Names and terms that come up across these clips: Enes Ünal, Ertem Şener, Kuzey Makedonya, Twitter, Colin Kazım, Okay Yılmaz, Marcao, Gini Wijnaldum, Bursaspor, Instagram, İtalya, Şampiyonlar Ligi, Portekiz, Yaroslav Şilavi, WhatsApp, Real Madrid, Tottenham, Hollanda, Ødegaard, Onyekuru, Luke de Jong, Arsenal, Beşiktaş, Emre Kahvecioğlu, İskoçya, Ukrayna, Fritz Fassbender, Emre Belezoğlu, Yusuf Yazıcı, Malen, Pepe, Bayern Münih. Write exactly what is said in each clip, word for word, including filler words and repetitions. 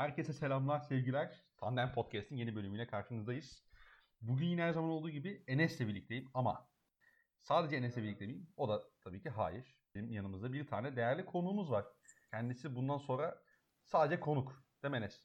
Herkese selamlar, sevgiler. Tandem Podcast'in yeni bölümüyle karşınızdayız. Bugün yine her zaman olduğu gibi Enes'le birlikteyim ama sadece Enes'le birlikte miyim? O da tabii ki hayır. Benim yanımızda bir tane değerli konuğumuz var. Kendisi bundan sonra sadece konuk. Değil mi Enes?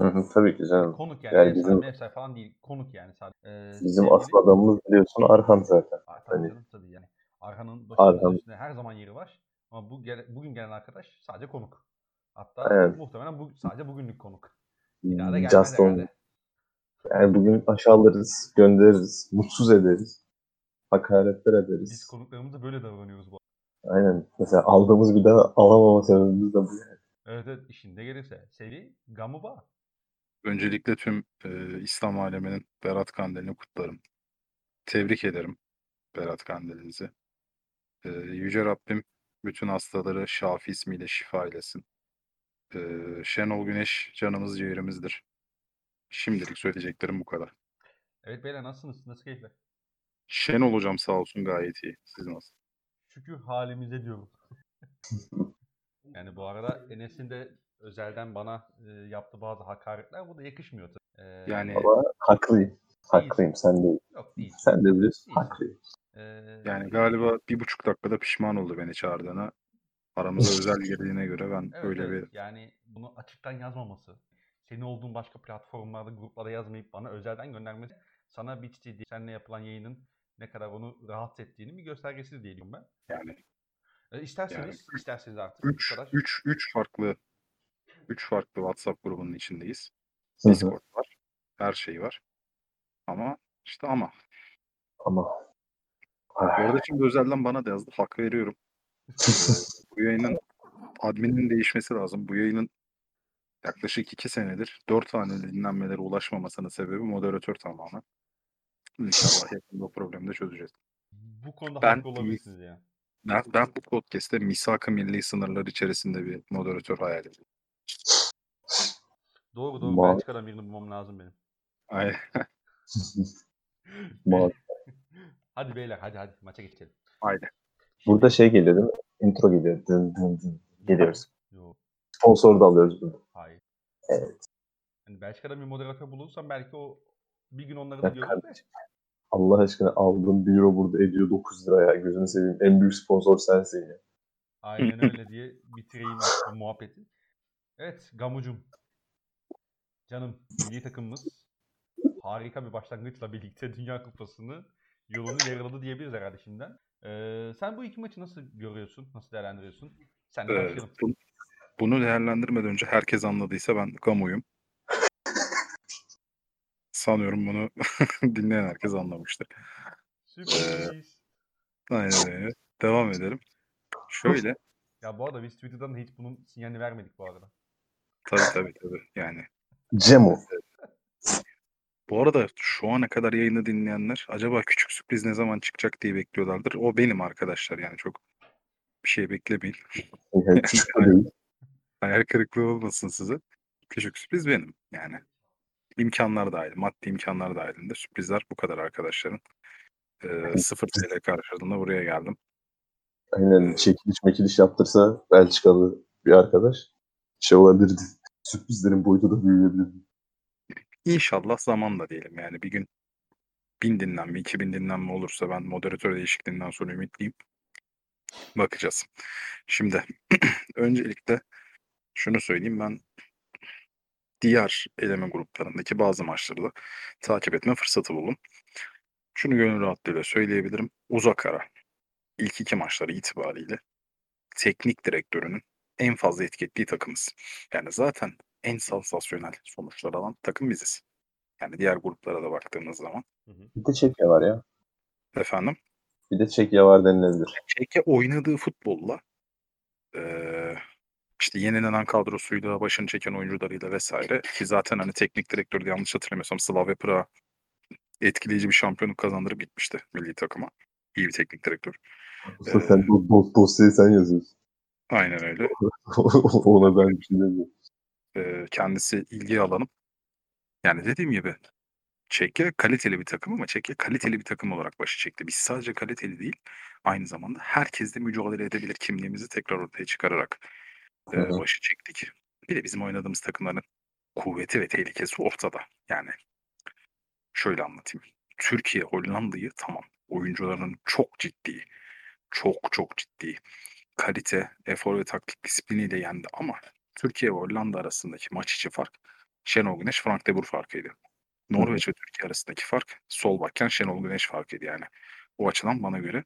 Hı hı, tabii ki canım. Konuk yani. yani bizim, efsane falan değil. Konuk yani sadece. Ee, bizim sevgili... asıl adamımız biliyorsun Arhan zaten. Arhan hani... canım tabii yani. Arhan'ın başında her zaman yeri var. Ama bu bugün gelen arkadaş sadece konuk. Hatta evet. Muhtemelen bu, sadece bugünlük konuk. Bir daha da gelmez. Yani bugün aşağılarız, göndeririz, mutsuz ederiz, hakaretler ederiz. Biz konuklarımızda böyle davranıyoruz bu. Aynen. Mesela aldığımız bir daha alamama sebebimiz de bu. Evet evet. İşinde gelirse. Seri Gamuba. Öncelikle tüm e, İslam aleminin Berat Kandil'ini kutlarım. Tebrik ederim Berat Kandil'inizi. E, Yüce Rabbim bütün hastaları Şafi ismiyle şifa eylesin. Ee, Şenol Güneş canımız ciğerimizdir. Şimdilik söyleyeceklerim bu kadar. Evet beyler, nasılsınız? Nasıl keyifler? Şenol hocam sağ olsun, gayet iyi. Siz nasılsınız? Şükür halimize diyorum. Yani bu arada Enes'in de özelden bana e, yaptığı bazı hakaretler, bu da yakışmıyor tabii. Ee, yani ama haklıyım. Haklıyım sen de. Yok değil. Sen de biliyorsun. Haklıyım. Ee, yani galiba bir buçuk dakikada pişman oldu beni çağırdığına. Aramıza özel girdiğine göre ben evet, öyle evet. bir... Yani bunu açıktan yazmaması, senin olduğun başka platformlarda, gruplara yazmayıp bana özelden göndermesi, sana bitch diye seninle yapılan yayının ne kadar onu rahatsız ettiğini bir göstergesi diye diyorum ben. Yani. E, isterseniz, yani, isterseniz artık. Üç, kadar... üç, üç farklı üç farklı WhatsApp grubunun içindeyiz. Discord var. Her şey var. Ama işte ama. Ama. Bu arada şimdi özelden bana da yazdı. Hak veriyorum. Bu yayının admininin değişmesi lazım. Bu yayının yaklaşık iki senedir dört tane dinlenmelere ulaşmamasının sebebi moderatör tamamen. İnşallah yakında o problemi de çözeceğiz. Bu konuda ben, haklı olabilirsiniz ya. Ben, ben bu podcast'te misak-ı milli sınırlar içerisinde bir moderatör hayal ediyorum. Doğru doğru. Mal. Ben çıkaran birini bulmam lazım benim. Aynen. Hadi beyler hadi hadi maça geçelim. Aynen. Burada şey geliyor değil mi? Intro geliyor. Dın dın dın. Geliyoruz. Yok. Sponsoru da alıyoruz burada. Hayır. Evet. Yani Belçika'da bir moderatör bulursan belki o bir gün onları da görürüz de. Allah aşkına aldığım bir euro burada ediyor dokuz lira ya. Gözünü seveyim. En büyük sponsor sensin ya. Aynen öyle diye bitireyim bu muhabbeti. Evet Gamucum. Canım, milli takımımız harika bir başlangıçla birlikte Dünya Kupası'nı yolunu yaraladı diyebiliriz herhalde şimdiden. Ee, sen bu iki maçı nasıl görüyorsun? Nasıl değerlendiriyorsun? Sen de ee, başlayalım. Bunu değerlendirmeden önce herkes anladıysa ben gamuyum. Sanıyorum bunu dinleyen herkes anlamıştır. Sürpriz. Ee, aynen öyle. Devam edelim. Şöyle. Ya bu arada biz Twitter'dan hiç bunun sinyalini vermedik bu arada. Tabii tabii tabii. Yani. Cemo. Bu arada şu ana kadar yayını dinleyenler acaba küçük sürpriz ne zaman çıkacak diye bekliyorlardır. O benim arkadaşlar, yani çok bir şey beklemeyin. Yani, hayal kırıklığı olmasın size. Küçük sürpriz benim yani. İmkanlar dahil, maddi imkanlar dahilinde sürprizler bu kadar arkadaşların. Ee, sıfır T L karşılığında buraya geldim. Aynen, çekiliş mekiliş yaptırsa Belçikalı bir arkadaş şey olabilirdi. Sürprizlerin boyutu da büyüyebilirdi. İnşallah zamanla diyelim yani, bir gün bin dinlenme, iki bin dinlenme olursa ben moderatör değişikliğinden sonra ümitliyim. Bakacağız. Şimdi öncelikle şunu söyleyeyim, ben diğer eleme gruplarındaki bazı maçları da takip etme fırsatı buldum. Şunu gönül rahatlığıyla söyleyebilirim. Uzak ara ilk iki maçları itibariyle teknik direktörünün en fazla etki ettiği takımız. Yani zaten en sansasyonel sonuçlar alan takım biziz. Yani diğer gruplara da baktığımız zaman. Bir de Çekya var ya. Efendim? Bir de Çekya var denilebilir. Çekya oynadığı futbolla ee, işte yenilenen kadrosuyla, başını çeken oyuncularıyla vesaire, ki zaten hani teknik direktörü yanlış hatırlamıyorsam Slavia Praha etkileyici bir şampiyonluk kazandırıp gitmişti milli takıma. İyi bir teknik direktör. Ee, sen bu dosyayı sen yazıyorsun. Aynen öyle. Ona ben bir şey demiyorum. Kendisi ilgi alanım. Yani dediğim gibi Çekya kaliteli bir takım ama Çekya kaliteli bir takım olarak başı çekti. Biz sadece kaliteli değil, aynı zamanda herkesle mücadele edebilir kimliğimizi tekrar ortaya çıkararak e, başı çektik. Bir de bizim oynadığımız takımların kuvveti ve tehlikesi ortada. Yani şöyle anlatayım. Türkiye, Hollanda'yı tamam. Oyuncuların çok ciddi, çok çok ciddi kalite, efor ve taktik disipliniyle yendi ama Türkiye ve Hollanda arasındaki maç içi fark Şenol Güneş, Frank de Boer farkıydı. Norveç ve Türkiye arasındaki fark sol bakken Şenol Güneş farkıydı yani. O açıdan bana göre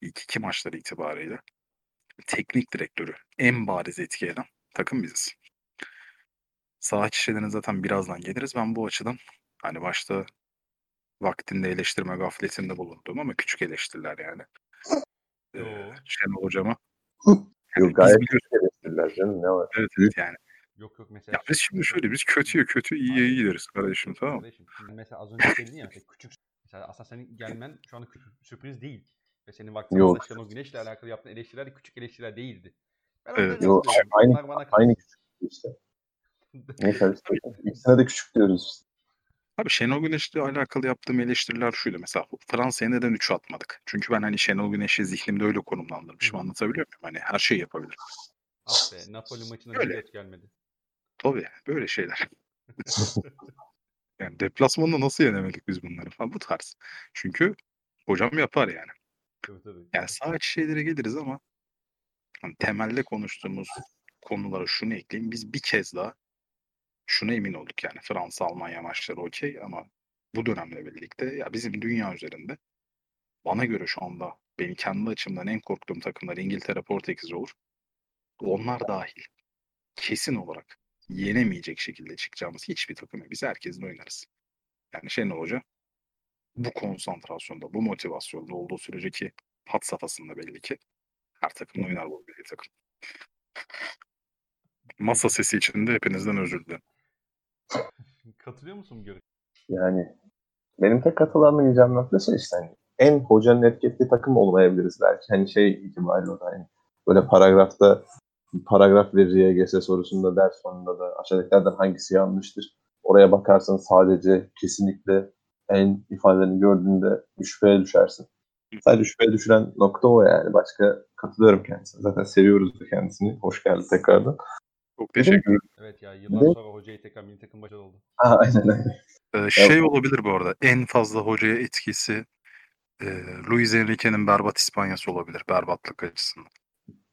ilk iki maçları itibariyle teknik direktörü en bariz etki eden takım biziz. Saha kişilerine zaten birazdan geliriz. Ben bu açıdan hani başta vaktinde eleştirme gafletinde bulundum ama küçük eleştiriler yani. Ee, Şenol hocama. Yani yok, gayet küçük eleştiriler canım. Ne var? Evet, evet yani. Yok yok mesela. Ya biz şimdi şöyle biz kötüyü kötü iyiye iyi deriz kardeşim, tamam mı? Mesela az önce dedin ya küçük mesela aslında senin gelmen şu anda sürpriz değil. Ve senin vaktinde Şenol Güneş'le alakalı yaptığın eleştiriler küçük eleştiriler değildi. Ben evet. Yok, aynı, aynı küçük işte. Neyse ikisine de küçük diyoruz. Abi Şenol Güneş'le alakalı yaptığım eleştiriler şuydu. Mesela Fransa'ya neden üçü atmadık? Çünkü ben hani Şenol Güneş'i zihnimde öyle konumlandırmışım. Anlatabiliyor muyum? Hani her şeyi yapabilirim. Ah be, Napoli maçına öyle gelmedi. Tabii böyle şeyler. Yani deplasmanda nasıl yenemedik biz bunları falan bu tarz. Çünkü hocam yapar yani. Tabii tabii. Yani sağ şeylere geliriz ama hani temelde konuştuğumuz konulara şunu ekleyeyim. Biz bir kez daha şuna emin olduk yani Fransa Almanya maçları okey ama bu dönemle birlikte ya bizim dünya üzerinde bana göre şu anda benim kendi açımdan en korktuğum takımlar İngiltere, Portekiz olur. Onlar dahil kesin olarak yenemeyecek şekilde çıkacağımız hiçbir takımı biz herkesle oynarız. Yani Şenol Hoca bu konsantrasyonda, bu motivasyonda olduğu sürece ki hat safhasında belli ki her takımla oynar bu bir takım. Masa sesi için de hepinizden özür dilerim. Katılıyor musun Görkem? Yani benim tek katılamayacağım nokta şey işte hani en hocanın etkili takım olmayabiliriz belki. Hani şey itibariyle o da hani böyle paragrafta paragraf veririye geçse sorusunda ders sonunda da aşağıdakilerden hangisi yanlıştır? Oraya bakarsan sadece kesinlikle en ifadelerini gördüğünde şüpheye düşersin. Sadece şüpheye düşüren nokta o yani. Başka katılıyorum kendisine. Zaten seviyoruz da kendisini. Hoş geldi tekrardan. Çok teşekkür ederim. Evet ya yıllar de... sonra hocayı tekrar milli takım başarılı oldu. Aa, aynen aynen. Ee, şey olabilir bu arada. En fazla hocaya etkisi e, Luis Enrique'nin berbat İspanyası olabilir. Berbatlık açısından.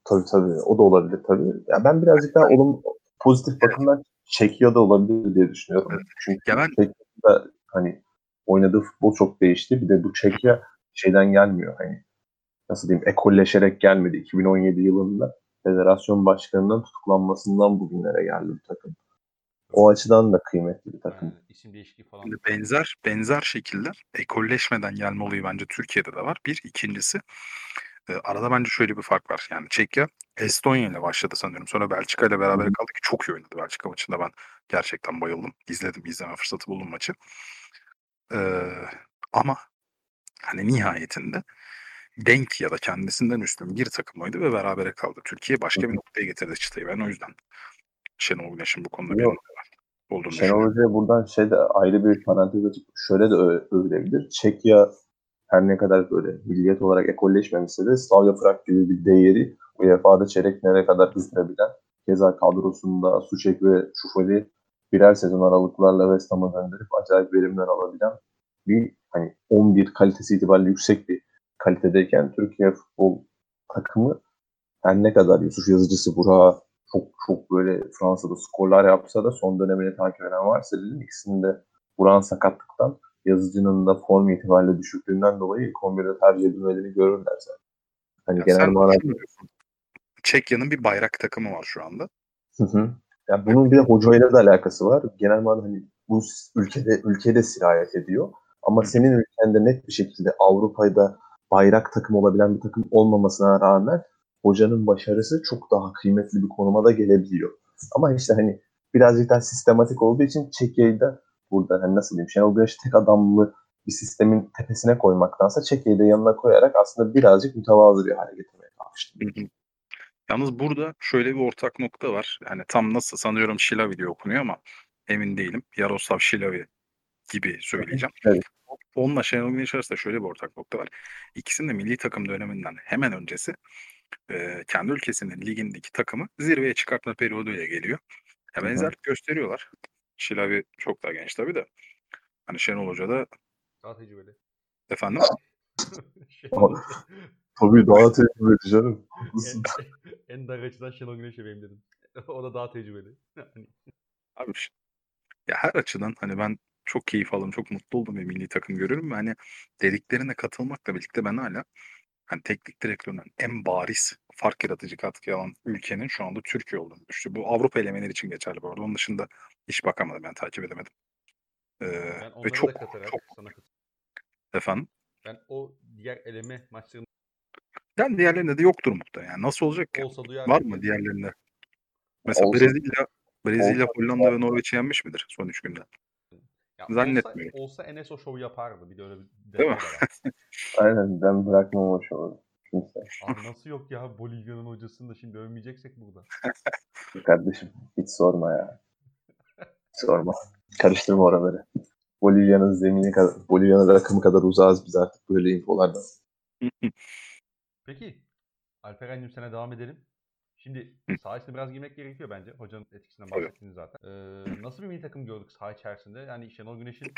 Tabii tabii. O da olabilir tabii. Ya ben birazcık daha olum pozitif bakımdan evet. Çekya'da olabilir diye düşünüyorum. Evet. Çünkü ya ben... Çekya'da hani oynadığı futbol çok değişti. Bir de bu Çekya şeyden gelmiyor hani nasıl diyeyim ekolleşerek gelmedi. iki bin on yedi yılında federasyon başkanından tutuklanmasından bugünlere geldi bu takım. O açıdan da kıymetli bir takım. Yani isim değişikliği falan. Benzer benzer şekilde ekolleşmeden gelme olayı bence Türkiye'de de var. Bir ikincisi arada bence şöyle bir fark var. Yani Çekya Estonya ile başladı sanıyorum. Sonra Belçika ile beraber kaldı ki çok iyi oynadı. Belçika maçında ben gerçekten bayıldım. İzledim, izleme fırsatı buldum maçı. Ee, ama hani nihayetinde denk ya da kendisinden üstün bir takım oydu ve berabere kaldı. Türkiye başka bir noktaya getirdi çıtayı. Ben o yüzden Şenol Güneş'in bu konuda bir olduğunu düşünüyorum. Şenol Hoca'ya buradan şey de ayrı bir parantez açıp şöyle de ö- övülebilir. Çekya her ne kadar böyle milliyet olarak ekolleşmemişse de Slavia Prag gibi bir değeri U E F A'da çeyrek nereye kadar götürebilen keza kadrosunda Suçek ve Şufali birer sezon aralıklarla West Ham'a döndürüp acayip verimler alabilen bir hani on bir kalitesi itibariyle yüksek bir kalitedeyken Türkiye futbol takımı her ne kadar Yusuf Yazıcısı Burak'a çok çok böyle Fransa'da skorlar yapsa da son dönemini takip eden varsa dedim ikisinde Burak'ın sakatlıktan Yazıcı'nın da form itibariyle düşüklüğünden dolayı ilk on birde tercih edilmediğini görürler zaten. Hani ya genel olarak Çekya'nın bir bayrak takımı var şu anda. Hı hı. Yani bunun bir de hocayla da alakası var. Genel manada hani bu ülkede ülkede sirayet ediyor. Ama senin ülkende net bir şekilde Avrupa'da bayrak takım olabilen bir takım olmamasına rağmen hocanın başarısı çok daha kıymetli bir konuma da gelebiliyor. Ama işte hani birazcık daha sistematik olduğu için Çekya'da burada hani nasıl diyeyim Şenol Güneş tek adamlı bir sistemin tepesine koymaktansa Çekya'da yanına koyarak aslında birazcık mütevazı bir hale getirmeye çalıştı. Yalnız burada şöyle bir ortak nokta var. Yani tam nasıl sanıyorum Şilavi diye okunuyor ama emin değilim. Yaroslav Şilavi gibi söyleyeceğim. Evet. Onunla Şenol Güneş arasında şöyle bir ortak nokta var. İkisinin de milli takım döneminden hemen öncesi e, kendi ülkesinin ligindeki takımı zirveye çıkartma periyoduyla geliyor. Ya benzerlik gösteriyorlar. Şilavi çok daha genç tabii de. Hani Şenol Hoca da daha tecrübeli. Efendim? Tabii daha tecrübeli canım. en, en dar açıdan Şenol Güneş'e benim dedim. O da daha tecrübeli. Abi ya her açıdan hani ben çok keyif aldım, çok mutlu oldum ve milli takım görüyorum. Hani dediklerine katılmakla birlikte ben hala hani teknik direktörünün en bariz fark yaratıcı katkı alan ülkenin şu anda Türkiye olduğunu düşünüyorum. Bu Avrupa elemeleri için geçerli bu arada. Onun dışında hiç bakamadım, ben takip edemedim. Ee, ve çok çok efendim. Ben o diğer eleme maçlarında yani diğerlerinde de yoktur muhtemelen. Yani nasıl olacak ki? Var mı diğerlerinde? Mesela olsa, Brezilya, Brezilya, olsa, Hollanda olsa. Ve Norveç'i yenmiş midir son üç günde? Ya zannetmiyorum. Olsa, olsa Enes o şovu yapardı. Bir de öyle bir değil mi? Aynen, ben bırakmam o şovu. Abi nasıl yok ya, Bolivya'nın hocasını da şimdi övmeyeceksek burada. Kardeşim hiç sorma ya. Hiç sorma. Karıştırma oraları. Bolivya'nın zemini kadar, Bolivya'nın rakımı kadar uzağız biz artık böyle infolardan. Peki. Alperen'cim sana devam edelim. Şimdi saha içine biraz girmek gerekiyor bence. Hocanın etkisinden bahsettiniz zaten. Ee, nasıl bir milli takım gördük saha içerisinde? Yani Şenol Güneş'in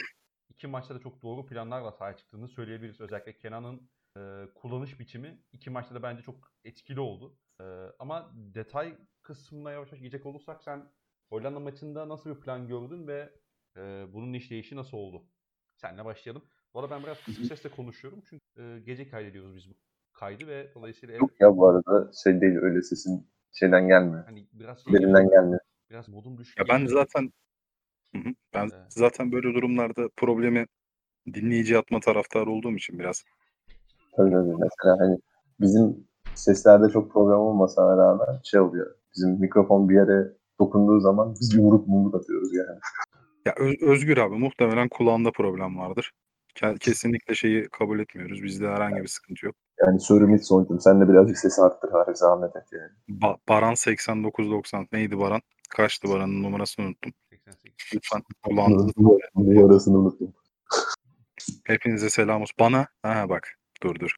iki maçta da çok doğru planlarla sahaya çıktığını söyleyebiliriz. Özellikle Kenan'ın e, kullanış biçimi iki maçta da bence çok etkili oldu. E, ama detay kısmına yavaş yavaş gelecek olursak sen Hollanda maçında nasıl bir plan gördün ve e, bunun işleyişi nasıl oldu? Seninle başlayalım. Bu arada ben biraz kısık sesle konuşuyorum. Çünkü e, gece kaydediyoruz biz bu kaydı ve dolayısıyla... Yok ya bu arada şey değil, öyle sesin şeyden gelmiyor. Hani biraz şey derinden gelmiyor. Biraz modum düşük. Ya ben gelmiyor. zaten hı-hı. ben evet. zaten böyle durumlarda problemi dinleyici atma taraftarı olduğum için biraz. Öyle öyle. Mesela hani bizim seslerde çok problem olmasına rağmen şey oluyor. Bizim mikrofon bir yere dokunduğu zaman biz yumruk mumruk atıyoruz yani. Ya Öz- Özgür abi muhtemelen kulağında problem vardır. Kesinlikle şeyi kabul etmiyoruz. Bizde herhangi bir sıkıntı yok. Yani sorum hiç sonucum. Sen de birazcık sesi arttır bari, zahmet et yani. Ba- Baran seksen dokuz doksan. Neydi Baran? Kaçtı Baran'ın numarasını unuttum. seksen sekiz. Lütfen kulağınızı tutun. Orasını unuttum. Hepinize selamız. Bana, ha bak dur dur.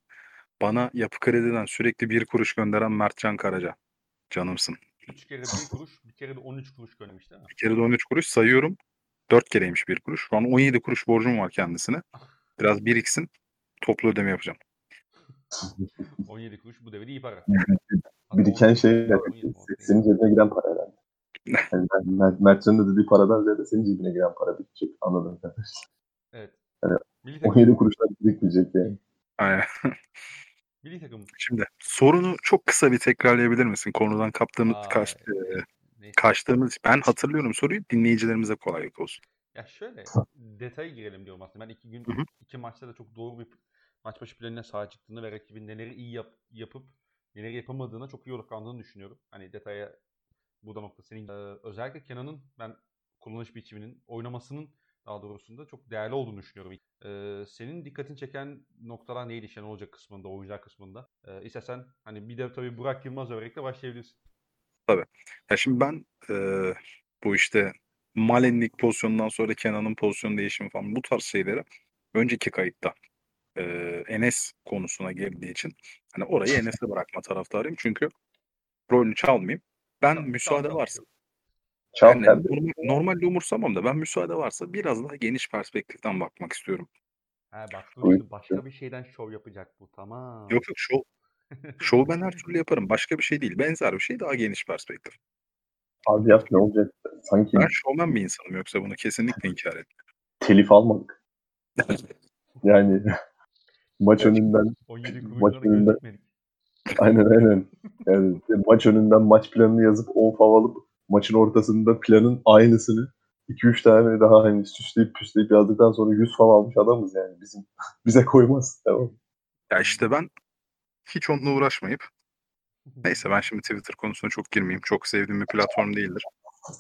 Bana Yapı Kredi'den sürekli bir kuruş gönderen Mertcan Karaca. Canımsın. üç kere bir kuruş, bir kere de on üç kuruş göndermiş değil mi? Bir kere de on üç kuruş sayıyorum. dört kereymiş bir kuruş. Şu an on yedi kuruş borcum var kendisine. Biraz biriksin. Toplu ödeme yapacağım. on yedi kuruş bu devede iyi para. Biriken şey senin cebine giren para herhalde. Yani Mert, Mertcan'ın da dediği paradan ziyade senin cebine giren para bitecek. Anladım kardeşim. Evet. Yani on yedi kuruşlar birikmeyecek yani. Aynen. Milli takım. Şimdi sorunu çok kısa bir tekrarlayabilir misin? Konudan kaptığımız kaç... Evet. Neyse. Kaçtığımız, ben hatırlıyorum soruyu, dinleyicilerimize kolaylık olsun. Ya şöyle, detaya girelim diyorum aslında. Ben iki gün, hı hı. iki maçta da çok doğru bir maç başı planına sahip çıktığını ve rakibin neleri iyi yap, yapıp neleri yapamadığına çok iyi odaklandığını düşünüyorum. Hani detaya bu da nokta senin. Ee, özellikle Kenan'ın ben kullanış biçiminin, oynamasının daha doğrusunda çok değerli olduğunu düşünüyorum. Ee, senin dikkatini çeken noktalar neydi Şenol Hoca kısmında, oyuncular kısmında? Ee, İstersen hani bir de tabii Burak Yılmaz öğretle başlayabilirsin. Tabii. Ya şimdi ben e, bu işte Malenlik pozisyonundan sonra Kenan'ın pozisyon değişimi falan bu tarz şeyleri önceki kayıtta e, Enes konusuna geldiği için hani orayı Enes'e bırakma taraftarıyım. Çünkü rolünü çalmayayım. Ben tamam, müsaade tamam. varsa yani, normal, normalde umursamam da ben müsaade varsa biraz daha geniş perspektiften bakmak istiyorum. Ha bak dur, başka bir şeyden şov yapacak bu, tamam. Yok yok şov. Şov ben her türlü yaparım. Başka bir şey değil. Benzer bir şey, daha geniş perspektif. Abi yap, ne olacak? Sanki... Ben şovmen bir insanım, yoksa bunu kesinlikle inkar etmem. Telif almadık. Yani maç önünden maç önünden aynen aynen. Yani maç önünden maç planını yazıp on fav alıp maçın ortasında planın aynısını iki üç tane daha hani süsleyip püsleyip yazdıktan sonra yüz fav almış adamız yani. Bizim bize koymaz. Tamam. Ya işte ben hiç onunla uğraşmayıp. Neyse ben şimdi Twitter konusuna çok girmeyeyim. Çok sevdiğim bir platform değildir.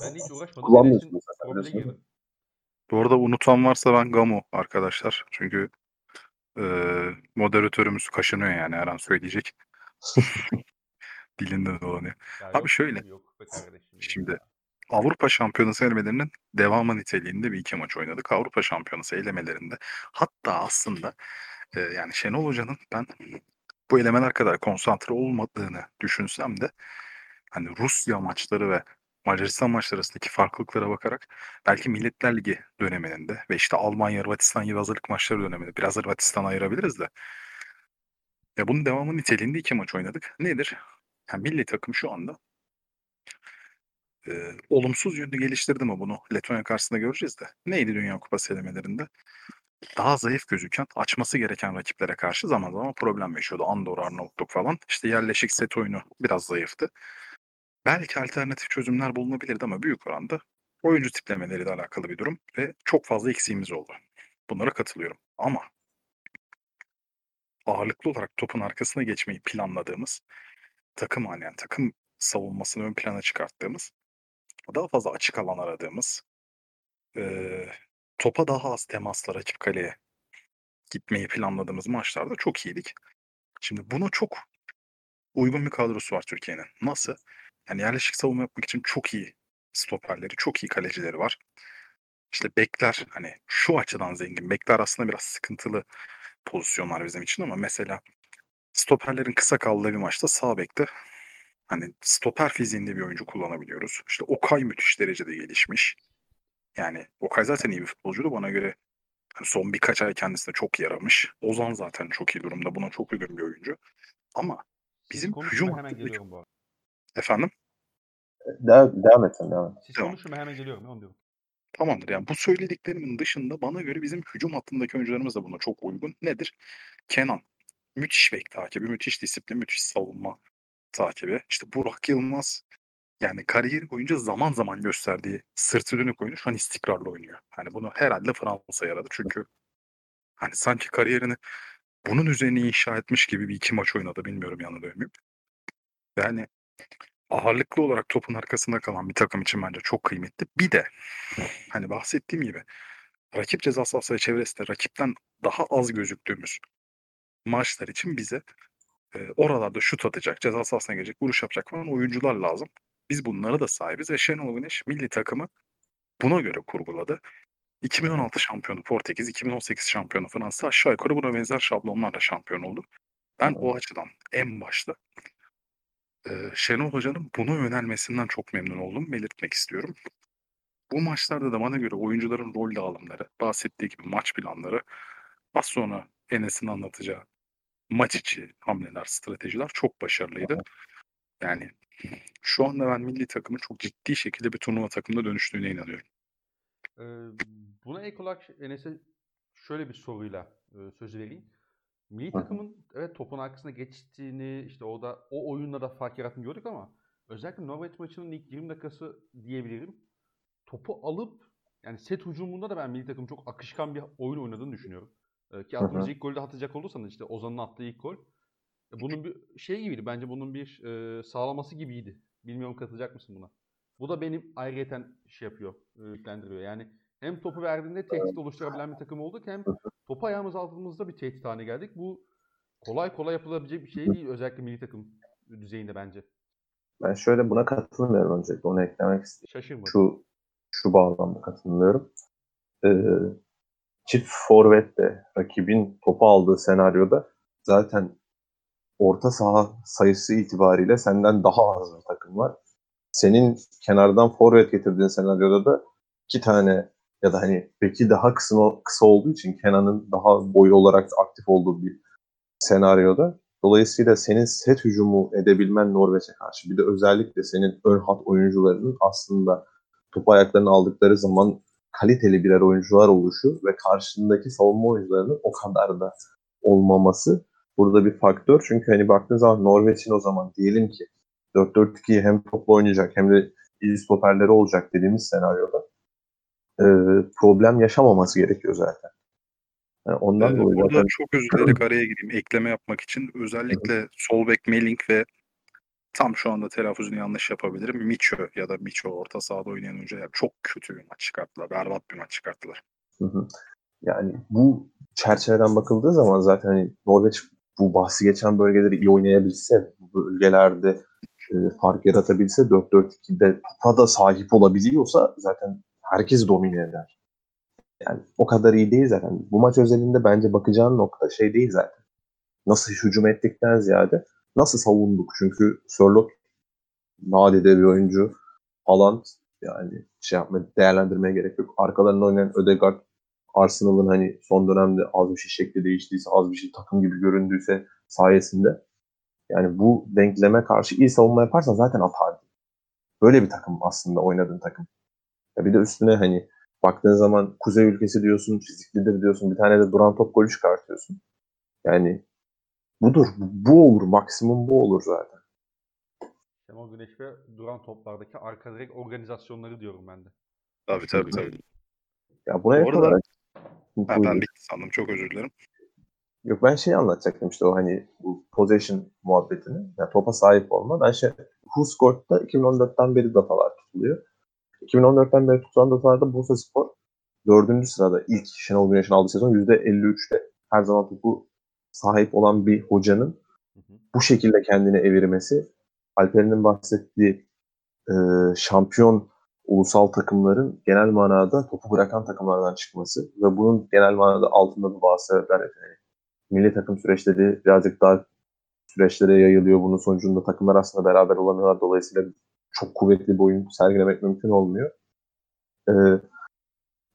Ben hiç uğraşmadım. Kullanmıyorsun mesela. Bu arada unutan varsa ben Gamo arkadaşlar. Çünkü e, moderatörümüz kaşınıyor yani. Her an söyleyecek. Dilinde dolanıyor. Ya abi yok, şöyle. Yok, şimdi ya. Avrupa Şampiyonası elemelerinin devamı niteliğinde bir iki maç oynadık. Avrupa Şampiyonası elemelerinde. Hatta aslında e, yani Şenol Hoca'nın ben... Bu elemeler kadar konsantre olmadığını düşünsem de hani Rusya maçları ve Macaristan maçları arasındaki farklılıklara bakarak belki Milletler Ligi döneminde ve işte Almanya, Hırvatistan gibi hazırlık maçları döneminde biraz Hırvatistan'a ayırabiliriz de. Ya bunun devamı niteliğinde iki maç oynadık. Nedir? Yani milli takım şu anda e, olumsuz yönde geliştirdi mi bunu? Letonya karşısında göreceğiz de. Neydi Dünya Kupası elemelerinde? Daha zayıf gözüken, açması gereken rakiplere karşı zaman zaman problem yaşıyordu. Andorra, Arnavutluk falan. İşte yerleşik set oyunu biraz zayıftı. Belki alternatif çözümler bulunabilirdi ama büyük oranda oyuncu tiplemeleriyle alakalı bir durum ve çok fazla eksiğimiz oldu. Bunlara katılıyorum ama ağırlıklı olarak topun arkasına geçmeyi planladığımız, takım halen takım savunmasını ön plana çıkarttığımız, daha fazla açık alan aradığımız, ee, topa daha az temasla rakip kaleye gitmeyi planladığımız maçlarda çok iyiydik. Şimdi buna çok uygun bir kadrosu var Türkiye'nin. Nasıl? Yani yerleşik savunma yapmak için çok iyi stoperleri, çok iyi kalecileri var. İşte bekler, hani şu açıdan zengin. Bekler aslında biraz sıkıntılı pozisyonlar bizim için ama mesela stoperlerin kısa kaldığı bir maçta sağ bekte hani stoper fiziğinde bir oyuncu kullanabiliyoruz. İşte Okay müthiş derecede gelişmiş. Yani Okay zaten iyi bir futbolcuydu. Bana göre son birkaç ay kendisine çok yaramış. Ozan zaten çok iyi durumda. Buna çok uygun bir oyuncu. Ama bizim hücum hattındaki... Efendim? Devam, devam et sen, devam et. Siz tamam. Konuşun, ben hemen geliyorum. Ne oluyor? Tamamdır. Yani bu söylediklerimin dışında bana göre bizim hücum hattındaki oyuncularımız da buna çok uygun. Nedir? Kenan. Müthiş bek takibi, müthiş disiplin, müthiş savunma takibi. İşte Burak Yılmaz. Yani kariyeri boyunca zaman zaman gösterdiği sırtı dönük oyunu şu an istikrarlı oynuyor. Hani bunu herhalde Fransa yaradı. Çünkü hani sanki kariyerini bunun üzerine inşa etmiş gibi bir iki maç oynadı. Bilmiyorum, yanılıyor muyum? Yani ağırlıklı olarak topun arkasında kalan bir takım için bence çok kıymetli. Bir de hani bahsettiğim gibi rakip ceza sahası ve çevresinde rakipten daha az gözüktüğümüz maçlar için bize e, oralarda şut atacak, ceza sahasına gelecek, vuruş yapacak falan oyuncular lazım. Biz bunlara da sahibiz ve Şenol Güneş milli takımı buna göre kurguladı. iki bin on altı şampiyonu Portekiz, iki bin on sekiz şampiyonu Fransa, aşağı yukarı buna benzer şablonlarla şampiyon oldu. Ben o açıdan en başta Ee, Şenol Hoca'nın bunu önermesinden çok memnun oldum. Belirtmek istiyorum. Bu maçlarda da bana göre oyuncuların rol dağılımları, bahsettiği gibi maç planları, az sonra Enes'in anlatacağı maç içi hamleler, stratejiler çok başarılıydı. Yani şu anda ben milli takımın çok ciddi şekilde bir turnuva takımına dönüştüğüne inanıyorum. Ee, buna ek olarak Enes'e şöyle bir soruyla e, söz vereyim. Milli takımın evet topun arkasına geçtiğini, işte o da o oyunla da fark yarattığını gördük ama özellikle Norveç maçının ilk yirmi dakikası diyebilirim. Topu alıp yani set hücumunda da ben milli takım çok akışkan bir oyun oynadığını düşünüyorum. Ee, ki attığımız ilk golü de hatırlayacak olursanız işte Ozan'ın attığı ilk gol. Bunun bir şey gibiydi. Bence bunun bir e, sağlaması gibiydi. Bilmiyorum katılacak mısın buna? Bu da benim ayrıyeten şey yapıyor, yüklendiriyor. Yani hem topu verdiğinde tehdit oluşturabilen bir takım olduk hem topu ayağımız aldığımızda bir tehdit haline geldik. Bu kolay kolay yapılabilecek bir şey değil. Özellikle milli takım düzeyinde bence. Ben şöyle buna katılmıyorum öncelikle. Onu eklemek istiyorum. Şaşırmadım. Şu, şu bağlamda katılmıyorum. Ee, çift forvetle rakibin topu aldığı senaryoda zaten orta saha sayısı itibariyle senden daha az bir takım var. Senin kenardan forvet getirdiğin senaryoda da iki tane ya da hani peki daha kısa, kısa olduğu için Kenan'ın daha boyu olarak aktif olduğu bir senaryoda. Dolayısıyla senin set hücumu edebilmen Norveç'e karşı. Bir de özellikle senin ön hat oyuncularının aslında topu ayaklarını aldıkları zaman kaliteli birer oyuncular oluşu ve karşındaki savunma oyuncularının o kadar da olmaması burada bir faktör. Çünkü hani baktığınız zaman Norveç'in o zaman diyelim ki dört dört iki hem topla oynayacak hem de iyi stoperleri olacak dediğimiz senaryoda problem yaşamaması gerekiyor zaten. Yani ondan evet, dolayı zaten... Çok özür dilerim, araya gireyim. Ekleme yapmak için özellikle sol bek Meling ve tam şu anda telaffuzunu yanlış yapabilirim. Micho ya da Micho orta sahada oynayan önce çok kötü bir maç çıkarttılar. Berbat bir maç çıkarttılar. Hı hı. Yani bu çerçeveden bakıldığı zaman zaten hani Norveç bu bahsi geçen bölgeleri iyi oynayabilse, bu bölgelerde e, fark yaratabilse, dört dört ikide topa da sahip olabiliyorsa zaten herkes domine eder. Yani o kadar iyi değil zaten. Bu maç özelinde bence bakacağın nokta şey değil zaten. Nasıl hücum ettikten ziyade nasıl savunduk. Çünkü Sörloth nadide bir oyuncu. Haaland yani şey yapmaya, değerlendirmeye gerek yok. Arkalarında oynayan Ödegaard, Arsenal'ın hani son dönemde az bir şey şekli değiştiyse, az bir şey takım gibi göründüyse sayesinde. Yani bu denkleme karşı iyi savunma yaparsan zaten atardı. Böyle bir takım aslında oynadığın takım. Ya bir de üstüne hani baktığın zaman kuzey ülkesi diyorsun, fiziklidir diyorsun, bir tane de duran top golü çıkartıyorsun. Yani budur, bu olur, maksimum bu olur zaten. Şenol Güneş ve duran toplardaki arka direk organizasyonları diyorum ben de. Tabii tabii tabii. Ya buna bu arada, ben, ben bitti sandım, çok özür dilerim. Yok ben şeyi anlatacaktım işte o hani bu possession muhabbetini. Yani topa sahip olma. Ben şey Who Scored'da iki bin on dörtten beri datalar tutuluyor. iki bin on dörtten beri tutulan datalarda Bursaspor dördüncü sırada, ilk Şenol Güneş'in aldığı sezon yüzde elli üçte. Her zaman topu sahip olan bir hocanın bu şekilde kendini evirmesi, Alper'in bahsettiği e, şampiyon ulusal takımların genel manada topu bırakan takımlardan çıkması ve bunun genel manada altında bu bazı sebepler efendim. Milli takım süreçleri birazcık daha süreçlere yayılıyor. Bunun sonucunda takımlar aslında beraber olamıyorlar. Dolayısıyla çok kuvvetli bir oyun sergilemek mümkün olmuyor. Ee,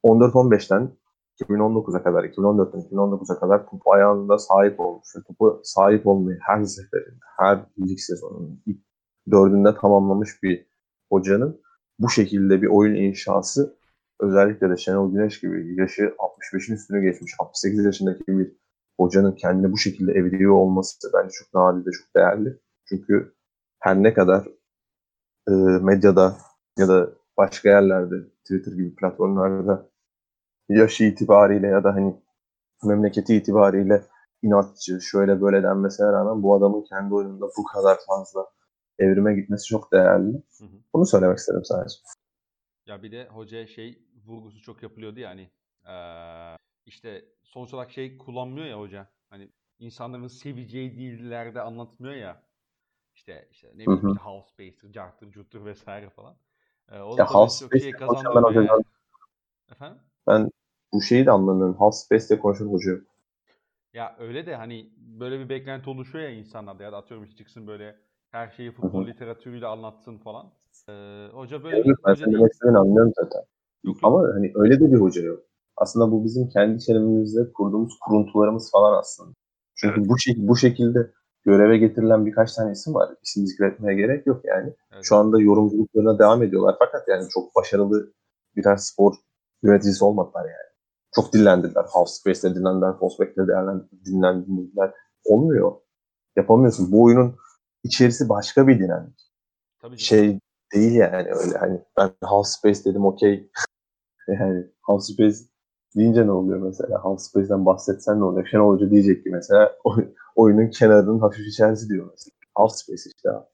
on dört on beşten iki bin on dokuza kadar, iki bin on dörtten iki bin on dokuza kadar topu ayağında sahip olmuş. Topu sahip olmayı her seferinde, her lig sezonunun ilk dördünde tamamlamış bir hocanın bu şekilde bir oyun inşası, özellikle de Şenol Güneş gibi yaşı altmış beşin üstünü geçmiş, altmış sekiz yaşındaki bir hocanın kendini bu şekilde eviriyor olması bence çok nadide, çok değerli. Çünkü her ne kadar e, medyada ya da başka yerlerde, Twitter gibi platformlarda yaşı itibariyle ya da hani memleketi itibariyle inatçı, şöyle böyle denmesine rağmen bu adamın kendi oyununda bu kadar fazla evrime gitmesi çok değerli. Hı hı. Bunu söylemek istedim sadece. Ya bir de hocaya şey vurgusu çok yapılıyordu ya hani ee, işte sonuç olarak şey kullanmıyor ya hoca. Hani insanların seveceği dillerde anlatmıyor ya. İşte işte ne bileyim işte house spacer, cartır, cuttur vesaire falan. Ee, o da house çok şey kazandı. Ben, Efendim? ben bu şeyi de anlamıyorum. House space'te konuşan hoca. Ya öyle de hani böyle bir beklenti oluşuyor ya insanlarda. Ya da atıyorum işte çıksın böyle her şeyi futbol literatürüyle anlatsın falan. Ee, hoca böyle evet, bir hoca değil. Ben anlıyorum zaten. Yok, ama yok. Hani öyle de bir hoca yok. Aslında bu bizim kendi içerimizde kurduğumuz kuruntularımız falan aslında. Çünkü evet. bu, şek- bu şekilde göreve getirilen birkaç tane isim var. İsim zikretmeye gerek yok yani. Evet. Şu anda yorumculuklarına devam ediyorlar. Fakat yani çok başarılı birer spor yöneticisi olmadılar yani. Çok dinlendiler. Half space'de dinlendiler, full back'te dinlendiler. Olmuyor. Yapamıyorsun. Bu oyunun İçerisi başka bir dinamik. Tabii şey değil yani öyle hani ben half space dedim okey. Yani half space deyince ne oluyor mesela? Half space'den bahsetsen ne oluyor? Şenol Hoca diyecek ki mesela oyunun kenarının hafif içerisi diyor mesela. Half space işte abi.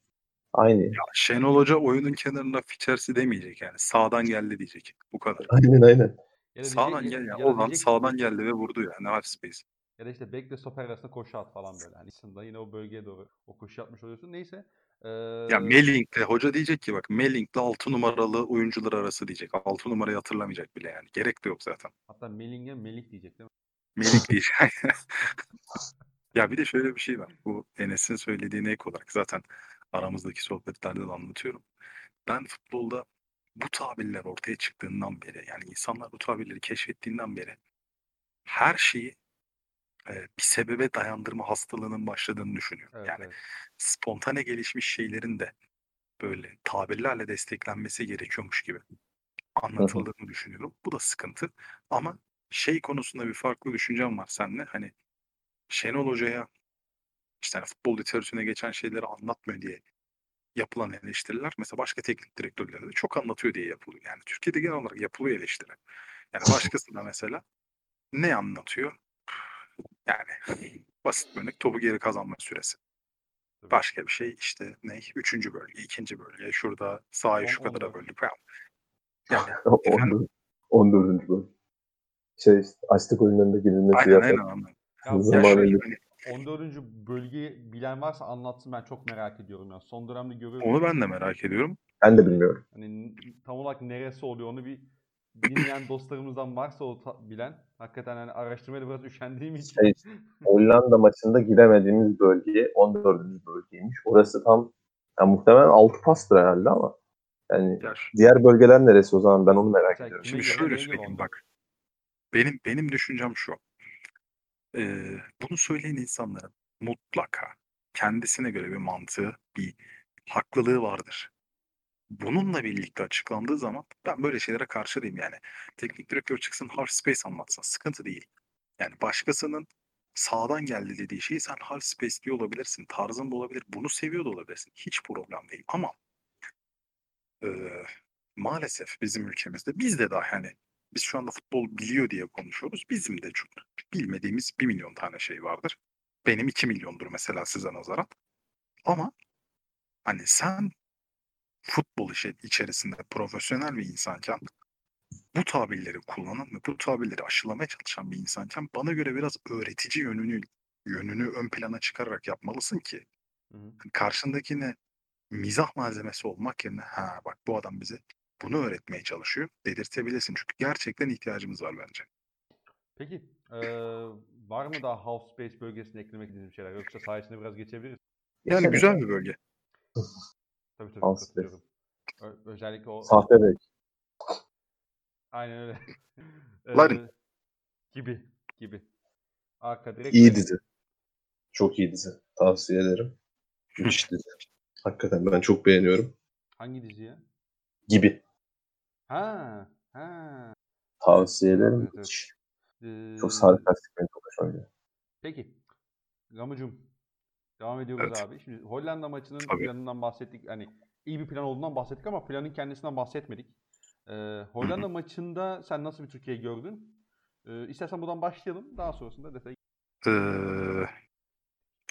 Aynı. Ya Şenol Hoca oyunun kenarına içerisi demeyecek yani. Sağdan geldi diyecek. Bu kadar. Aynen aynen. Ya sağdan geldi. Yani. Ozan sağdan geldi ve vurdu yani half space. Ya da işte bekle stoper arasında koşu at falan böyle. Yani aslında yine o bölgeye doğru o koşu atmış oluyorsun. Neyse. Ee... Ya Melling'le hoca diyecek ki bak Melling'le altı numaralı oyuncular arası diyecek. altı numarayı hatırlamayacak bile yani. Gerek de yok zaten. Hatta Melling'e Melik diyecek değil mi? Melik diyecek. Ya bir de şöyle bir şey var. Bu Enes'in söylediğine ek olarak zaten aramızdaki sohbetlerde de anlatıyorum. Ben futbolda bu tabirler ortaya çıktığından beri yani insanlar bu tabirleri keşfettiğinden beri her şeyi bir sebebe dayandırma hastalığının başladığını düşünüyorum. Evet, yani evet. Spontane gelişmiş şeylerin de böyle tabirlerle desteklenmesi gerekiyormuş gibi anlatıldığını evet. düşünüyorum. Bu da sıkıntı. Ama şey konusunda bir farklı düşüncem var seninle. Hani Şenol Hoca'ya işte hani futbol literatürüne geçen şeyleri anlatmıyor diye yapılan eleştiriler mesela başka teknik direktörlere de çok anlatıyor diye yapılıyor. Yani Türkiye'de genel olarak yapılıyor eleştiri. Yani başkası da mesela ne anlatıyor? Yani basit bir örnek topu geri kazanma süresi. Başka bir şey işte ne? Üçüncü bölge, ikinci bölge. Şurada sahayı şu kadara böldük. Yani, on dördüncü bölge. Şey işte, açlık oyunlarında girilmesi yapar. Aynen aynen. Ya, ya şöyle, hani, on dördüncü bölgeyi bilen varsa anlatsın, ben çok merak ediyorum. Yani son dönemde görüyorum. Onu ben de merak ediyorum. Ben de bilmiyorum. Hani, tam olarak neresi oluyor onu bir... Dinleyen dostlarımızdan varsa o ta- bilen, hakikaten hani araştırmaya da biraz üşendiğim için. Şey, Hollanda maçında giremediğimiz bölge on dördüncü bölgeymiş. Orası tam, yani muhtemelen altı pastır herhalde ama Yani ya şu, diğer bölgeler neresi o zaman, ben onu merak ediyorum. Şimdi şöyle söyleyeyim bak. Benim benim düşüncem şu. Ee, bunu söyleyen insanların mutlaka kendisine göre bir mantığı, bir haklılığı vardır. Bununla birlikte açıklandığı zaman ben böyle şeylere karşı değilim yani. Teknik direktör çıksın half space anlatsa sıkıntı değil. Yani başkasının sağdan geldi dediği şeyi sen half space diye olabilirsin, tarzın da olabilir, bunu seviyor da olabilirsin. Hiç problem değil ama e, maalesef bizim ülkemizde biz de daha hani biz şu anda futbol biliyor diye konuşuyoruz. Bizim de çok bilmediğimiz bir milyon tane şey vardır. Benim iki milyondur mesela size nazaran. Ama hani sen futbol işi içerisinde profesyonel bir insanken bu tabirleri kullanan ve bu tabirleri aşılamaya çalışan bir insanken bana göre biraz öğretici yönünü yönünü ön plana çıkararak yapmalısın ki karşındakine mizah malzemesi olmak yerine ha bak bu adam bize bunu öğretmeye çalışıyor dedirtebilirsin. Çünkü gerçekten ihtiyacımız var bence. Peki ee, var mı daha half space bölgesine eklemek istediğiniz şeyler? Yoksa sayesinde biraz geçebiliriz. Yani evet. Güzel bir bölge. Tabii tabii. Half space. Ö- özellikle o... Sahte bek. Aynen öyle. ee, gibi. Gibi. Arka direkt... İyi dizi. Çok iyi dizi. Tavsiye ederim. Müthiş dizi. Hakikaten ben çok beğeniyorum. Hangi dizi ya? Gibi. Ha, ha. Tavsiye ederim. Evet, evet. Ee, çok sarkastik benim çok hoşuma gidiyor. Peki. Gamıcığım. Devam ediyoruz evet. Abi. Şimdi Hollanda maçının Tabii. planından bahsettik. Hani iyi bir plan olduğundan bahsettik ama planın kendisinden bahsetmedik. Ee, Hollanda Hı-hı. maçında sen nasıl bir Türkiye gördün? Ee, istersen buradan başlayalım. Daha sonrasında detay. Ee,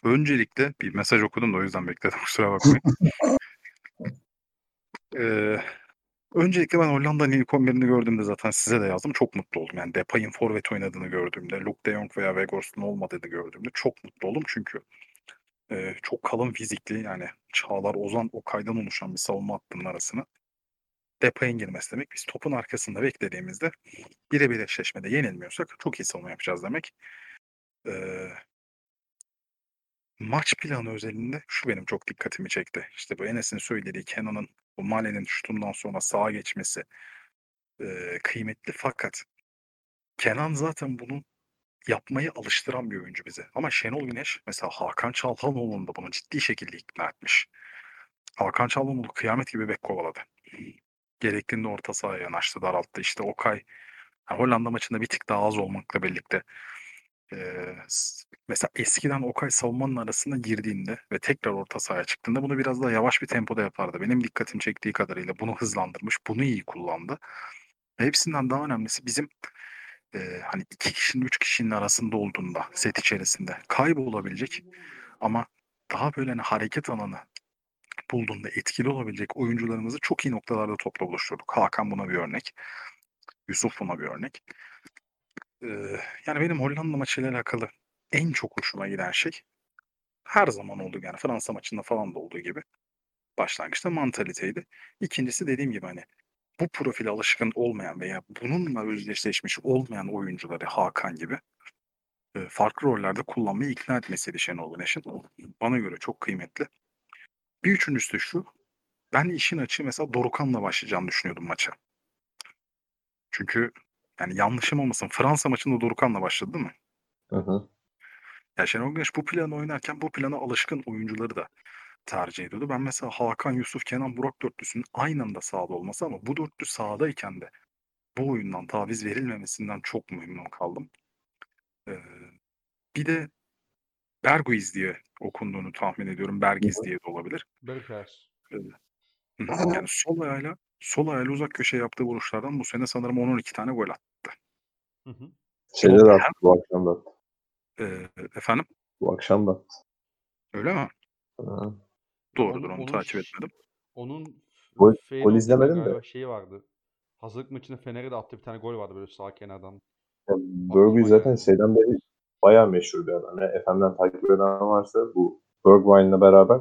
öncelikle bir mesaj okudum da o yüzden bekledim. Kusura bakmayın. Ee, öncelikle ben Hollanda'nın ilk on birini gördüğümde zaten size de yazdım. Çok mutlu oldum. Yani Depay'in forvet oynadığını gördüğümde, Luke de Jong veya Weghorst'un olmadığını gördüğümde çok mutlu oldum. Çünkü e, çok kalın fizikli yani Çağlar, Ozan, Okay'dan oluşan bir savunma hattının arasına Depay'in girmesi demek. Biz topun arkasında beklediğimizde birebir eşleşmede yenilmiyorsak çok iyi savunma yapacağız demek. Ee, maç planı özelinde şu benim çok dikkatimi çekti. İşte bu Enes'in söylediği Kenan'ın o Male'nin şutundan sonra sağa geçmesi e, kıymetli fakat Kenan zaten bunu yapmayı alıştıran bir oyuncu bize. Ama Şenol Güneş mesela Hakan Çalhanoğlu'nu da bunu ciddi şekilde ikna etmiş. Hakan Çalhanoğlu kıyamet gibi bek kovaladı. Gerektiğinde orta sahaya yanaştı, daralttı. İşte Okay yani Hollanda maçında bir tık daha az olmakla birlikte e, mesela eskiden Okay savunmanın arasına girdiğinde ve tekrar orta sahaya çıktığında bunu biraz daha yavaş bir tempoda yapardı. Benim dikkatim çektiği kadarıyla bunu hızlandırmış, bunu iyi kullandı. Ve hepsinden daha önemlisi bizim e, hani iki kişinin, üç kişinin arasında olduğunda set içerisinde kaybolabilecek ama daha böyle hani hareket alanı bulduğunda etkili olabilecek oyuncularımızı çok iyi noktalarda topla buluşturduk. Hakan buna bir örnek. Yusuf buna bir örnek. Ee, yani benim Hollanda maçıyla alakalı en çok hoşuma giden şey her zaman olduğu yani Fransa maçında falan da olduğu gibi başlangıçta mantaliteydi. İkincisi dediğim gibi hani bu profile alışkın olmayan veya bununla özdeşleşmiş olmayan oyuncuları Hakan gibi farklı rollerde kullanmayı ikna etmesiydi Şenol Güneş'in. Bana göre çok kıymetli. Bir üçüncüsü de şu, ben işin açığı mesela Dorukan'la başlayacağını düşünüyordum maça. Çünkü yani yanlışım olmasın Fransa maçında Dorukan'la başladı değil mi? Hı hı. Ya Şenol Güneş bu planı oynarken bu plana alışkın oyuncuları da tercih ediyordu. Ben mesela Hakan, Yusuf, Kenan, Burak dörtlüsünün aynı anda sahada olması ama bu dörtlü sahadayken de bu oyundan taviz verilmemesinden çok memnun kaldım. Ee, bir de Berguiz diye okunduğunu tahmin ediyorum. Bergiz diye de olabilir. Bergiz. Yani sol ayağıyla, sol ayağıyla uzak köşe yaptığı vuruşlardan bu sene sanırım on on iki tane gol attı. Hı hı. Şeyde de attı, bu akşam da attı. E, efendim? Bu akşam da attı. Öyle mi? Hı. Doğrudur, onu onun, takip etmedim. Onun gol, gol izlemedim de. Şeyi vardı. Hazırlık maçında Fener'e de attığı bir tane gol vardı böyle sağ kenardan. Yani, Bergiz zaten yani. Şeyden beri bayağı meşhur bir adam. Yani F M'den takip eden varsa bu Bergwijn'la beraber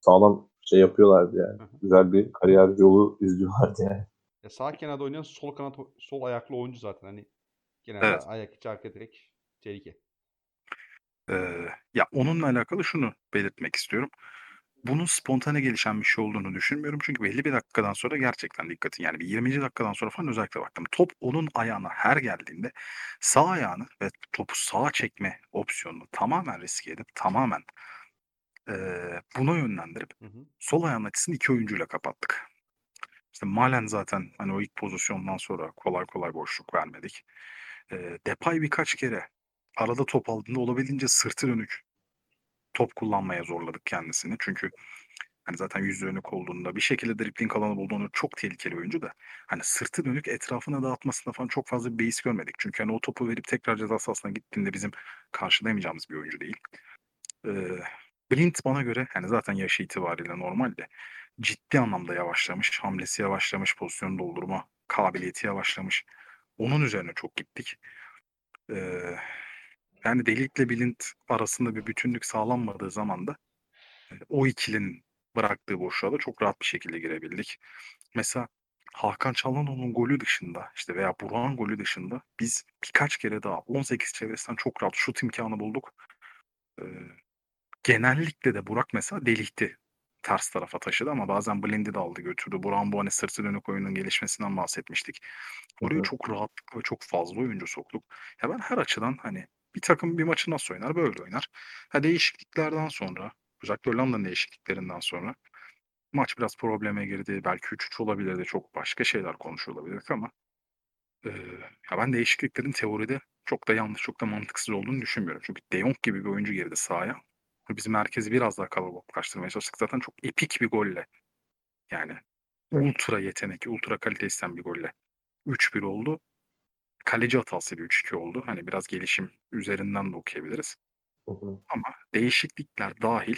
sağlam şey yapıyorlardı yani. Hı hı. Güzel bir kariyer yolu izliyorlardı yani. Ya sağ kenarda oynayan sol kanat sol ayaklı oyuncu zaten. Hani genelde evet. Ayak içi arka direkt tehlike. Ee, ya onunla alakalı şunu belirtmek istiyorum. bunun spontane gelişen bir şey olduğunu düşünmüyorum. Çünkü belli bir dakikadan sonra gerçekten dikkatin, yani bir yirminci dakikadan sonra falan özellikle baktım. Top onun ayağına her geldiğinde sağ ayağını ve topu sağa çekme opsiyonunu tamamen riske edip tamamen eee, buna yönlendirip Hı hı. sol ayağın açısını iki oyuncuyla kapattık. İşte Malen zaten hani o ilk pozisyondan sonra kolay kolay boşluk vermedik. Eee Depay birkaç kere arada top aldığında olabildiğince sırtı dönük top kullanmaya zorladık kendisini. Çünkü hani zaten yüz dönük olduğunda bir şekilde dripling alanı bulduğunda çok tehlikeli oyuncu da hani sırtı dönük etrafına dağıtmasında falan çok fazla bir beis görmedik. Çünkü hani o topu verip tekrar ceza sahasına gittiğinde bizim karşılayamayacağımız bir oyuncu değil. Ee, Blind bana göre yani zaten yaşı itibariyle normalde ciddi anlamda yavaşlamış. Hamlesi yavaşlamış, pozisyon doldurma kabiliyeti yavaşlamış. Onun üzerine çok gittik. Ee, Yani Delik'le Bilint arasında bir bütünlük sağlanmadığı zaman da e, o ikilinin bıraktığı boşluğa da çok rahat bir şekilde girebildik. Mesela Hakan Çalhanoğlu'nun golü dışında işte veya Burak'ın golü dışında biz birkaç kere daha on sekiz çevresinden çok rahat şut imkanı bulduk. E, Genellikle de Burak mesela delikti. Ters tarafa taşıdı ama bazen Blind'i de aldı götürdü. Burak'ın bu hani sırtı dönük oyunun gelişmesinden bahsetmiştik. Hı Oraya hı. çok rahatlık ve çok fazla oyuncu soktuk. Ya ben her açıdan hani bir takım bir maçı nasıl oynar? Böyle oynar. Ha, değişikliklerden sonra, özellikle Hollanda'nın değişikliklerinden sonra maç biraz probleme girdi. Belki üç üç olabilirdi. Çok başka şeyler konuşuyor olabilirdik ama e, ya ben değişikliklerin teoride çok da yanlış, çok da mantıksız olduğunu düşünmüyorum. Çünkü De Jong gibi bir oyuncu girdi sahaya. Biz merkezi biraz daha kalabalıklaştırmaya çalıştık. Zaten çok epik bir golle, yani ultra yetenek, ultra kalite isteyen bir golle üç bir oldu. Kaleci hatasıyla üç iki oldu. Hani biraz gelişim üzerinden de okuyabiliriz. Hı hı. Ama değişiklikler dahil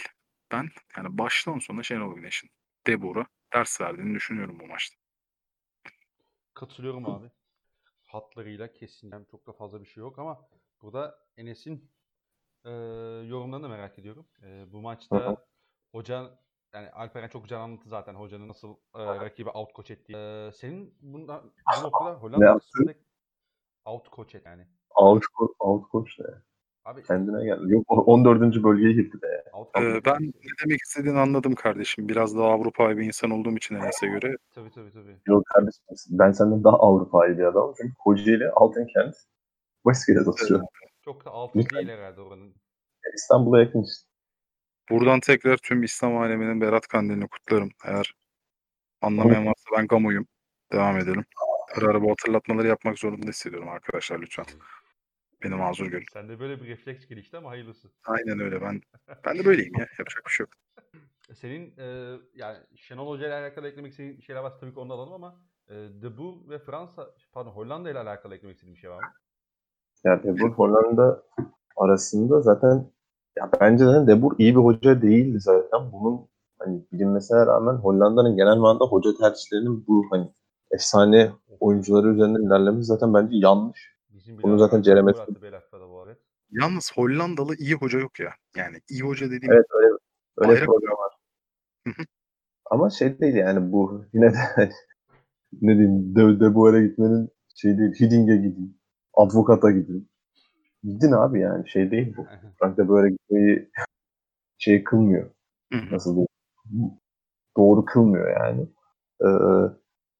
ben yani baştan sona Şenol Güneş'in Debor'a ders verdiğini düşünüyorum bu maçta. Katılıyorum abi. Hatlarıyla kesinlikle çok da fazla bir şey yok ama burada Enes'in e, yorumlarını merak ediyorum. E, bu maçta hoca, yani Alperen çok güzel anlattı zaten hocanın nasıl e, rakibi outcoach ettiği. E, senin bundan bu noktada Hollanda kısmında Out coach et yani. Out, out coach de. Abi, kendine gel. Yok, on dördüncü bölgeye gitti de. Out, out ee, ben ne demek istediğini anladım kardeşim. Biraz daha Avrupa'yı bir insan olduğum için Enes'e göre. Tabii tabii tabii. Yok kardeşim, ben senden daha Avrupa'yı bir adam. Çünkü Kocaeli, Altınkent, Başkent'e oturuyor. Çok da altın değil herhalde oranın. İstanbul'a yakın işte. Buradan tekrar tüm İslam aleminin Berat Kandil'ini kutlarım. Eğer anlamayan varsa ben Gamo'yum. Devam edelim. Ara ara bu hatırlatmaları yapmak zorunda hissediyorum arkadaşlar, lütfen. Beni mazur görün. Sen de böyle bir refleks gelişti ama hayırlısı. Aynen öyle, ben ben de böyleyim ya. Yapacak bir şey yok. Senin e, yani Şenol Hoca ile alakalı eklemek istediğin şeyler var, tabii ki onu alalım ama e, De Boer ve Fransa pardon Hollanda ile alakalı eklemek istediğin bir şey var mı? Ya De Boer Hollanda arasında zaten ya bence de De Boer iyi bir hoca değildi zaten. Bunun hani bilinmesine rağmen Hollanda'nın genel manada hoca tercihlerinin bu hani efsane oyuncuları üzerinden ilerlemesi zaten bence yanlış. Bunu zaten Ceremet. Yalnız Hollandalı iyi hoca yok ya. Yani iyi hoca dediğim. Evet öyle, öyle bir hoca var. Ama şey değil yani bu yine de ne diyeyim de, de bu yere gitmenin şey değil. Hiding'e gidin. Advokata gidin. Gidin abi yani şey değil bu. Frank de böyle gitmeyi şey kılmıyor. Nasıl diyeyim? Doğru kılmıyor yani. Ee,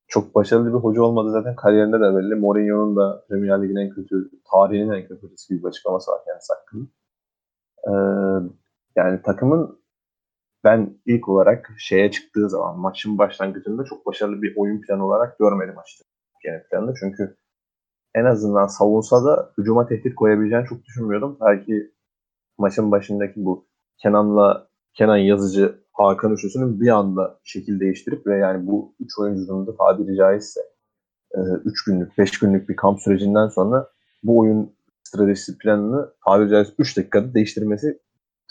Çok başarılı bir hoca olmadı zaten kariyerinde de belli. Mourinho'nun da Premier Lig'in en kötü, tarihinin en kötü hocası gibi bir açıklaması var kendisi hakkında. Ee, yani takımın ben ilk olarak şeye çıktığı zaman maçın başlangıcında çok başarılı bir oyun planı olarak görmedim açıkçası. Genel planında çünkü en azından savunsa da hücuma tehdit koyabileceğini çok düşünmüyordum. Belki maçın başındaki bu Kenan'la Kenan Yazıcı Hakan üçlüsünün bir anda şekil değiştirip ve yani bu üç oyuncunun da tabiri caizse üç günlük, beş günlük bir kamp sürecinden sonra bu oyun stratejisi planını tabiri caizse üç dakikada değiştirmesi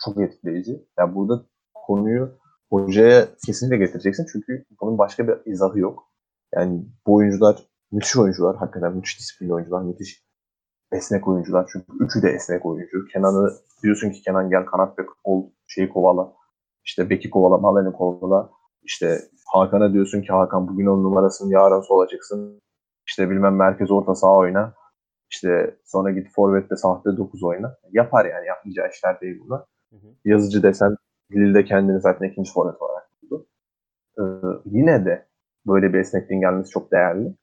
çok etkileyici. Yani burada konuyu hocaya kesinlikle getireceksin çünkü bunun başka bir izahı yok. Yani bu oyuncular müthiş oyuncular, hakikaten müthiş disiplinli oyuncular, müthiş esnek oyuncular. Çünkü üçü de esnek oyuncu. Kenan'ı diyorsun ki Kenan gel kanat bek ol, şeyi kovala. İşte Beki kovala, Malen'i kovala. İşte Hakan'a diyorsun ki Hakan bugün on numarasını yarın sola çıksın. İşte bilmem merkez orta saha oyna. İşte sonra git forvetle sahte dokuz oyna. Yapar yani, yapmayacağı işler değil bunlar. Hı hı. Yazıcı desen Lille'de kendini zaten ikinci forvet olarak buldu. Ee, yine de böyle bir esnekliğin gelmesi çok değerli.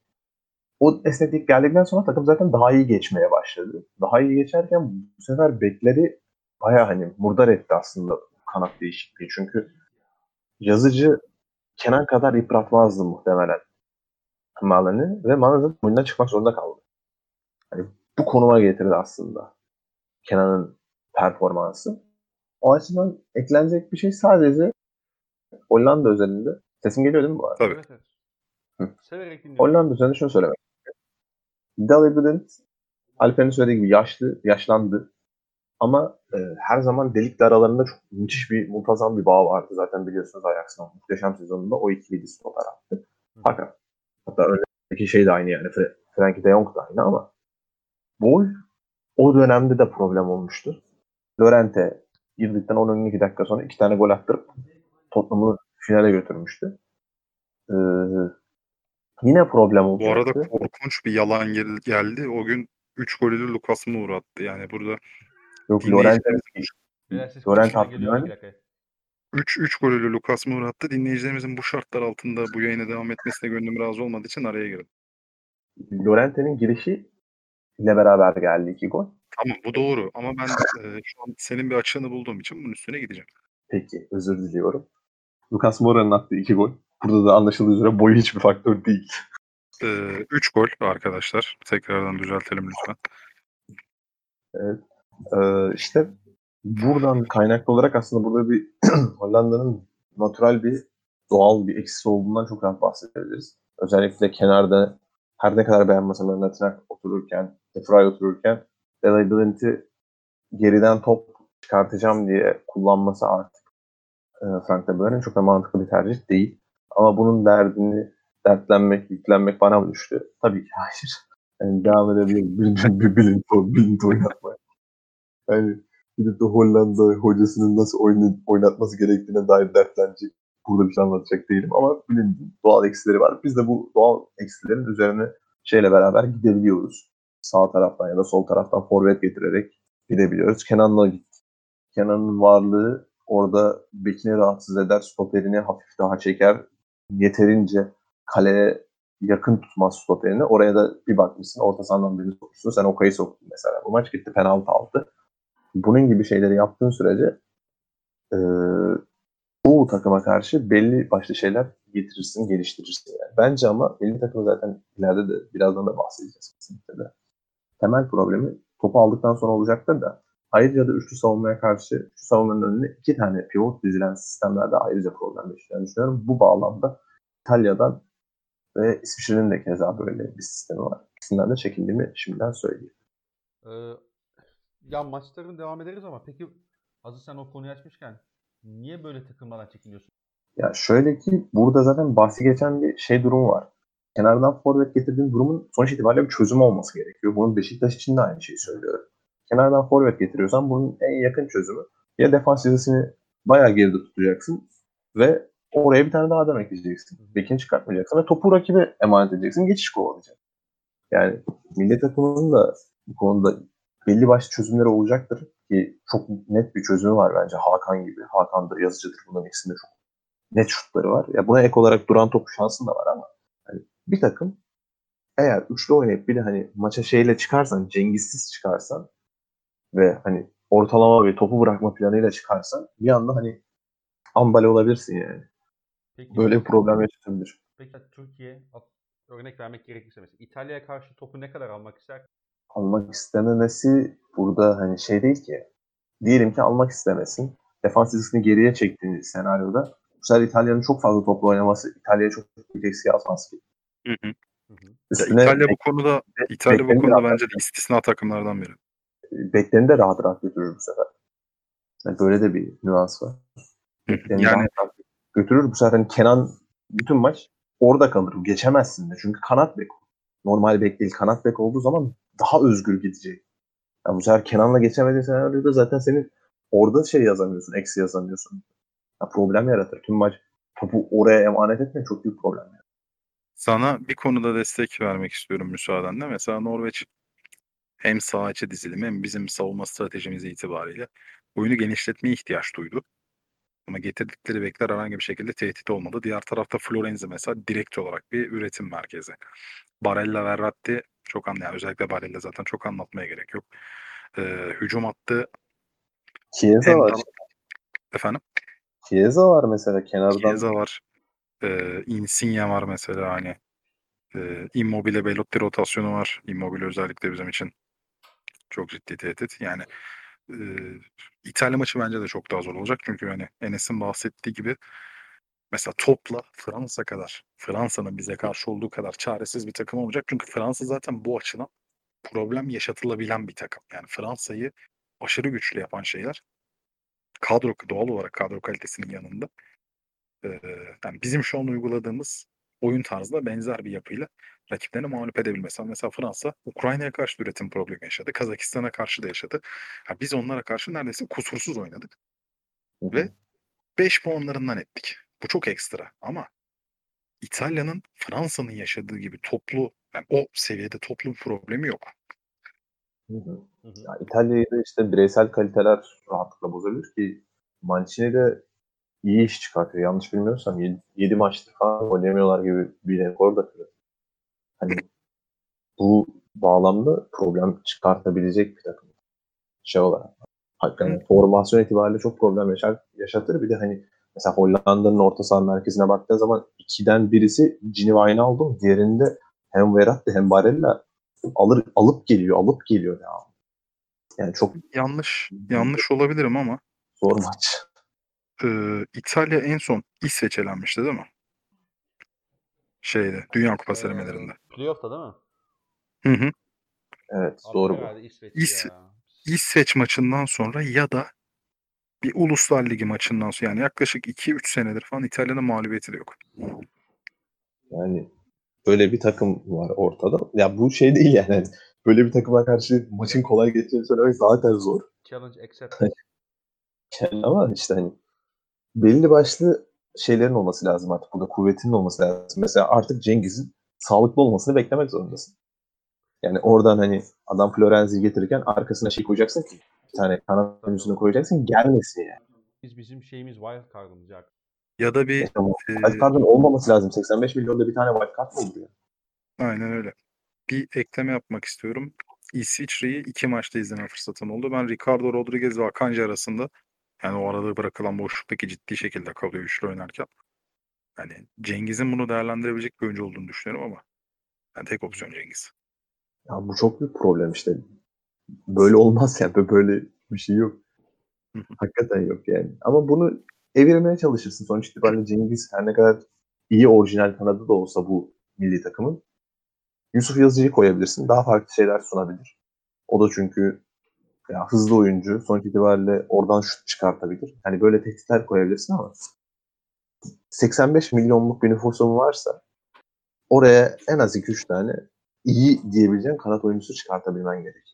O esneklik geldikten sonra takım zaten daha iyi geçmeye başladı. Daha iyi geçerken bu sefer bekleri bayağı hani murdar etti aslında kanat değişikliği. Çünkü Yazıcı Kenan kadar yıpratmazdı muhtemelen Malan'ı ve Malan'ın oyundan çıkmak zorunda kaldı. Yani bu konuma getirdi aslında Kenan'ın performansı. O açıdan eklenecek bir şey sadece Hollanda üzerinde. Sesim geliyor değil mi bu arada? Tabii. Evet, evet. Severek dinliyorum. Hollanda üzerinde şunu söylemek istiyorum. Dalibident, Alper'in söylediği gibi yaşlı, yaşlandı. Ama e, her zaman delik aralarında çok müthiş bir, muntazam bir bağ vardı. Zaten biliyorsunuz Ajax'ın muhteşem sezonunda o ikili stoper attı. Hakan. Hatta öndeki şey de aynı yani. Frenkie de Jong da aynı ama Boy o dönemde de problem olmuştu. Llorente girdikten on on iki dakika sonra iki tane gol attırıp Tottenham'ı finale götürmüştü. Ee, yine problem oldu. Bu arada korkunç bir yalan geldi. O gün üç golü Lucas Moura attı. Yani burada Yok Llorente Llorente üç golü Lucas Moura attı. Dinleyicilerimizin bu şartlar altında bu yayına devam etmesine gönlüm razı olmadığı için araya girdim. Llorente'nin girişi ile beraber geldi iki gol. Tamam bu doğru ama ben e, şu an senin bir açığını bulduğum için bunun üstüne gideceğim. Peki özür diliyorum. Lucas Moura'nın attığı iki gol. Burada da anlaşıldığı üzere boyu hiçbir faktör değil. E, üç gol arkadaşlar. Tekrardan düzeltelim lütfen. Evet. E, işte buradan kaynaklı olarak aslında burada bir Hollanda'nın natural bir doğal bir eksisi olduğundan çok rahat bahsedebiliriz. Özellikle kenarda her ne kadar beğenmeseler Nathaniel otururken, Defray otururken Delaydalent'i geriden top çıkartacağım diye kullanması artık e, Frank de Boer'in çok da mantıklı bir tercih değil. Ama bunun derdini dertlenmek, yüklenmek bana mı düştü? Tabii ki hayır. Yani devam edebilir. Bilint oynatmaya. Yani gidip de Hollanda hocasının nasıl oyun, oynatması gerektiğine dair dertlenecek. Burada bir şey anlatacak değilim ama bilin doğal eksileri var. Biz de bu doğal eksilerin üzerine şeyle beraber gidebiliyoruz. Sağ taraftan ya da sol taraftan forvet getirerek gidebiliyoruz. Kenan'la gittik. Kenan'ın varlığı orada bekini rahatsız eder, stoperini hafif daha çeker. Yeterince kaleye yakın tutmaz stoperini. Oraya da bir bakmışsın, orta sahandan birini sokmuşsun. Sen Okay'ı soktun mesela. Bu maç gitti, penaltı aldı. Bunun gibi şeyleri yaptığın sürece ee, bu takıma karşı belli başlı şeyler getirirsin, geliştirirsin. Yani. Bence ama milli takımı zaten ileride de birazdan da bahsedeceğiz kesinlikle de. Temel problemi topu aldıktan sonra olacaktır da ayrıca da üçlü savunmaya karşı üçlü savunmanın önüne iki tane pivot dizilen sistemlerde ayrıca problem yaşayacağını düşünüyorum. Bu bağlamda İtalya'dan ve İsviçre'nin de keza böyle bir sistemi var. İkisinden de çekindiğimi şimdiden söyleyeyim. Ee, ya maçların devam ederiz ama peki hazır sen o konuyu açmışken niye böyle takımlardan çekiliyorsun? Ya şöyle ki burada zaten bahsi geçen bir şey durumu var. Kenardan forvet getirdiğin durumun sonuç itibariyle bir çözüm olması gerekiyor. Bunun Beşiktaş için de aynı şeyi söylüyorum. Kenardan forvet getiriyorsan bunun en yakın çözümü ya defans çizgisini bayağı geride tutacaksın ve oraya bir tane daha adam ekleyeceksin. Bekini çıkartmayacaksın ve topu rakibe emanet edeceksin. Geçiş kovalayacak. Yani milli takımının da bu konuda belli başlı çözümleri olacaktır. Ki çok net bir çözümü var bence Hakan gibi. Hakan da Yazıcıdır. Bunların ikisinde çok net şutları var. Ya buna ek olarak duran top şansın da var ama hani bir takım eğer üçlü oynayıp bir de hani maça şeyle çıkarsan, Cengizsiz çıkarsan ve hani ortalama bir topu bırakma planıyla çıkarsan bir anda hani ambale olabilirsin yani. Peki, böyle bir problem yaşatabilir. Peki Türkiye örnek vermek gerekirse mesela İtalya'ya karşı topu ne kadar almak ister? Almak istememesi burada hani şey değil ki. Diyelim ki almak istemesin. Defans çizgisini geriye çektiğin senaryoda bu sefer İtalya'nın çok fazla toplu oynaması İtalya'ya çok büyük eksiği atmaz ki. Hı hı. Üstüne, İtalya bu konuda İtalya bu konuda bence de istisna takımlardan biri. Beklerini de rahat rahat götürür bu sefer. Yani böyle de bir nüans var. Beklerini yani götürür bu sefer hani Kenan bütün maç orada kalır. Geçemezsin de. Çünkü kanat bek. Normal bek değil. Kanat bek olduğu zaman daha özgür gidecek. Yani bu sefer Kenan'la geçemediğin senaryoda zaten senin orada şey yazamıyorsun, eksi yazamıyorsun. Yani problem yaratır. Tüm maç topu oraya emanet etmek çok büyük problem yaratır. Sana bir konuda destek vermek istiyorum müsaadenle. Mesela Norveç hem sağ içi dizilimi hem bizim savunma stratejimiz itibariyle oyunu genişletmeye ihtiyaç duydu. Ama getirdikleri bekler herhangi bir şekilde tehdit olmadı. Diğer tarafta Florenzi mesela direkt olarak bir üretim merkezi. Barella, Verratti çok anlıyor. Yani özellikle Barella zaten çok anlatmaya gerek yok. Ee, hücum hattı. Chiesa var. Tam... Efendim? Chiesa var mesela kenardan. Chiesa var. Ee, Insigne var mesela hani. Ee, Immobile, Belotti rotasyonu var. Immobile özellikle bizim için çok ciddi tehdit. Yani e, İtalya maçı bence de çok daha zor olacak. Çünkü hani Enes'in bahsettiği gibi mesela topla Fransa kadar, Fransa'nın bize karşı olduğu kadar çaresiz bir takım olacak. Çünkü Fransa zaten bu açıdan problem yaşatılabilen bir takım. Yani Fransa'yı aşırı güçlü yapan şeyler kadro, doğal olarak kadro kalitesinin yanında. Ee, yani bizim şu an uyguladığımız oyun tarzına benzer bir yapıyla rakiplerini mağlup edebilmesi. Mesela Fransa Ukrayna'ya karşı üretim problemi yaşadı. Kazakistan'a karşı da yaşadı. Yani biz onlara karşı neredeyse kusursuz oynadık. Hı-hı. Ve beş puanlarından ettik. Bu çok ekstra ama İtalya'nın Fransa'nın yaşadığı gibi toplu, yani o seviyede toplu problemi yok. Hı-hı. Ya İtalya'da işte bireysel kaliteler rahatlıkla bozulur ki Mancini de iyi iş çıkartıyor. Yanlış bilmiyorsam yedi maçta falan oynayamıyorlar gibi bir rekor da kırıyor. Hani bu bağlamda problem çıkartabilecek bir takım şey olarak. Hakikaten formasyon itibariyle çok problem yaşar, yaşatır. Bir de hani mesela Hollanda'nın orta saha merkezine baktığın zaman ikiden birisi Gini Wijnaldum, diğerinde hem Verratti hem Barella alır alıp geliyor, alıp geliyor ya. Yani çok yanlış yanlış olabilirim ama zor maç. Ee, İtalya en son İsveç elenmişti değil mi? Şeyde, Dünya Kupası ee, elemelerinde. Playoff'ta değil mi? Hı hı. Evet, abi doğru bu. İsveç, İs- İsveç maçından sonra ya da bir Uluslar Ligi maçından sonra, yani yaklaşık iki üç senedir falan İtalya'nın mağlubiyeti de yok. Yani böyle bir takım var ortada. Ya bu şey değil yani. Böyle bir takıma karşı maçın kolay geçeceğini söylemek zaten zor. Challenge accepted. Yani ama işte hani belli başlı şeylerin olması lazım artık. Burada kuvvetinin olması lazım. Mesela artık Cengiz'in sağlıklı olmasını beklemek zorundasın. Yani oradan hani adam Florenzi'yi getirirken arkasına şey koyacaksın ki bir tane kanat oyuncusunu koyacaksın gelmesin yani. Biz bizim şeyimiz wild card'ımız ya. Ya da bir yani, e... wild card'ın olmaması lazım. seksen beş milyonda bir tane wild card mı oluyor? Aynen öyle. Bir ekleme yapmak istiyorum. İsviçre'yi iki maçta izleme fırsatım oldu. Ben Ricardo Rodriguez ve Akanji arasında, yani o arada bırakılan boşluktaki ciddi şekilde kalıyor üçlü oynarken. Yani Cengiz'in bunu değerlendirebilecek bir oyuncu olduğunu düşünüyorum ama yani tek opsiyon Cengiz. Ya bu çok büyük problem işte. Böyle olmaz ya. Yani. Böyle bir şey yok. Hakikaten yok yani. Ama bunu evirmeye çalışırsın. Sonuç itibariyle Cengiz her ne kadar iyi orijinal kanadı da olsa bu milli takımın, Yusuf Yazıcı'yı koyabilirsin. Daha farklı şeyler sunabilir. O da çünkü ya hızlı oyuncu. Sonuç itibariyle oradan şut çıkartabilir. Hani böyle tehditler koyabilirsin ama seksen beş milyonluk bir nüfusun varsa oraya en az iki üç tane iyi diyebileceğin kanat oyuncusu çıkartabilmen gerekiyor.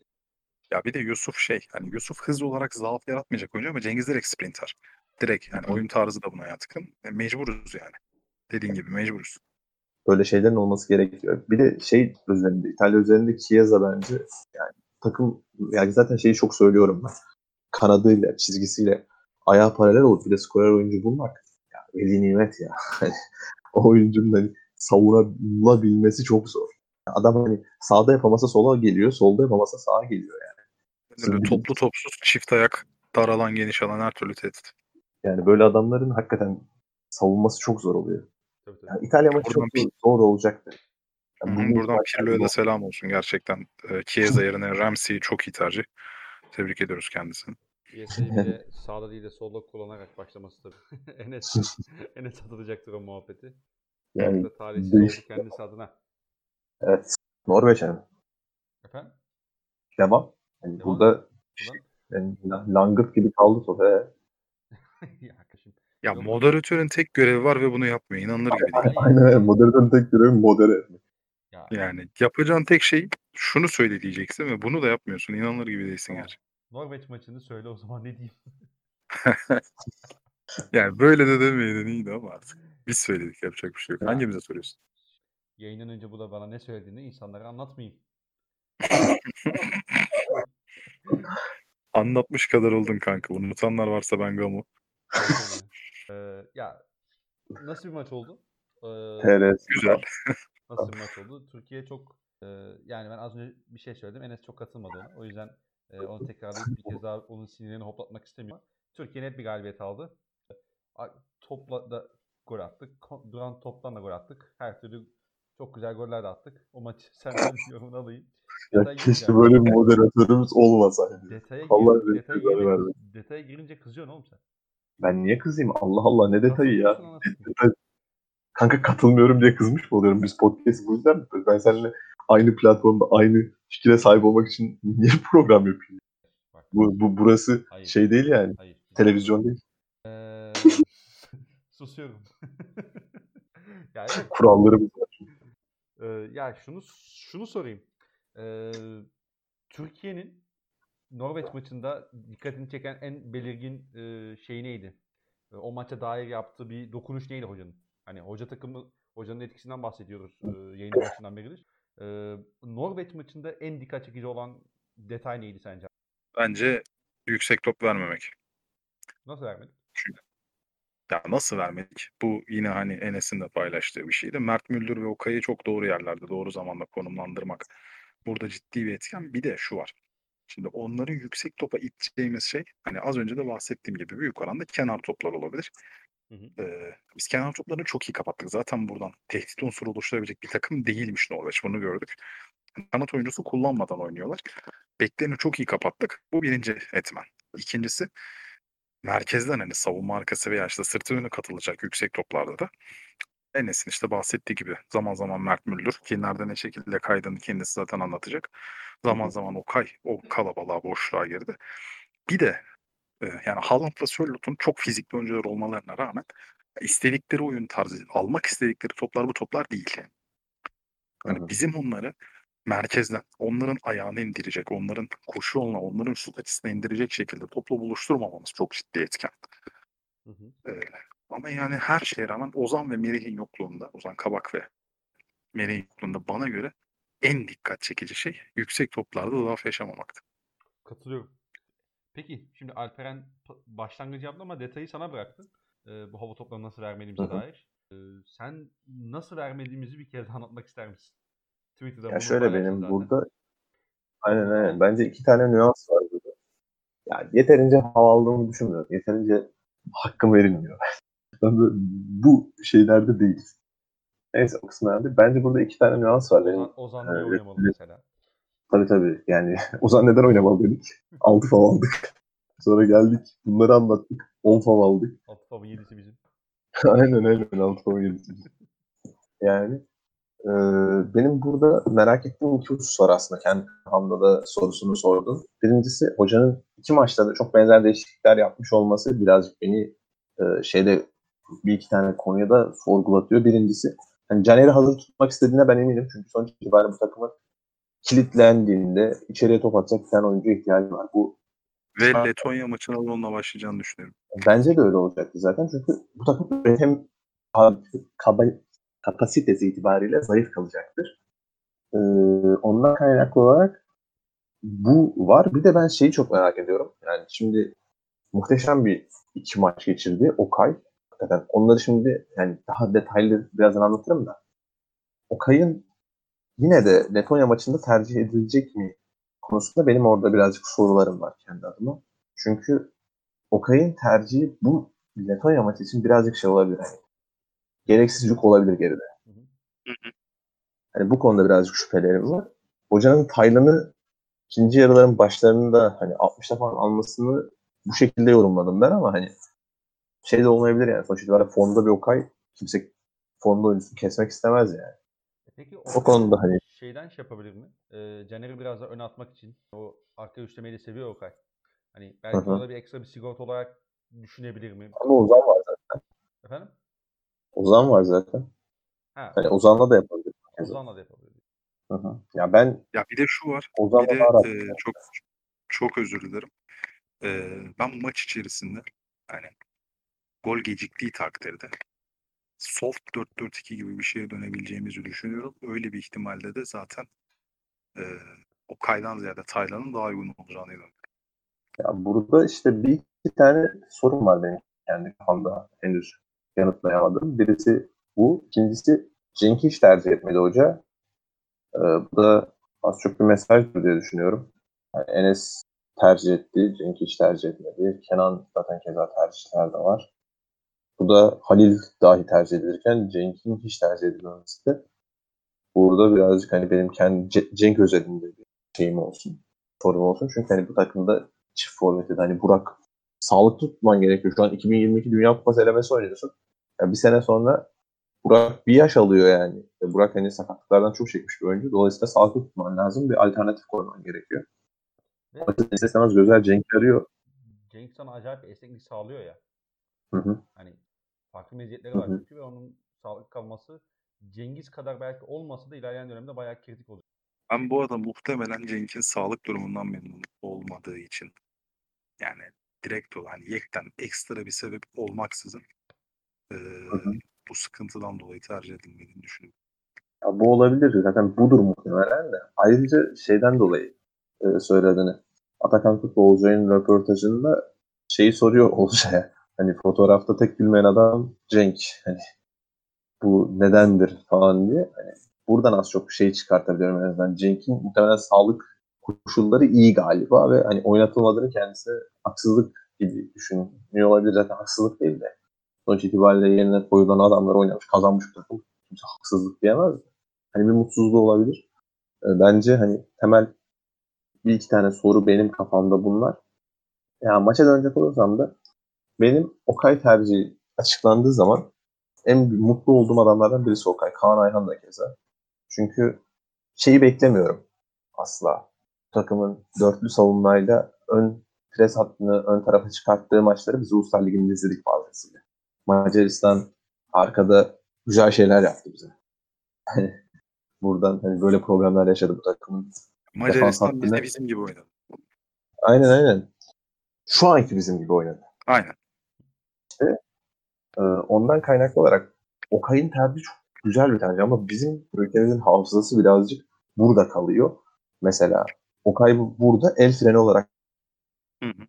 Ya bir de Yusuf şey, hani Yusuf hız olarak zaaf yaratmayacak oyuncu ama Cengiz direkt sprinter. Direkt yani oyun tarzı da buna yatkın. Yani mecburuz yani. Dediğin gibi mecburuz. Böyle şeylerin olması gerekiyor. Bir de şey üzerinde, İtalya üzerinde Chiesa bence yani takım, yani zaten şeyi çok söylüyorum ben. Kanadıyla, çizgisiyle ayağa paralel olup bir de skorer oyuncu bulmak ya veli nimet ya. O oyuncunun hani savunulabilmesi çok zor. Adam hani sağda yapamasa sola geliyor, solda yapamasa sağa geliyor yani. Böyle toplu topsuz, çift ayak, dar alan, geniş alan her türlü tehdit. Yani böyle adamların hakikaten savunması çok zor oluyor. Tabii, tabii. Yani İtalya maçı çok bir... zor olacaktı. Yani hmm, buradan Pirlo'ya da selam olsun gerçekten. Chiesa yerine Ramsey'i çok iyi tercih. Tebrik ediyoruz kendisini. Chiesa'yı bile sağda değil de solda kullanarak başlaması tabii. Enes, Enes atılacaktır o muhabbeti. Yani da tarihsiz oldu kendisi adına. Evet. Norveç'e mi? Efendim? Devam. Yani Devam. Burada yani langırt gibi kaldı sohbe. Ya, ya moderatörün tek görevi var ve bunu yapmıyor. İnanılır gibi değil. Aynen. Moderatörün tek görevi modere etmek. Ya. Yani yapacağın tek şey şunu söyle diyeceksin ve bunu da yapmıyorsun. İnanılır gibi değilsin tamam. Gerçekten. Norveç maçını söyle o zaman ne diyeyim? Yani böyle de demeyenin iyiydi ama artık. Biz söyledik, yapacak bir şey yok. Ya. Hangimize soruyorsun? Yayından önce bu da bana ne söylediğini insanlara anlatmayayım. Anlatmış kadar oldun kanka. Unutanlar varsa ben gamı. Ee, ya nasıl bir maç oldu? Ee, evet, güzel. Nasıl bir maç oldu? Türkiye çok e, yani ben az önce bir şey söyledim. Enes çok katılmadı ona. O yüzden e, onu tekrarlayıp bir kez daha onun sinirini hoplatmak istemiyorum. Türkiye net bir galibiyet aldı. Topla da gol attık. Duran toptan da gol attık. Her türlü çok güzel goller de attık. O maçı senden yorumunu alayım. Ya keşke böyle bir moderatörümüz olmasaydı. Detaya, Allah gir- detaya, girince, detaya girince kızıyorsun oğlum sen. Ben niye kızayım? Allah Allah, ne detayı ya. Detay. Kanka katılmıyorum diye kızmış mı oluyorum? Biz podcast bu yüzden mi? Ben seninle aynı platformda aynı fikre sahip olmak için niye program yapayım? Bak, bu, bu burası hayır, şey değil yani. Hayır. Televizyon değil. Ee, susuyorum. Yani, kuralları bu. Ee, ya şunu şunu sorayım. Ee, Türkiye'nin Norveç maçında dikkatini çeken en belirgin e, şey neydi? E, o maça dair yaptığı bir dokunuş neydi hocanın? Hani hoca takımı, hocanın etkisinden bahsediyoruz e, yayının başından beridir. E, Norveç maçında en dikkat çekici olan detay neydi sence? Bence yüksek top vermemek. Nasıl vermedik? Çünkü, ya nasıl vermedik? Bu yine hani Enes'in de paylaştığı bir şeydi. Mert Müldür ve Okay'ı çok doğru yerlerde, doğru zamanda konumlandırmak. Burada ciddi bir etken. Bir de şu var. Şimdi onları yüksek topa iteceğimiz şey, hani az önce de bahsettiğim gibi büyük oranda kenar toplar olabilir. Hı hı. Ee, biz kenar toplarını çok iyi kapattık. Zaten buradan tehdit unsuru oluşturabilecek bir takım değilmiş Norveç. Bunu gördük. Kanat oyuncusu kullanmadan oynuyorlar. Beklerini çok iyi kapattık. Bu birinci etmen. İkincisi, merkezden hani savunma arkası veya işte sırtı önü katılacak yüksek toplarda da Enes'in işte bahsettiği gibi zaman zaman Mert Müldür, ki nerede ne şekilde kaydığını kendisi zaten anlatacak. Zaman zaman Okay o kalabalığa, boşluğa girdi. Bir de e, yani Haaland'la Sörlot'un çok fizikli oyuncular olmalarına rağmen istedikleri oyun tarzı, almak istedikleri toplar bu toplar değil. Yani evet. Bizim onları merkezden, onların ayağını indirecek, onların koşu yoluna, onların şut açısına indirecek şekilde topla buluşturmamamız çok ciddi etken. Hı hı. Ee, ama yani her şeye rağmen Ozan ve Merih'in yokluğunda, Ozan Kabak ve Merih'in yokluğunda bana göre en dikkat çekici şey yüksek toplarda laf yaşamamaktı. Katılıyorum. Peki şimdi Alperen başlangıcı yaptı ama detayı sana bıraktım. Ee, bu hava toplarını nasıl vermediğimize dair. Ee, sen nasıl vermediğimizi bir kez anlatmak ister misin? Twitter'da ya şöyle benim zaten. Burada aynen aynen. Bence iki tane nüans var burada. Yani yeterince hava aldığımı düşünmüyorum. Yeterince hakkım verilmiyor. Bu şeylerde değil. Neyse o kısımlarda. Bence burada iki tane nüans var. Ozan, Ozan niye ee, oynamalı mesela? Tabii tabii. Yani Ozan neden oynamalı dedik? altı fav aldık. Sonra geldik. Bunları anlattık. on fav aldık. altı favın yedisi bizim. Aynen aynen. altı favın yedisi bizim. Yani e, benim burada merak ettiğim iki husus var aslında. Kendi hamda da sorusunu sordum. Birincisi hocanın iki maçta da çok benzer değişiklikler yapmış olması birazcık beni e, şeyde bir iki tane konuya da sorgulatıyor. Birincisi, yani Caner'i hazır tutmak istediğine ben eminim. Çünkü sonuç itibariyle bu takımın kilitlendiğinde içeriye top atacak bir tane oyuncuya ihtiyacı var. Bu ve Letonya maçına onunla başlayacağını düşünüyorum. Bence de öyle olacaktı zaten. Çünkü bu takım hem kab- kapasitesi itibariyle zayıf kalacaktır. Ee, ondan kaynaklı olarak bu var. Bir de ben şeyi çok merak ediyorum. Yani şimdi muhteşem bir iki maç geçirdi Okay. Zaten onları şimdi yani daha detaylı birazdan anlatırım da Okay'ın yine de Letonya maçında tercih edilecek mi konusunda benim orada birazcık sorularım var kendi adıma. Çünkü Okay'ın tercihi bu Letonya maçı için birazcık şey olabilir. Yani gereksiz yük olabilir geride. Hani bu konuda birazcık şüphelerim var. Hocanın Taylan'ı ikinci yarıların başlarında hani altmışta falan almasını bu şekilde yorumladım ben ama hani şey de olmayabilir yani. Sonuç itibariyle formda bir Okay, kimse formda oyuncusunu kesmek istemez yani. Peki o konuda hani şeyden şey yapabilir mi? Ee, Caner'i biraz daha öne atmak için o arka üçlemeyi de seviyor Okay. Hani belki Hı-hı. Ona bir ekstra bir sigorta olarak düşünebilir mi? Ama Ozan var zaten. Efendim? Ozan var zaten. Ha. Hani Ozan'la da yapabilir. Ozan'la da yapabilir. Hı-hı. Ya ben ya bir de şu var. Ozan'la bir de e, yani. çok çok özür dilerim. Ee, ben maç içerisinde yani gol geciktiği takdirde soft dört dört iki gibi bir şeye dönebileceğimizi düşünüyorum. Öyle bir ihtimalde de zaten e, o kaydan ziyade Taylan'ın daha uygun olacağını inanıyorum. Ya burada işte bir iki tane sorun var benim kendi kafamda henüz yanıtlayamadım. Birisi bu. İkincisi Cenk'i hiç tercih etmedi hoca. Ee, bu da az çok bir mesajdır diye düşünüyorum. Yani Enes tercih etti, Cenk hiç tercih etmedi. Kenan zaten keza tercihler de var. Bu da Halil dahi tercih edilirken Cenk'in hiç tercih edilmemesi de burada birazcık hani benim kendi Cenk özelinde bir şeyim olsun, sorum olsun. Çünkü hani bu takımda çift forvette de hani Burak sağlıklı tutman gerekiyor. Şu an iki bin yirmi iki Dünya Kupası elemesi oynuyorsun. Yani bir sene sonra Burak bir yaş alıyor yani. Burak hani sakatlıklardan çok çekmiş bir oyuncu. Dolayısıyla sağlıklı tutman lazım. Bir alternatif koyman gerekiyor. Açıkçası istesemez gözler Cenk'i arıyor. Cenk sana acayip esneklik sağlıyor ya. Hı hı. Hani farklı meziyetleri var çünkü ve onun sağlıklı kalması Cengiz kadar belki olmasa da ilerleyen dönemde bayağı kritik olacak. Ben bu arada muhtemelen Cenk'in sağlık durumundan memnun olmadığı için yani direkt olan hani yekten ekstra bir sebep olmaksızın e, hı hı. bu sıkıntıdan dolayı tercih edilmediğini düşünüyorum. Ya bu olabilir. Zaten budur muhtemelen de. Ayrıca şeyden dolayı e, söylediğini Atakan Futbolcu'nun röportajında şeyi soruyor Olcay'a. Hani fotoğrafta tek gülmeyen adam Cenk. Hani bu nedendir falan diye. Hani buradan az çok şey çıkartabiliyorum en azından. Cenk'in muhtemelen sağlık koşulları iyi galiba ve hani oynatılmadığını kendisi haksızlık gibi düşünüyor olabilir. Zaten haksızlık değil de. Sonuç itibariyle yerine koyulan adamlar oynamış, kazanmış bir takım. Kimse haksızlık diyemez mi? Hani bir mutsuzluğu olabilir. Bence hani temel bir iki tane soru benim kafamda bunlar. Ya maça dönecek olursam da benim Okay tercihi açıklandığı zaman en mutlu olduğum adamlardan birisi Okay. Kaan Ayhan da keza. Çünkü şeyi beklemiyorum asla. Takımın dörtlü savunmayla ön pres hattını ön tarafa çıkarttığı maçları biz Uluslar Ligi'nin izledik fazlasıyla. Macaristan arkada güzel şeyler yaptı bize. Buradan hani böyle problemler yaşadı bu takımın. Macaristan bize bizim gibi oynadı. Aynen aynen. Şu anki bizim gibi oynadı. Aynen. İşte e, ondan kaynaklı olarak Okay'ın tercihi çok güzel bir tercih ama bizim ülkemizin hafızası birazcık burada kalıyor. Mesela Okay burada el freni olarak hı hı.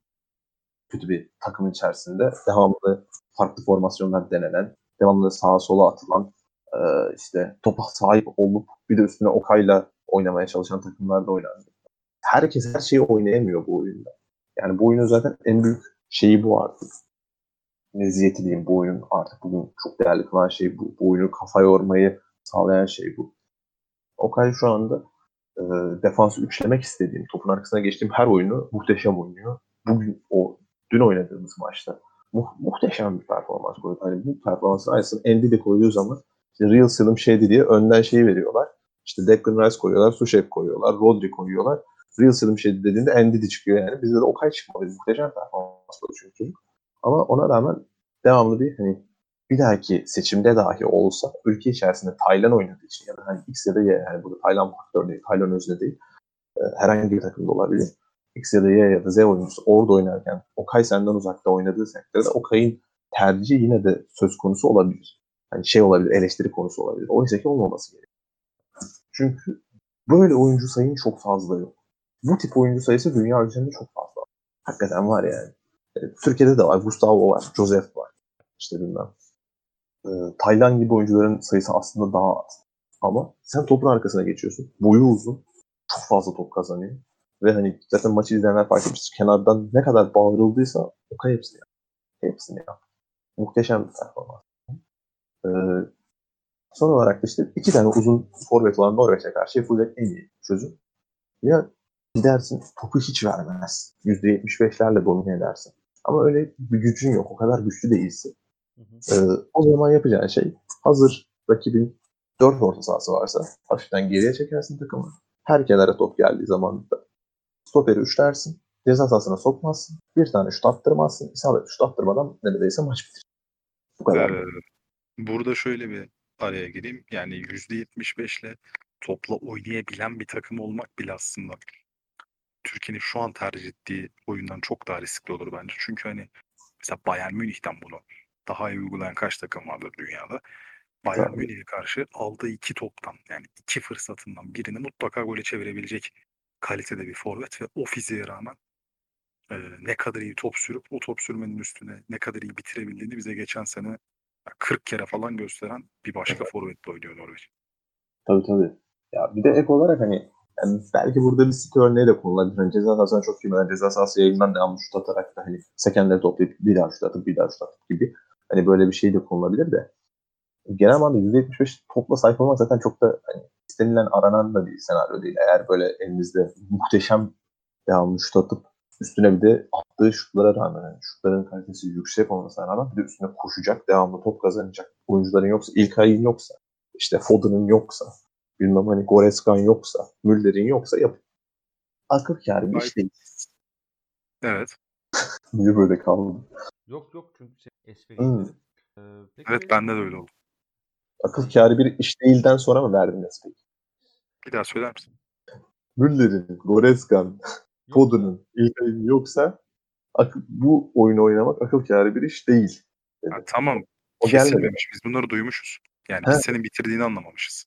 kötü bir takım içerisinde devamlı farklı formasyonlar denenen, devamlı sağa sola atılan, e, işte topa sahip olup bir de üstüne Okay'la oynamaya çalışan takımlarda oynandı. Herkes her şeyi oynayamıyor bu oyunda. Yani bu oyunun zaten en büyük şeyi bu artık. Meziyeti diyeyim bu oyunun artık bugün çok değerli kılan şey bu. Bu oyunu kafa yormayı sağlayan şey bu. Okay şu anda e, defansı üçlemek istediğim, topun arkasına geçtiğim her oyunu muhteşem oynuyor. Bugün o dün oynadığımız maçta mu- muhteşem bir performans koydu. Hani bu performansın aynısını Andy de koyduğu zaman işte Real Slim şeydi diye önden şeyi veriyorlar. İşte Declan Rice koyuyorlar, Sucek koyuyorlar, Rodri koyuyorlar. Real Slim şey dediğinde Endidi çıkıyor yani. Bizde de Okay çıkmalıydı. Muhteşem performans oldu çünkü. Ama ona rağmen devamlı bir hani bir dahaki seçimde dahi olsa ülke içerisinde Taylan oynadığı için ya da hani X ya da Y yani burada Taylan faktör değil, Taylan özne değil. E, herhangi bir takımda olabilir. X ya da Y ya da Z oyuncusu orada oynarken Okay senden uzakta oynadığı sektörde Okay'ın tercihi yine de söz konusu olabilir. Hani şey olabilir, eleştiri konusu olabilir. Oysa ki olmaması gerekiyor. Çünkü böyle oyuncu sayın çok fazla yok. Bu tip oyuncu sayısı dünya üzerinde çok fazla. Hakikaten var yani. Türkiye'de de var. Gustavo var. Josef var. İşte bilmem. Ee, Taylan gibi oyuncuların sayısı aslında daha az. Ama sen topun arkasına geçiyorsun. Boyu uzun. Çok fazla top kazanıyor. Ve hani zaten maçı izleyenler fark etmiş. Kenardan ne kadar bağırıldıysa Okay hepsini yaptı. Hepsini yaptı. Muhteşem bir performans. Ee, son olarak da işte iki tane uzun forvet olan Norveç'e karşı yapılacak en iyi çözüm. Ya gidersin, topu hiç vermez. yüzde yetmiş beşlerle domine edersin. Ama öyle bir gücün yok. O kadar güçlü değilsin. Hı hı. Ee, o zaman yapacağın şey, hazır rakibin dört orta sahası varsa hafiften geriye çekersin takımı. Her kenara top geldiği zaman da stoperi üçlersin. Ceza sahasına sokmazsın. Bir tane şut attırmazsın. İsabet şut attırmadan neredeyse maç bitir. Bu kadar. Ee, burada şöyle bir araya gireyim. Yani yüzde yetmiş beşle topla oynayabilen bir takım olmak bile aslında Türkiye'nin şu an tercih ettiği oyundan çok daha riskli olur bence. Çünkü hani mesela Bayern Münih'ten bunu daha iyi uygulayan kaç takım vardır dünyada. Bayern evet. Münih'e karşı aldığı iki toptan yani iki fırsatından birini mutlaka gole çevirebilecek kalitede bir forvet ve o fiziğe rağmen Ee, ne kadar iyi top sürüp o top sürmenin üstüne ne kadar iyi bitirebildiğini bize geçen sene kırk kere falan gösteren bir başka forvetle oynuyor Norveç. Tabii tabii. Ya bir de ek olarak hani yani belki burada bir sit örneği de kullanılabilir. Hani ceza sahasına çok girmeden ceza sahası yayından devamlı şut atarak da hani sekenleri toplayıp bir daha şut atıp bir daha şut atıp gibi hani böyle bir şey de kullanılabilir de genel anlamda yüzde yetmiş beş topla sahip olmak zaten çok da hani istenilen aranan da bir senaryo değil. Eğer böyle elinizde muhteşem devamlı şut atıp üstüne bir de attığı şutlara rağmen, yani şutların kalitesi yüksek olmasına rağmen bir de üstüne koşacak, devamlı top kazanacak oyuncuların yoksa, İlkay'ın yoksa, işte Foden'ın yoksa, bilmem hani Goretzka'nın yoksa, Müller'in yoksa yap. Akık yani bir iş değil. Evet. Niye böyle kaldım? Yok yok çünkü şey espri hmm. ee, Evet öyle... bende de öyle oldu. Akıl kârı bir iş değilden sonra mı verdin espriyi? Bir daha söyler misin? Müller'in, Goretzka'nın, Foden'ın, İlkay'ın yoksa akıl, bu oyunu oynamak akıl kârı bir iş değil. Ha, tamam. O kesilmemiş. Biz bunları duymuşuz. Yani ha. Biz senin bitirdiğini anlamamışız.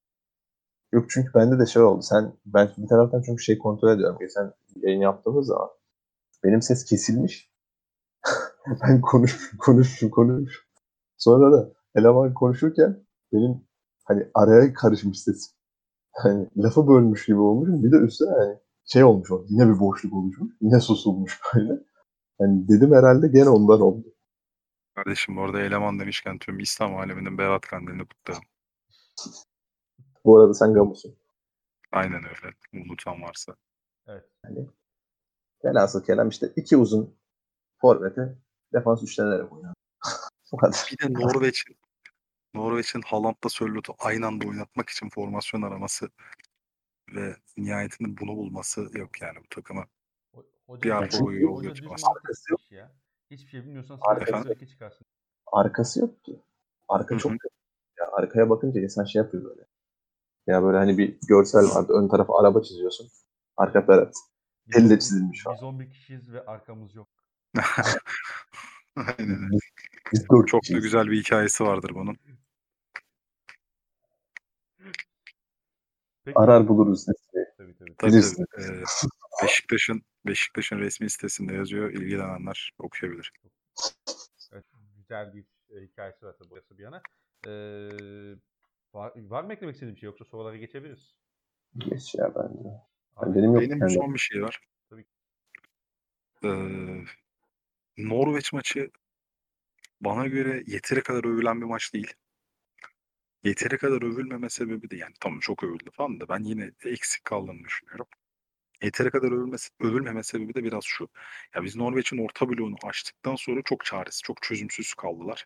Yok çünkü bende de şey oldu. Sen ben bir taraftan çünkü şey kontrol ediyorum. Geçen yayın yaptığımız zaman benim ses kesilmiş. Ben konuşmuşum, konuşmuşum, konuşmuşum. Sonra da eleman konuşurken benim hani araya karışmış sesim. Hani lafı bölmüş gibi olmuşum. Bir de üstüne hani şey olmuş o. Yine bir boşluk oluşmuş. Yine susulmuş böyle. Hani dedim herhalde gene ondan oldu. Kardeşim orada eleman demişken tüm İslam aleminin Berat Kandil'ini kutlarım. Bu arada sen gamusun. Aynen öyle. Unutan varsa. Evet. Yani, velhasıl kelam işte iki uzun forvete defans üçlenerek oynadı. Bu kadar. Bir de Norveç'in Norveç'in Haaland'la Sörlot'u aynı anda oynatmak için formasyon araması ve nihayetinin bunu bulması yok yani bu takıma. Hoca, bir arka boyu yol götürmez. Arkası yok. Ya. Hiçbir şey bilmiyorsan arkası çıkarsın. Arkası yok ki. Arka Hı-hı. çok ya arkaya bakınca insan şey yapıyor böyle. Ya böyle hani bir görsel vardı. Ön tarafa araba çiziyorsun. Arka taraf elle çizilmiş falan. Biz on bir kişiyiz ve arkamız yok. Aynen öyle. Çok kişiyiz. Da güzel bir hikayesi vardır bunun. Peki. Arar buluruz sitesi. Tabii tabii. tabii, tabii. Ee, Beşiktaş'ın Beşiktaş'ın resmi sitesinde yazıyor. İlgilenenler okuyabilir. Evet, güzel bir hikayesi var tabii burası bir yana. Eee Var, var mı eklemek istediğim bir şey yoksa sorulara geçebiliriz? Geç ya bence. Yani benim yok. Benim son bir şey var. Tabii. Ee, Norveç maçı bana göre yeteri kadar övülen bir maç değil. Yeteri kadar övülmeme sebebi de yani tamam çok övüldü falan da ben yine eksik kaldığını düşünüyorum. Yeteri kadar övülmesi, övülmeme sebebi de biraz şu. Ya biz Norveç'in orta bloğunu açtıktan sonra çok çaresiz, çok çözümsüz kaldılar.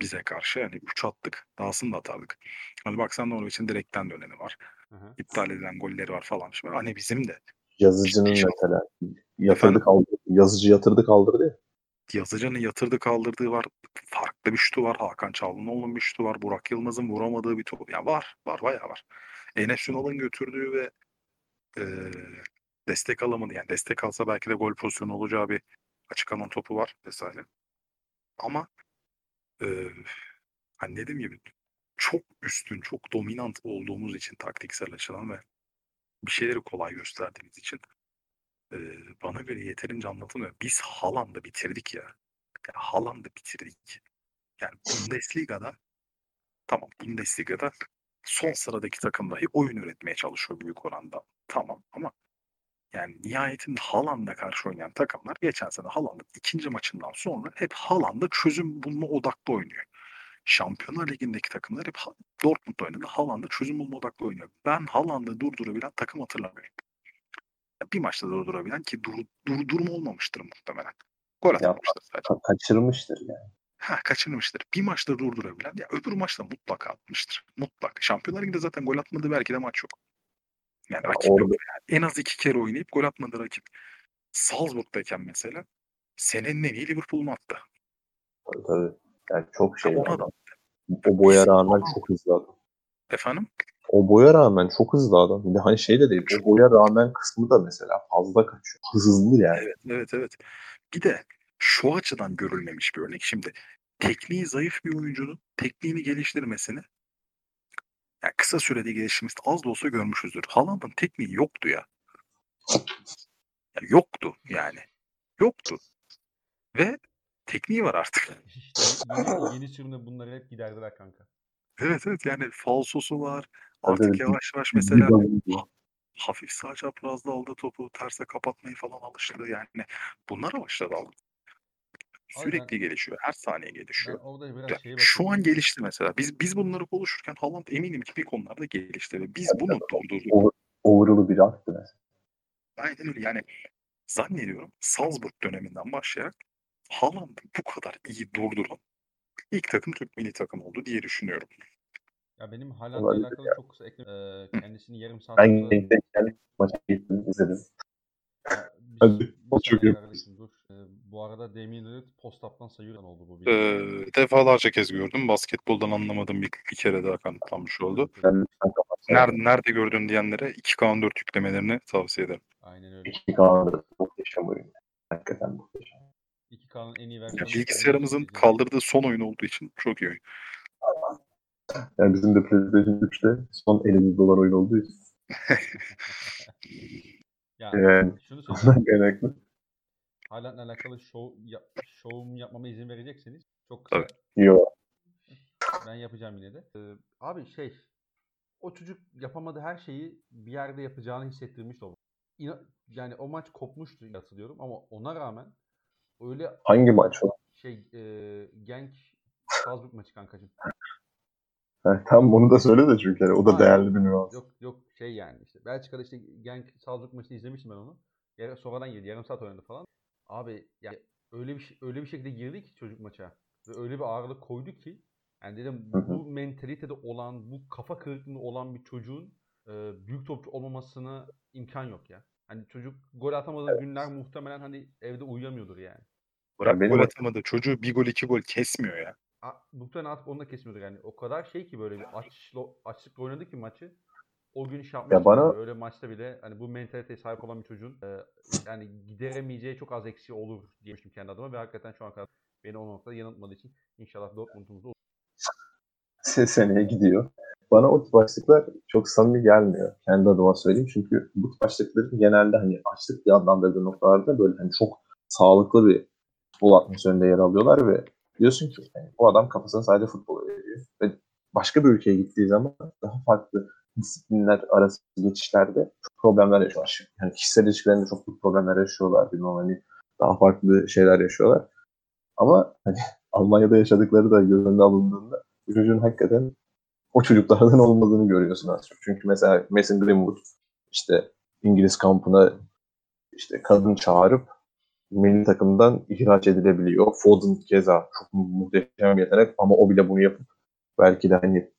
Bize karşı yani üç attık. Dahasını da atardık. Hani baksan Norveç'in direkten döneni var. Hı hı. İptal edilen golleri var falan. Şimdi hani bizim de. Yazıcının işte, mesela. Yatırdı kaldırdı. Yazıcı yatırdı kaldırdı. Yazıcının yatırdı kaldırdığı var. Farklı bir şutu var. Hakan Çalhanoğlu'nun bir şutu var. Burak Yılmaz'ın vuramadığı bir top. Yani var. Var. Bayağı var. Enes Ünal'ın götürdüğü ve e, destek alamadı. Yani destek alsa belki de gol pozisyonu olacağı bir açık alan topu var vesaire. Ama Ee, hani dediğim gibi çok üstün, çok dominant olduğumuz için taktiksel açıdan ve bir şeyleri kolay gösterdiğimiz için e, bana göre yeterince anlatılmıyor. Biz Haaland'ı bitirdik ya. Yani Haaland'ı bitirdik. Yani Bundesliga'da tamam Bundesliga'da son sıradaki takım dahi oyun üretmeye çalışıyor büyük oranda. Tamam ama yani nihayetinde Haaland'a karşı oynayan takımlar geçen sene Haaland'ın ikinci maçından sonra hep Haaland'a çözüm bulma odaklı oynuyor. Şampiyonlar Ligi'ndeki takımlar hep Dortmund'da oynadı. Haaland'a çözüm bulma odaklı oynuyor. Ben Haaland'ı durdurabilen takım hatırlamıyorum. Bir maçta durdurabilen ki dur, dur, durma olmamıştır muhtemelen. Gol atmıştır sadece. Kaçırmıştır yani. Ha kaçırmıştır. Bir maçta durdurabilen ya öbür maçta mutlaka atmıştır. Mutlak. Şampiyonlar Ligi'nde zaten gol atmadı belki de maç yok. Yani rakip ya yok. Yani en az iki kere oynayıp gol atmadı rakip. Salzburg'dayken mesela senenin en iyi Liverpool'un attı. Tabii tabii. Yani çok şey. Yani adam. O boya rağmen çok hızlı adam. Efendim? O boya rağmen çok hızlı adam. Bir de hani şey de değil. Çok. O boya rağmen kısmı da mesela fazla kaçıyor. Hızlı yani. Evet evet evet. Bir de şu açıdan görülmemiş bir örnek. Şimdi tekniği zayıf bir oyuncunun tekniğini geliştirmesini yani kısa sürede gelişimizde az da olsa görmüşüzdür. Haaland'ın tekniği yoktu ya. ya. Yoktu yani. yoktu. Ve tekniği var artık. İşte yeni, yeni sürümde bunları hep giderdiler kanka. Evet evet yani falsosu var. Artık evet, yavaş yavaş mesela hafif sağ çaprazda aldığı topu terse kapatmayı falan alıştı. Yani bunlara başladı aldı. Sürekli aynen. gelişiyor. Her saniye gelişiyor. Yani şu an gelişti mesela. Biz biz bunları konuşurken Haaland eminim ki bir konularda gelişti. Ve biz yani bunu durdurduk. Overall'u bir arttı mesela. Aynen öyle. Yani zannediyorum Salzburg döneminden başlayarak Haaland'ı bu kadar iyi durduran ilk takım Türk milli takım oldu diye düşünüyorum. Ya benim Haaland'la alakalı ya. Çok kısa eklem. Ee, kendisini yarım saat... Ben gençten geldim. Maça gittim, izledim. Hadi. Çok iyi. Bu arada Demir'i post-up'tan sayılan oldu bu. Ee, defalarca kez gördüm. Basketboldan anlamadığım bir, bir kere daha kanıtlanmış oldu. Nerede, nerede gördüm diyenlere iki K on dört yüklemelerini tavsiye ederim. Aynen öyle. iki K on dört muhteşem oyun. Hakikaten muhteşem. iki K'nın en iyi versiyonu. Bilgisayarımızın kaldırdığı son oyun olduğu için çok iyi oyun. Yani bizim de PlayStation üçte son elli dolar oyun olduğu için. Yani evet. Şunu söyleyeyim. Haaland'la alakalı show yap, şovumu yapmama izin verecekseniz çok kısa. Yok. Ben yapacağım yine de. Ee, abi şey, o çocuk yapamadığı her şeyi bir yerde yapacağını hissettirmişti o. İna- yani o maç kopmuştu hatırlıyorum ama ona rağmen öyle. Hangi maç o? Şey, e, Genk Salzburg maçı kankacığım. Tam bunu da söyle de çünkü o da ha, değerli bir nüans. Yok yok şey yani işte Belçika'da işte Genk Salzburg maçını izlemiştim ben onu. Yar- sonradan girdi, yarım saat oynadı falan. Abi yani öyle bir şey, öyle bir şekilde girdi ki çocuk maça ve öyle bir ağırlık koydu ki yani dedim bu mentalitede olan, bu kafa kırıklığında olan bir çocuğun e, büyük topçu olmamasına imkan yok ya. Hani çocuk gol atamadığı evet. günler muhtemelen hani evde uyuyamıyordur yani. Bırak ya gol atamadığı çocuğu bir gol iki gol kesmiyor ya. A, muhtemelen artık onu da kesmiyordur yani. O kadar şey ki böyle bir aç, açlıkla oynadı ki maçı. O gün iş yapmıştı. Bana... Öyle maçta bile hani bu mentaliteye sahip olan bir çocuğun e, yani gideremeyeceği çok az eksiği olur diyemiştim kendi adıma ve hakikaten şu an kadar beni o noktada yanıltmadığı için inşallah Dortmund'umuzda olur. Seneye gidiyor. Bana o tip başlıklar çok samimi gelmiyor. Kendi adıma söyleyeyim çünkü bu tip başlıkların genelde hani açlık diye adlandırdığı noktalarda böyle hani çok sağlıklı bir futbol atmosferinde yer alıyorlar ve diyorsun ki yani, bu adam kafasına sadece futbol veriyor ve başka bir ülkeye gittiği zaman daha farklı disiplinler arası geçişlerde çok problemler yaşıyorlar. Yani kişisel ilişkilerinde çok büyük problemler yaşıyorlar. Bilmem hani daha farklı şeyler yaşıyorlar. Ama hani Almanya'da yaşadıkları da göz önüne alındığında çocuğun hakikaten o çocuklardan olmadığını görüyorsun aslında. Çünkü mesela Mason Greenwood işte İngiliz kampına işte kadın çağırıp milli takımdan ihraç edilebiliyor. Foden keza çok muhteşem bir yetenek ama o bile bunu yapıp belki de hani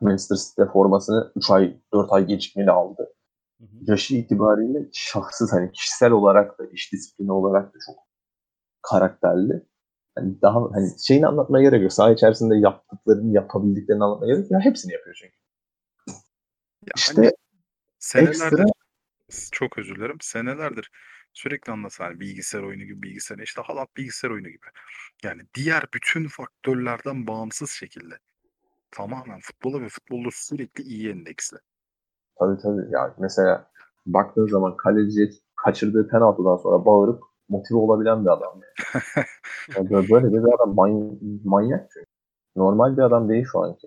Manchester City formasını üç ay dört ay gecikmeli aldı. Hı hı. Yaşı itibariyle şahsız hani kişisel olarak da iş disiplini olarak da çok karakterli. Hani daha hani şeyini anlatmaya gerek yok. Saha içerisinde yaptıklarını, yapabildiklerini anlatmaya gerek yok. Yani hepsini yapıyor çünkü. Ya işte hani senelerdir ekstra... çok özür dilerim. Senelerdir sürekli anlasa hani bilgisayar oyunu gibi bilgisayar işte halat bilgisayar oyunu gibi. Yani diğer bütün faktörlerden bağımsız şekilde tamamen futbola ve futbolda sürekli iyi endeksli. Tabii tabii. Yani mesela baktığın zaman kaleci kaçırdığı penaltıdan sonra bağırıp motive olabilen bir adam. Yani. Yani böyle bir adam many- manyak çünkü. Normal bir adam değil şu anki.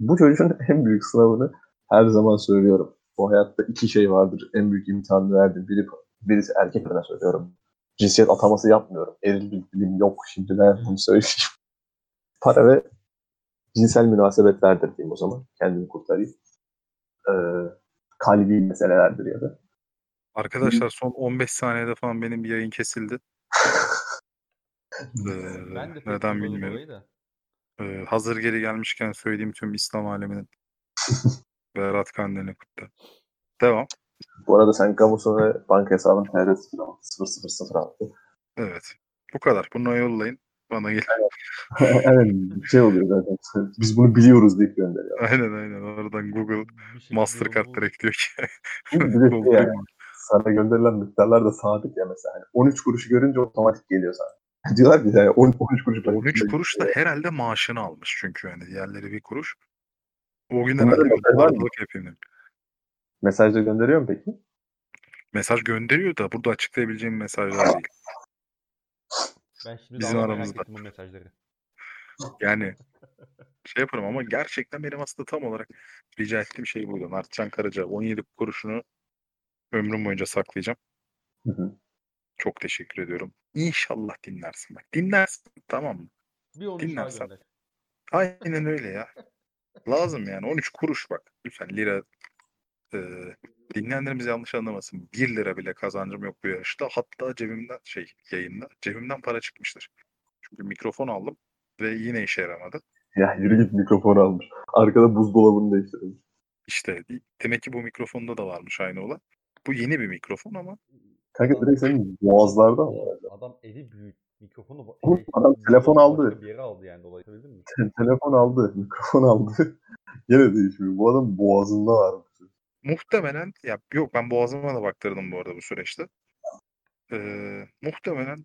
Bu çocuğun en büyük sınavını her zaman söylüyorum. Bu hayatta iki şey vardır. En büyük imtihanı verdim. Biri, birisi erkeklerine söylüyorum. Cinsiyet ataması yapmıyorum. Eril bilgim yok. Şimdi ben bunu söyleyeyim. Para ve cinsel münasebetlerdir diyeyim o zaman. Kendimi kurtarayım. Ee, kalbi meselelerdir ya da. Arkadaşlar son on beş saniyede falan benim bir yayın kesildi. ee, ben de neden bilmiyorum. Ee, hazır geri gelmişken söyleyeyim tüm İslam aleminin Berat Kandil'ini kutlu. Devam. Bu arada sen kamusu ve banka hesabını sıfır sıfır sıfır altı. Evet. Bu kadar. Bunu yollayın. Bana gel. Aynen şey oluyor zaten. Biz bunu biliyoruz deyip gönderiyor. Aynen aynen. Oradan Google şey Mastercard direkt diyor ki. Yani, sana gönderilen miktarlar da sabit ya mesela. Yani on üç kuruşu görünce otomatik geliyor sana. Diyorlar ki yani on üç kuruş. on üç kuruş da herhalde maaşını almış çünkü yani diğerleri bir kuruş. O gün herhalde bir varlık yapayım. Mesajda gönderiyor mu peki? Mesaj gönderiyor da burada açıklayabileceğim mesajlar değil. Ben şimdi bizim aramızda. Bu mesajları. Yani şey yaparım ama gerçekten benim aslında tam olarak rica ettiğim şey buydu. Artcan Karaca on yedi kuruşunu ömrüm boyunca saklayacağım. Hı hı. Çok teşekkür ediyorum. İnşallah dinlersin bak. Dinlersin, tamam mı? Bir on üç dinlersen. Aynen öyle ya. Lazım yani. on üç kuruş bak. Lütfen lira e, dinleyenlerimiz yanlış anlamasın. bir lira bile kazancım yok bu yarışta. Hatta cebimden şey yayında cebimden para çıkmıştır. Çünkü mikrofon aldım ve yine işe yaramadı. Ya yürü git, mikrofon almış. Arkada buzdolabını değiştirmiş. İşte demek ki bu mikrofonda da varmış aynı olan. Bu yeni bir mikrofon ama. Kanka direkt senin boğazlarda ama. Adam evi büyük. Mikrofonu... Evi, adam telefon aldı. Bir yere aldı yani dolayısıyla değil mi? Telefon aldı. Mikrofon aldı. Yine değişmiyor. Bu adam boğazında var. Muhtemelen ya yok, ben boğazıma da baktırdım bu arada bu süreçte. Ee, muhtemelen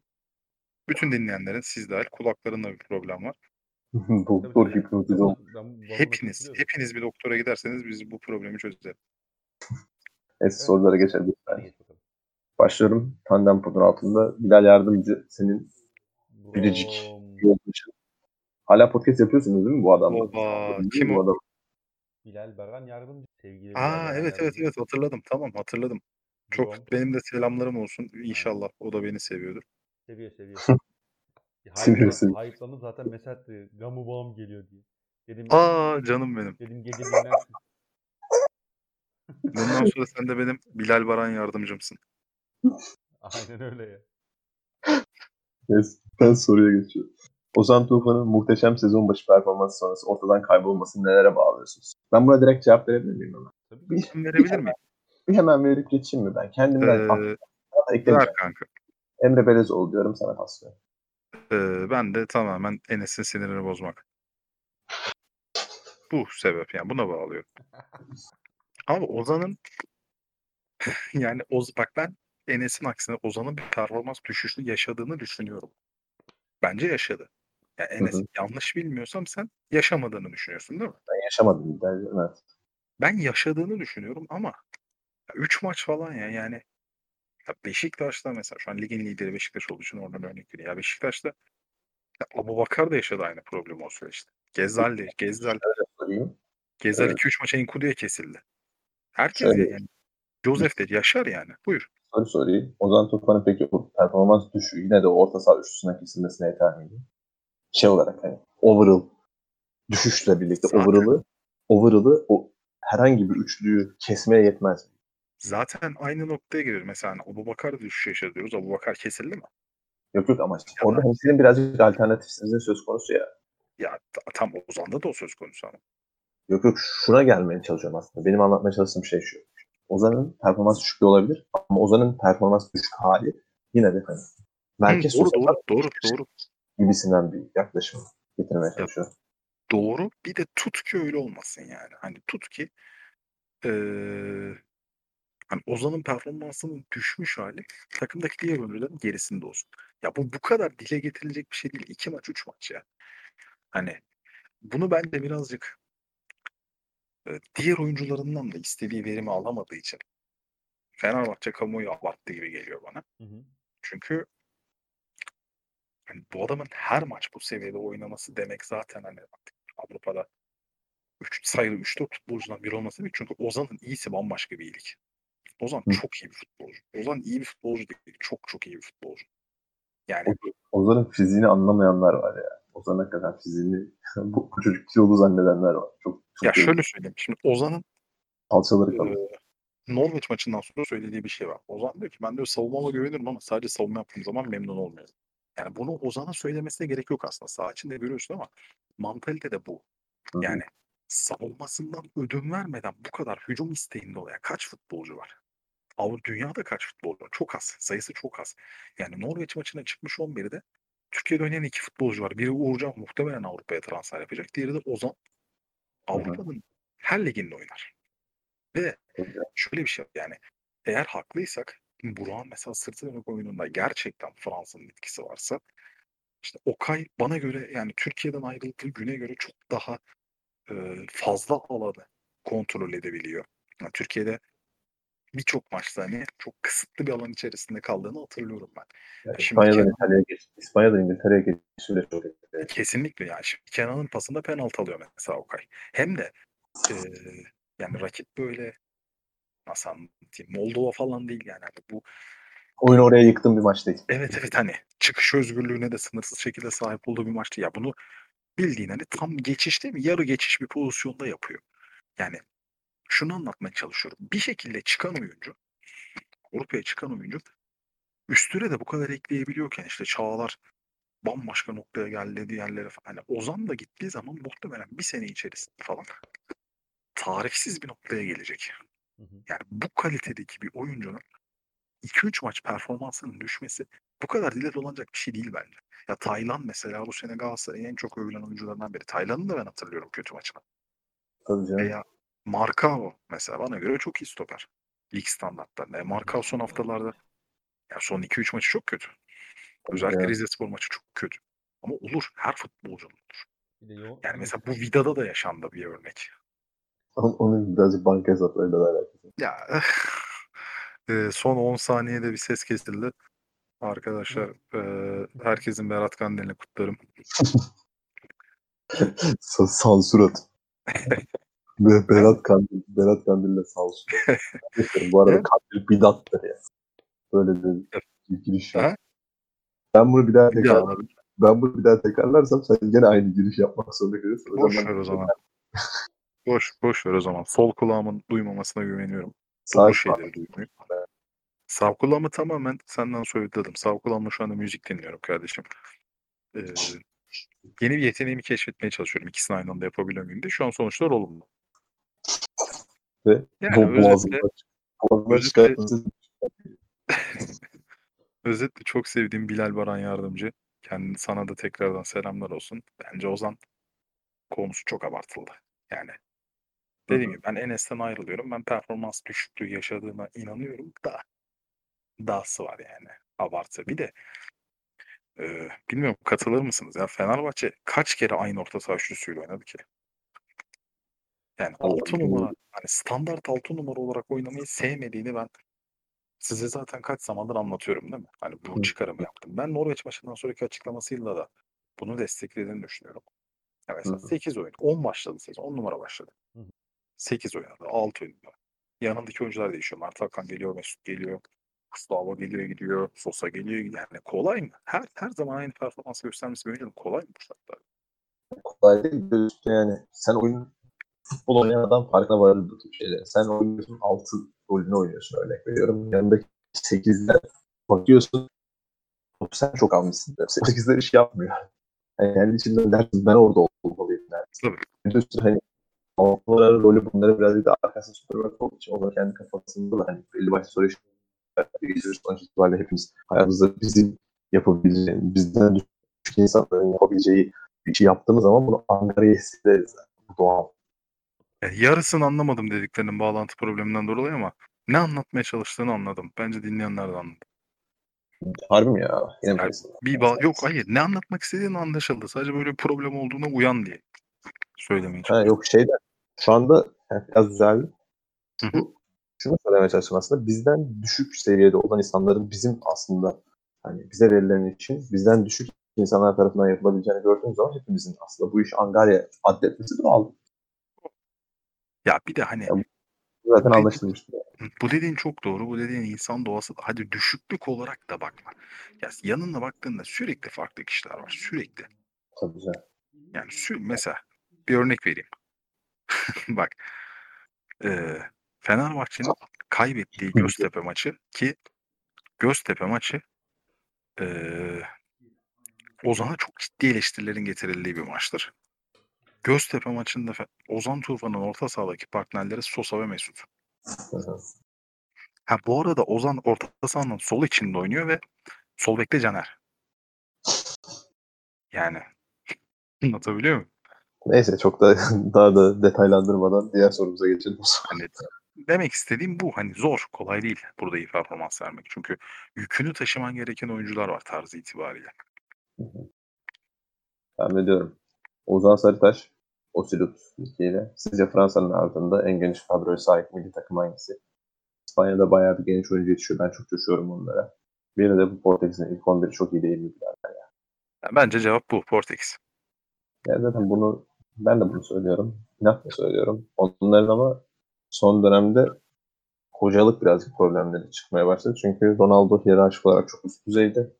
bütün dinleyenlerin, siz dahil, kulaklarında bir problem var. Doktor hipnotiz. Hepiniz, hepiniz bir doktora giderseniz biz bu problemi çözeceğiz. Evet, sorulara geçelim. Başlıyorum. Tandem podun altında. Bilal Yardımcı, senin biricik yolun için. Hala podcast yapıyorsunuz değil mi bu adamla? Oba, kim bu adam? Bilal Baran Yardımcı. Sevgili Aa Baran evet Yardımcı. evet evet hatırladım. Tamam hatırladım. Çok Bilal. Benim de selamlarım olsun. İnşallah o da beni seviyordur. Seviyor seviyor. Hayır, hayıplanıp zaten mesaj attı. Gamu bağım geliyor diye. Dedim, Aa canım benim. Dedim gece dinler. Bundan sonra sen de benim Bilal Baran Yardımcımsın. Aynen öyle ya. Yes, ben soruya geçiyorum. Ozan Tufan'ın muhteşem sezon başı performansı sonrası ortadan kaybolmasını nelere bağlıyorsunuz? Ben buna direkt cevap verebilir miyim ona? Tabii bir, verebilir miyim? Bir hemen verip geçeyim mi ben? Kendimden ee, ekleyeceğim. Kanka. Emre Belezoğlu diyorum, sana paslıyorum. Ee, ben de tamamen Enes'in sinirini bozmak. Bu sebep yani, buna bağlıyorum. Abi Ozan'ın yani Oz, bak ben Enes'in aksine Ozan'ın bir performans düşüşünü yaşadığını düşünüyorum. Bence yaşadı. Yani Enes, hı hı. yanlış bilmiyorsam sen yaşamadığını düşünüyorsun değil mi? Ben yaşamadım. Ben, evet. ben yaşadığını düşünüyorum ama üç maç falan ya yani. Ya Beşiktaş'ta mesela şu an ligin lideri Beşiktaş olduğu için oradan örnek veriyor. Ya Beşiktaş'ta ya Abubakar da yaşadı aynı problemi o süreçte. Gezzal de, Gezzal Gezzal iki üç maça Enkudu'ya kesildi. Herkes Söyle. yani. Josef de yaşar yani. Buyur. Soru sorayım. Ozan Tufan'ın peki bu performans düşüğü yine de orta saha üçlüsüne kesilmesine yeter miydi? Şey olarak hani overall düşüşle birlikte zaten, overall'ı overall'ı o herhangi bir üçlüyü kesmeye yetmez mi? Zaten aynı noktaya geliyor. Mesela hani Abubakar düşüşü yaşıyoruz. Abubakar kesildi mi? Yok yok ama ya orada hemşirenin birazcık alternatifsizliğin söz konusu ya. Ya tam Ozan'da da o söz konusu ama. Yok yok, şuna gelmeye çalışıyorum aslında. Benim anlatmaya çalıştığım şey şu. Ozan'ın performans düşüklüğü olabilir ama Ozan'ın performans düşük hali yine de hani merkez Hı, doğru, doğru, doğru, doğru. gibisinden bir yaklaşım getirmeye çalışıyor. Doğru. Bir de tut ki öyle olmasın yani. Hani tut ki ee, hani Ozan'ın performansının düşmüş hali takımdaki diğer oyuncuların gerisinde olsun. Ya bu bu kadar dile getirilecek bir şey değil. İki maç, üç maç ya. Hani bunu ben de birazcık diğer oyuncularından da istediği verimi alamadığı için Fenerbahçe kamuoyu abarttı gibi geliyor bana. Hı hı. Çünkü yani bu adamın her maç bu seviyede oynaması demek zaten hani Avrupa'da üç sayılı üç dört futbolcudan biri olması demek. Çünkü Ozan'ın iyisi bambaşka bir iyilik. Ozan hı. çok iyi bir futbolcu. Ozan iyi bir futbolcu değil. Çok çok iyi bir futbolcu. Yani Ozan'ın fiziğini anlamayanlar var ya. Ozan'a kadar fiziğini bu çocuk kilolu zannedenler var. Çok Ya şöyle söyleyeyim. Şimdi Ozan'ın e, Norveç maçından sonra söylediği bir şey var. Ozan diyor ki ben diyor savunmama güvenirim ama sadece savunma yaptığım zaman memnun olmuyorum. Yani bunu Ozan'a söylemesine gerek yok aslında. Saha içinde görüyorsun ama mantalite de bu. Hı-hı. Yani savunmasından ödün vermeden bu kadar hücum isteğinde olaya kaç futbolcu var? Avrupa, dünyada kaç futbolcu var? Çok az. Sayısı çok az. Yani Norveç maçına çıkmış on birde Türkiye'de oynayan iki futbolcu var. Biri Uğurcan, muhtemelen Avrupa'ya transfer yapacak. Diğeri de Ozan. Avrupa'nın Hı-hı. her liginde oynar. Ve şöyle bir şey yani eğer haklıysak Burak'ın mesela sırtı dönük oyununda gerçekten Fransa'nın etkisi varsa işte Okay bana göre yani Türkiye'den ayrıldığı güne göre çok daha e, fazla alanı kontrol edebiliyor. Yani Türkiye'de birçok maçta hani çok kısıtlı bir alan içerisinde kaldığını hatırlıyorum ben. Yani İspanya'dan Kenan... İtalya'ya geçti. İspanya'dan İngiltere'ye geçti de çok etkili. Kesinlikle yani. Şimdi Kenan'ın pasında penaltı alıyor mesela Okay. Hem de e, yani rakip böyle nasıl anlatayım, Moldova falan değil yani. Hani bu oyun oraya yıktığım bir maç değil. Evet evet hani çıkış özgürlüğüne de sınırsız şekilde sahip olduğu bir maçtı. Ya bunu bildiğin hani tam geçiş değil mi? Yarı geçiş bir pozisyonda yapıyor. Yani şunu anlatmaya çalışıyorum. Bir şekilde çıkan oyuncu, Avrupa'ya çıkan oyuncu üstüne de bu kadar ekleyebiliyorken işte Çağlar bambaşka noktaya geldi diğerlere falan. Yani Ozan da gittiği zaman muhtemelen bir sene içerisinde falan tarifsiz bir noktaya gelecek. Yani bu kalitedeki bir oyuncunun iki üç maç performansının düşmesi bu kadar dile dolanacak bir şey değil bence. Ya Taylan mesela bu sene Galatasaray'ın en çok övülen oyuncularından biri. Taylan'ı da ben hatırlıyorum kötü maçına. Tabii canım. Veya Marcao mesela bana göre çok iyi stoper. Lig standartlarında. Marcao son haftalarda ya son iki üç maçı çok kötü. Özellikle evet. Rizespor maçı çok kötü. Ama olur. Her futbolcunun olur. Yani mesela bu Vida'da da yaşandı bir örnek. Onun birazcık banka hesaplarıyla da alakalı. Ya e, son on saniyede bir ses kesildi. Arkadaşlar e, herkesin Berat Kandil'ini kutlarım. Sansür atın. Berat Kandil, Berat Kandil'le sağ olsun. Bu arada Kandil bidattır ya. Böyle bir giriş yap. Ben bunu bir daha tekrarlarım. Ben bunu bir daha tekrarlarsam sen gene aynı giriş yapmak zorunda kalıyorsun. Boş ver o zaman. boş, boş ver o zaman. Sol kulağımın duymamasına güveniyorum. Sağ şeyleri duymuyor. Sağ kulağımı tamamen senden soyutladım. Sağ kulağımla şu anda müzik dinliyorum kardeşim. Ee, yeni bir yeteneğimi keşfetmeye çalışıyorum. İkisini aynı anda yapabiliyor muyum diye. Şu an sonuçlar olumlu. Ve yani özetle, özetle, özetle çok sevdiğim Bilal Baran Yardımcı. Kendine, sana da tekrardan selamlar olsun. Bence Ozan konusu çok abartıldı. Yani dediğim gibi ben Enes'ten ayrılıyorum. Ben performans düşüklüğü yaşadığına inanıyorum da dahası var yani. Abartı. Bir de e, bilmiyorum katılır mısınız? Ya Fenerbahçe kaç kere aynı orta saha üçlüsüyle oynadı ki? Yani altı numara, hani standart altı numara olarak oynamayı sevmediğini ben size zaten kaç zamandır anlatıyorum değil mi? Hani bu çıkarımı yaptım. Ben Norveç maçından sonraki açıklamasıyla da bunu desteklediğini düşünüyorum. Ya mesela sekiz oyun, on başladı sezon, on numara başladı. sekiz oynadı, altı oynadı. Yanındaki oyuncular değişiyor. Mert Hakan geliyor, Mesut geliyor, Mustafa geliyor gidiyor, Sosa geliyor gidiyor. Yani kolay mı? Her her zaman aynı performans göstermesi böyle kolay mı bu şartlar? Kolay değil. Yani sen oyun futbol oynayan adam farkına varır bu tür şeyler. Sen oynuyorsun, altı golünü oynuyorsun örnek veriyorum. Yanındaki sekizler bakıyorsun, sen çok almışsın. sekizler iş yapmıyor. Yani kendi içinden dersin ben orada olmalıyım dersin. Tabii. Hani altınlara rolü bunları birazcık da arkasına süpürmek olduğu için onlar kendi kafasında da hani belli başlı soru işi sonuç itibariyle hepimiz hayatımızda bizim yapabileceğimiz, bizden düşük insanların yapabileceği bir şey yaptığımız zaman bunu angarya hissederiz. Yani. Doğal. Yani yarısını anlamadım dediklerinin bağlantı probleminden dolayı ama ne anlatmaya çalıştığını anladım. Bence dinleyenler de anladı. Harbi mi ya? Yani bir ba- Yok hayır. Ne anlatmak istediğini anlaşıldı. Sadece böyle bir problem olduğuna uyan diye söylemeye çalıştım. Yok şey de şu anda biraz düzeldi. Şunu söylemeye çalıştım aslında. Bizden düşük seviyede olan insanların bizim aslında hani bize verilen için bizden düşük insanlar tarafından yapılabileceğini gördüğümüz zaman hepimizin aslında bu iş angarya adletmesi doğal. Ya bir de hani ya, zaten anlaşılmıştı. Bu dediğin çok doğru. Bu dediğin insan doğası. Hadi düşüklük olarak da bakma. Ya yanına baktığında sürekli farklı kişiler var. Sürekli. Tabii canım. Yani sü- mesela bir örnek vereyim. Bak. Eee Fenerbahçe'nin kaybettiği Göztepe maçı ki Göztepe maçı ee, Ozan'a çok ciddi eleştirilerin getirildiği bir maçtır. Göztepe maçında Ozan Tufan'ın orta sahadaki partnerleri Sosa ve Mesut. Ha, bu arada Ozan orta sahanın sol içinde oynuyor ve sol bekte Caner. Yani anlatabiliyor muyum? Neyse çok da daha da detaylandırmadan diğer sorumuza geçelim. Hani demek istediğim bu. Hani zor, kolay değil burada iyi performans vermek. Çünkü yükünü taşıman gereken oyuncular var tarzı itibariyle. Tahmin ediyorum. Ozan Sarıtaş, Osilut ülkeyle. Sizce Fransa'nın ardında en geniş kadroya sahip milli takım hangisi? İspanya'da bayağı bir genç oyuncu yetişiyor. Ben çok coşuyorum onlara. Bir de bu Portekiz'in ilk on biri çok iyi değil mi birader ya? Yani bence cevap bu, Portekiz. Ya zaten bunu ben de bunu söylüyorum. İnatla söylüyorum. Onların ama son dönemde hocalık birazcık problemleri çıkmaya başladı. Çünkü Ronaldo hiyerarşik olarak çok üst düzeydi.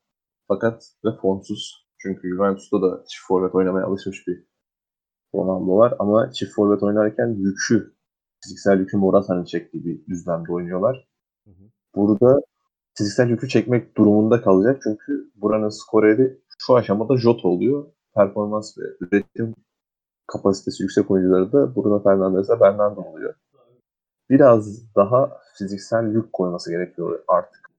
Fakat ve formsuz. Çünkü Juventus'ta da çift forvet oynamaya alışmış bir Ronaldo var. Ama çift forvet oynarken yükü, fiziksel yükü Morata'nın çektiği bir düzlemde oynuyorlar. Hı hı. Burada fiziksel yükü çekmek durumunda kalacak. Çünkü buranın skoreri şu aşamada Jota oluyor. Performans ve üretim kapasitesi yüksek oyuncuları da Bruno Fernandes'e Bernardo oluyor. Biraz daha fiziksel yük koyması gerekiyor artık.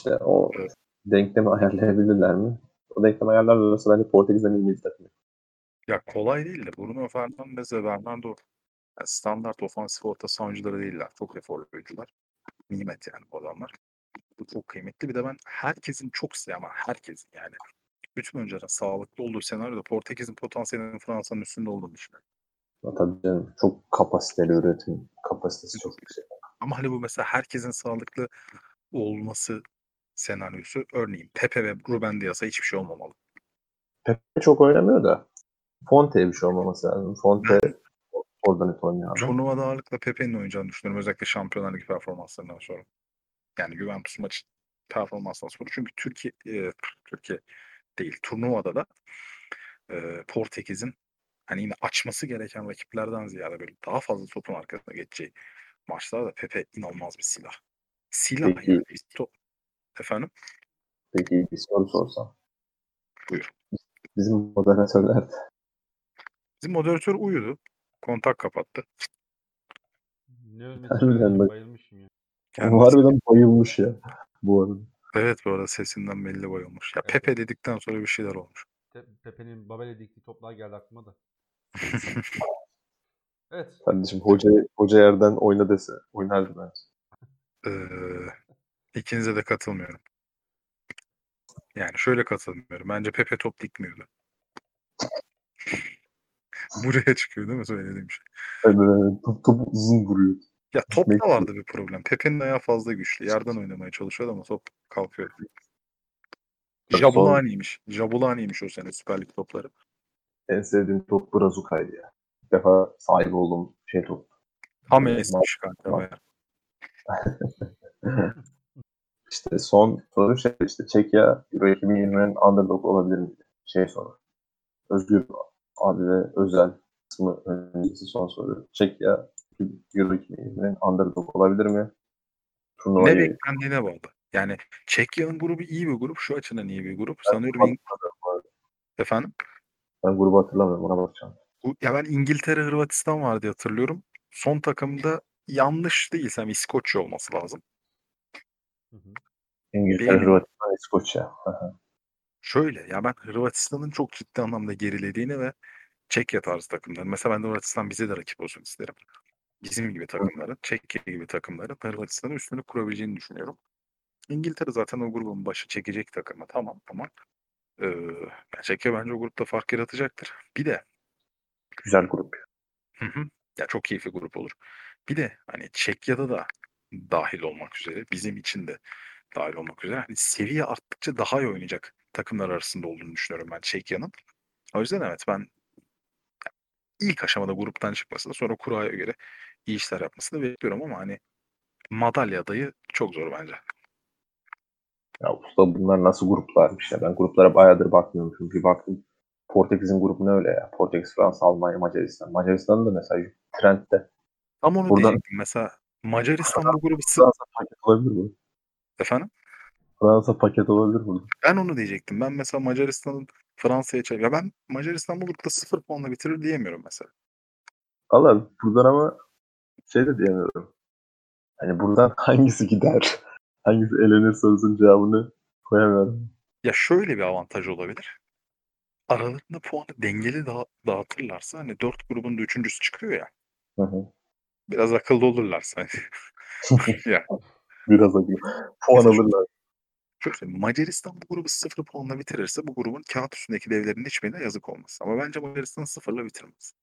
İşte o evet. Denklemi ayarlayabilirler mi? O denklemi ayarlarlarsa bence Portekiz'de milli takım. Ya kolay değil de Bruno Fernandes ve Bernardo yani standart ofansif orta saha oyuncuları değiller. Çok eforlu oyuncular. Nimet yani bu adamlar. Bu çok kıymetli. Bir de ben herkesin çok seviyorum ama herkesin yani. Bütün oyuncuların sağlıklı olduğu senaryoda Portekiz'in potansiyelinin Fransa'nın üstünde olduğunu düşünüyorum. Tabii canım. Çok kapasiteli üretim. Kapasitesi çok yüksek. Ama hani bu mesela herkesin sağlıklı olması senaryosu. Örneğin Pepe ve Ruben Dias'a hiçbir şey olmamalı. Pepe çok oynamıyor da. Fonte'ye bir şey olmaması lazım. Fonte oradan et oynuyor. Turnuvada ağırlıkla Pepe'nin oynayacağını düşünüyorum. Özellikle Şampiyonlar Ligi performanslarından sonra. Yani Juventus maçı performansından sonra. Çünkü Türkiye e, Türkiye değil. Turnuvada da e, Portekiz'in hani yine açması gereken rakiplerden ziyade böyle daha fazla topun arkasına geçeceği maçlarda Pepe inanılmaz bir silah. Silah peki, yani. To- Efendim? Peki bir soru sorsam. Buyur. Bizim moderatörler de. Bizim moderatör uyudu. Kontak kapattı. Ne ölmedi? Bayılmışım ya. Yani harbiden bayılmış ya bu arada. Evet bu arada sesinden belli bayılmış. Ya evet. Pepe dedikten sonra bir şeyler olmuş. Pepe'nin Babel'e diktiği toplar geldi aklıma da. Evet. Kardeşim hoca, hoca yerden oyna dese oynardı bence. Ee, ikinize de katılmıyorum. Yani şöyle katılmıyorum. Bence Pepe top dikmiyordu. Buraya çıkıyor değil mi söylediğim şey? Evet, evet. Top, top uzun vuruyor. Ya topla vardı bir problem. Pepe'nin ayağı fazla güçlü. Yerden oynamaya çalışıyordu ama top kalkıyor. Jabulani'ymiş. Jabulani'ymiş o sene Süper Lig topları. En sevdiğim top Brazuka'ydı ya. Bir defa sahip olduğum şey top. Tam esmiş kanka. İşte son soru şey işte Çekya Euro iki bin yirminin underdog olabilir miydi? Şey soru. Özgür abi ve özel kısmı öncesi son soru. Çekya Euro iki bin yirminin underdog olabilir mi? Turnuva ne beklendiğine bağlı. Yani Çekya'nın grubu iyi bir grup. Şu açıdan iyi bir grup. Ben sanıyorum İng... Efendim? Ben grubu hatırlamıyorum. Ona bakacağım. Ya ben İngiltere, Hırvatistan vardı hatırlıyorum. Son takımda yanlış değilsem İskoçya olması lazım. Hı hı. İngiltere, Benim... Hırvatistan, İskoçya. Aha. Şöyle ya ben Hırvatistan'ın çok ciddi anlamda gerilediğini ve Çekya tarzı takımların. Mesela ben de Hırvatistan bize de rakip olsun isterim. Bizim gibi takımların, Çekya gibi takımların Hırvatistan'ın üstünü kurabileceğini düşünüyorum. İngiltere zaten o grubun başı çekecek takımı. Tamam tamam. Ee, Çekya bence o grupta fark yaratacaktır. Bir de güzel grup. Hı hı. Ya çok keyifli grup olur. Bir de hani Çekya'da da dahil olmak üzere bizim için de dahil olmak üzere hani seviye arttıkça daha iyi oynayacak takımlar arasında olduğunu düşünüyorum ben Çekya'nın. O yüzden evet ben ilk aşamada gruptan çıkmasını sonra kuraya göre iyi işler yapmasını bekliyorum ama hani madalya adayı çok zor bence. Ya usta bunlar nasıl gruplarmış ya. Ben gruplara bayağıdır bakmıyorum çünkü baktım Portekiz'in grubu ne öyle ya. Portekiz, Fransa, Almanya, Macaristan. Macaristan'da mesela trendde. Ama onu buradan... diyeyim. Mesela Macaristan bu grubu... Fransa paket olabilir bu. Efendim? Fransa paket olabilir bu. Ben onu diyecektim. Ben mesela Macaristan'ın Fransa'ya çeviriyor. Ben Macaristan bu grupta sıfır puanla bitirir diyemiyorum mesela. Valla buradan ama şey de diyemiyorum. Hani buradan hangisi gider? Hangisi elenir sorusunun cevabını koyamıyorum. Ya şöyle bir avantaj olabilir. Aralarında puanı dengeli da- dağıtırlarsa hani dört grubun da üçüncüsü çıkıyor ya. Hı hı. Biraz akıllı olurlarsa. Yani. Biraz akıllı. Puan alırlar. Şöyle söyleyeyim. Macaristan bu grubu sıfır puanla bitirirse bu grubun kağıt üstündeki devlerin hiçbirine yazık olmaz. Ama bence Macaristan sıfırla bitirmez.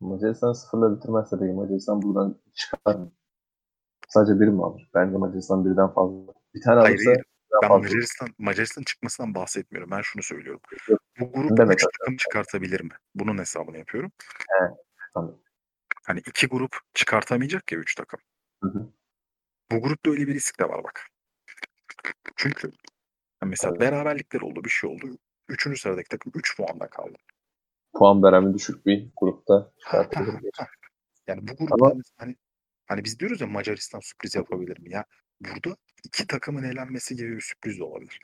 Macaristan sıfırla bitirmezse peki Macaristan buradan çıkar mı? Sadece biri mi alır? Bence Macaristan birden fazla. Bir tane hayır, alırsa... Hayır. Ben Macaristan, Macaristan çıkmasından bahsetmiyorum. Ben şunu söylüyorum. Bu grup demek üç takım çıkartabilir mi? Bunun hesabını yapıyorum. Evet. Tamam. Hani iki grup çıkartamayacak ya üç takım. Hı hı. Bu grupta öyle bir risk de var bak. Çünkü mesela evet. beraberlikler oldu, bir şey oldu. Üçüncü sıradaki takım üç puanda kaldı. Puan verimi düşük bir grupta çıkartabilir mi? Yani bu grupta ama... hani, hani biz diyoruz ya Macaristan sürpriz yapabilir mi ya? Burada iki takımın eğlenmesi gibi bir sürpriz de olabilir.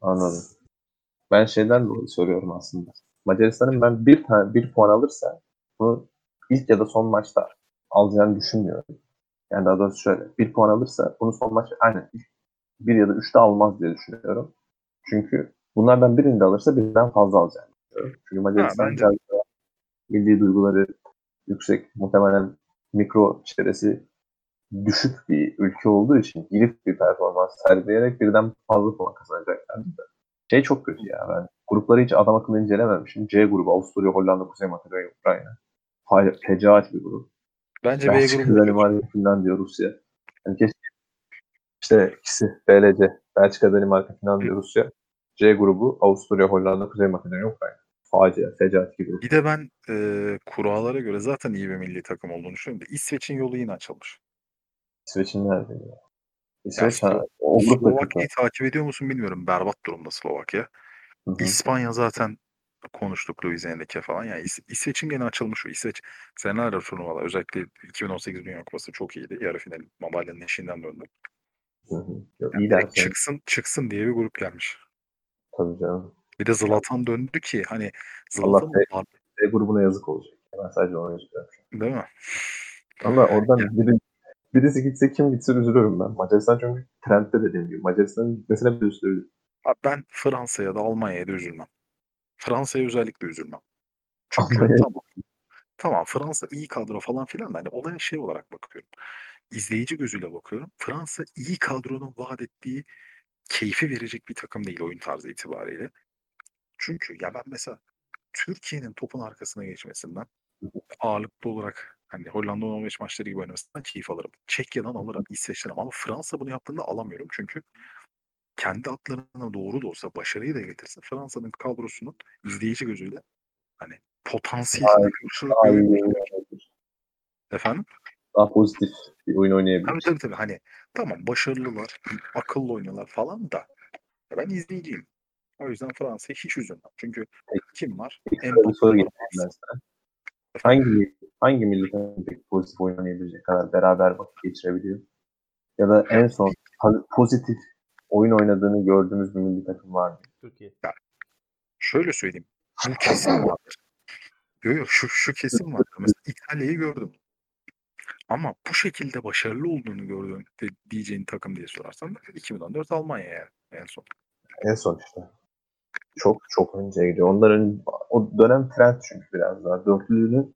Anladım. Ben şeyden dolayı soruyorum aslında. Macaristan'ın ben bir tane bir puan alırsa bunu ilk ya da son maçta alacağını düşünmüyorum. Yani daha doğrusu şöyle. Bir puan alırsa bunu son maçta aynen bir ya da üçte almaz diye düşünüyorum. Çünkü bunlardan birini de alırsa birden fazla alacağını düşünüyorum. Çünkü Macaristan milli duyguları yüksek, muhtemelen mikro çevresi düşük bir ülke olduğu için girip bir performans sergileyerek birden fazla puan kazanacaklar. Şey çok kötü ya. Ben grupları hiç adam akıllı incelememişim. C grubu Avusturya, Hollanda, Kuzey Makedonya, Ukrayna. Hayır, fecaat bir grup. Bence B grubu. Finlandiya, Rusya. Yani keşke işte ikisi B L C. Belçika, Danimarka, Finlandiya, Rusya. C grubu Avusturya, Hollanda, Kuzey Makedonya, Ukrayna. Facia, fecaat bir grup. Bir de ben e, kurallara göre zaten iyi bir milli takım olduğunu düşünüyorum. İsveç'in yolu yine açılmış. İsveç'in nerede ya? İsveç yani, ha, Slovakya'yı takip ediyor musun bilmiyorum. Berbat durumda Slovakya. Hı hı. İspanya zaten konuştuk Louisiana'daki falan. Yani İs- İsveç'in gene açılmış o. İsveç senelerdir turnuvalar. Özellikle iki bin on sekiz Dünya Kupası çok iyiydi. Yarı final madalyanın eşiğinden döndü. Hı hı. Yok, yani direkt çıksın, çıksın diye bir grup gelmiş. Tabii canım. Bir de Zlatan döndü ki hani Zlatan Allah B grubuna yazık olacak. Ben sadece onu yazıyorum. Değil mi? Ama oradan yani, biri Birisi gitse kim gitse üzülüyorum ben. Macaristan çünkü trendde dediğim gibi. Macaristan'ın gitmesine bile üzülüyorum. Ben Fransa'ya da Almanya'ya da üzülmem. Fransa'ya özellikle üzülmem. Çünkü tamam, tamam Fransa iyi kadro falan filan da hani olaya şey olarak bakıyorum. İzleyici gözüyle bakıyorum. Fransa iyi kadronun vaat ettiği keyfi verecek bir takım değil oyun tarzı itibariyle. Çünkü ya ben mesela Türkiye'nin topun arkasına geçmesinden ağırlıklı olarak hani Hollanda Norveç maçları gibi oynamasından keyif alırım. Çekya'dan alırım, İsveç'ten ama Fransa bunu yaptığında alamıyorum. Çünkü kendi atlarına doğru da olsa başarıyı da getirse Fransa'nın kadrosunun izleyici gözüyle hani potansiyelini görürsün. Efendim? Daha pozitif bir oyun oynayabilir. Tabii tabii tabii. Hani tamam başarılılar, akıllı oynuyorlar falan da ben izleyiciyim. O yüzden Fransa'yı hiç üzülmem. Çünkü kim var? En soru Hangi hangi milli takım pozitif oynayabilecek kadar beraber vakit geçirebiliyor? Ya da en son pozitif oyun oynadığını gördüğümüz bir milli takım var mı? Türkiye. Ya, şöyle söyleyeyim. Bu kesin vardır. Yok yok şu, şu kesin vardır. Mesela İtalya'yı gördüm. Ama bu şekilde başarılı olduğunu gördüğüm diyeceğin takım diye sorarsan iki bin on dört Almanya yani en son. En son işte. Çok çok önceye gidiyor. Onların o dönem trend çünkü biraz daha. Dörtlülüğünün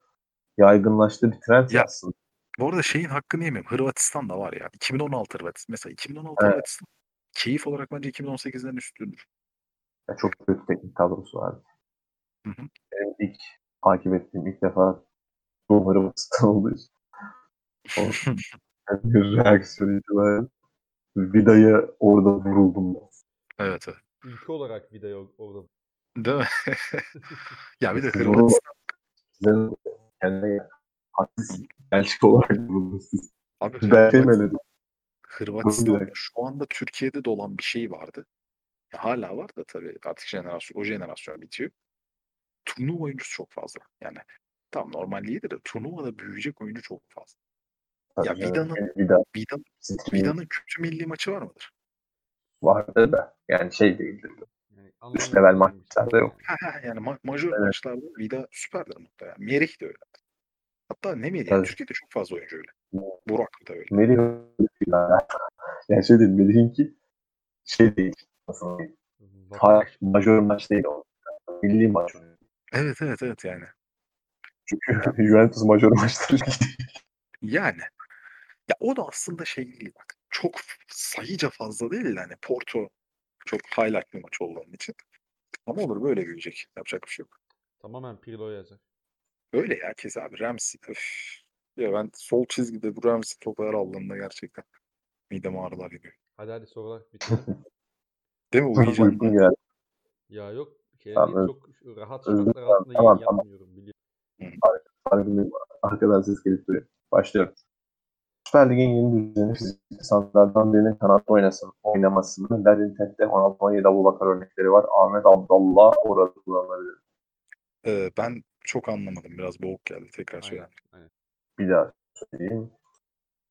yaygınlaştığı bir trend ya, aslında. Bu arada şeyin hakkını yemeyeyim. Hırvatistan da var ya. iki bin on altı Hırvatistan. Mesela iki bin on altı evet. Hırvatistan keyif olarak bence iki bin on sekizden üstündür. Ya çok kötü teknik kadrosu vardı. Hı hı. Benim ilk takip ettiğim ilk defa bu Hırvatistan olduğu için. Bir reaksiyoncu var. Vida'ya orada vuruldum ben. Evet evet. Ülke olarak bir de orada. Değil mi? Ya bir de Hırvatistan. Sizin kendine haksız belçik olarak bulunmuşsunuz. Abi Hırvatistan, Hırvatistan şu anda Türkiye'de de olan bir şey vardı. Hala var da tabii artık jenerasyon, o jenerasyon bitiyor. Turnuva oyuncusu çok fazla. Yani tam normal değildir de turnuvada büyüyecek oyuncu çok fazla. Tabii ya Vida'nın, yani, Vida. Vida'nın, Vida'nın kötü milli maçı var mıdır? Vardı da yani şey değildi. Yani, üst level maçlarda yok. Yani ma- majör evet. maçlarda Vida süperdir muhtemelen. Merih de öyle. Hatta ne Merih? Evet. Türkiye'de çok fazla oyuncu öyle. Burak da öyle. Merih öyle. Yani şey değil, Merih'inki şey değil. Nasıl değil. Majör maç değil o. Milli maç. Evet evet evet yani. Çünkü yani. Juventus majör maçları değil. Yani. Ya o da aslında şey değil bak. Çok sayıca fazla değil yani Porto çok highlight bir maç olduğunun için. Ama olur böyle büyüyecek. Yapacak bir şey yok. Tamamen Pirlo yazar. Öyle ya kesin abi. Ramsey. Öf. Ya ben sol çizgide duramsın topu her aldığımda gerçekten midem ağrılar geliyor. Hadi hadi sorular bitti. Değil mi? Uyuyacağım. Yani. Ya yok. Tamam, çok rahat sokaklar altında tamam, yayın tamam. yapmıyorum. Biliyorum. Arkadan ses gelip duruyor. Başlıyorum. Süper Lig'in yeni düzeni fizik sanatlardan birinin kanat oynasın, oynamasının Derintek'te Almanya'da Abubakar örnekleri var. Ahmet Abdallah orada kullanılabilir. Ee, ben çok anlamadım. Biraz boğuk geldi. Tekrar söyleyeyim. Bir daha söyleyeyim.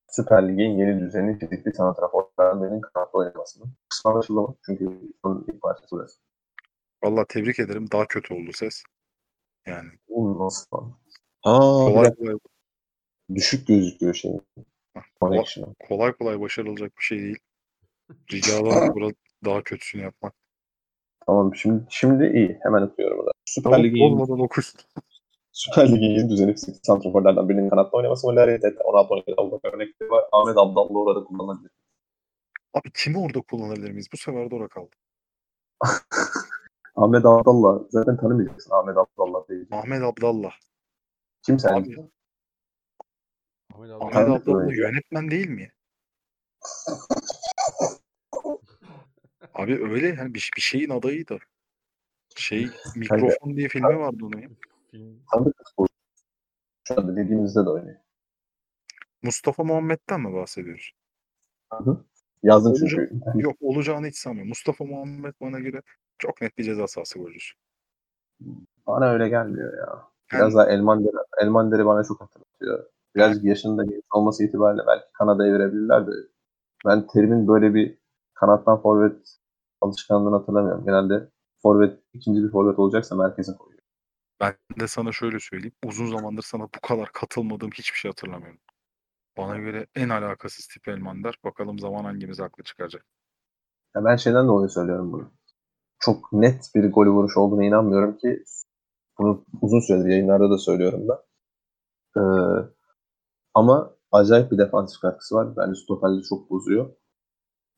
Süper Lig'in yeni düzeni fizikli sanat raporlarından birinin kanat oynamasını. Kısmen açılamadım çünkü bunun ilk parçası burası. Valla tebrik ederim. Daha kötü oldu ses. Yani. Olur nasıl falan. Kolay kolay. Düşük gözüküyor şey. Kolay, kolay kolay başarılacak bir şey değil. Ricalar burada daha kötüsünü yapmak. Tamam şimdi şimdi iyi. Hemen atıyorum burada. Süper Lig'in olmadan okursun. Süper Lig'in düzenli fizik santraforlardan birinin kanatta oynaması var. Ona Abdallah'a olmak örnekleri var. Ahmet Abdallah orada kullanabilir. Abi kimi orada kullanabilir miyiz? Bu sefer de orada kaldı. Ahmet Abdallah. Zaten tanımayacaksın Ahmet Abdallah değil. Ahmet Abdallah. Kim sen? Abi. Ahmet Abdallah, Ahmet Abdallah yönetmen değil mi? Abi öyle yani bir, bir şeyin adayıydı. Şey mikrofon diye filmi vardı onun ya. Sandık Spor. Şu anda dediğimizde de oynuyor. Mustafa Muhammed'den mi bahsediyoruz? Hı-hı. Yazdım Olca- çünkü. Yok olacağını hiç sanmıyorum. Mustafa Muhammed bana göre çok net bir ceza sahası golcüsü. Bana öyle gelmiyor ya. Biraz yani, daha Elmander, Elmander'i bana çok hatırlatıyor. Biraz yaşında genç olması itibariyle belki Kanada'ya verebilirler de ben terimin böyle bir kanattan forvet alışkanlığını hatırlamıyorum. Genelde forvet ikinci bir forvet olacaksa merkeze koyuyor. Ben de sana şöyle söyleyeyim. Uzun zamandır sana bu kadar katılmadığım hiçbir şey hatırlamıyorum. Bana göre en alakasız tip Elmander. Bakalım zaman hangimiz haklı çıkacak. Ya ben şeyden dolayı söylüyorum bunu. Çok net bir golü vuruş olduğuna inanmıyorum ki bunu uzun süredir yayınlarda da söylüyorum da. Ee, ama acayip bir defansif katkısı var. Bence stoperleri çok bozuyor.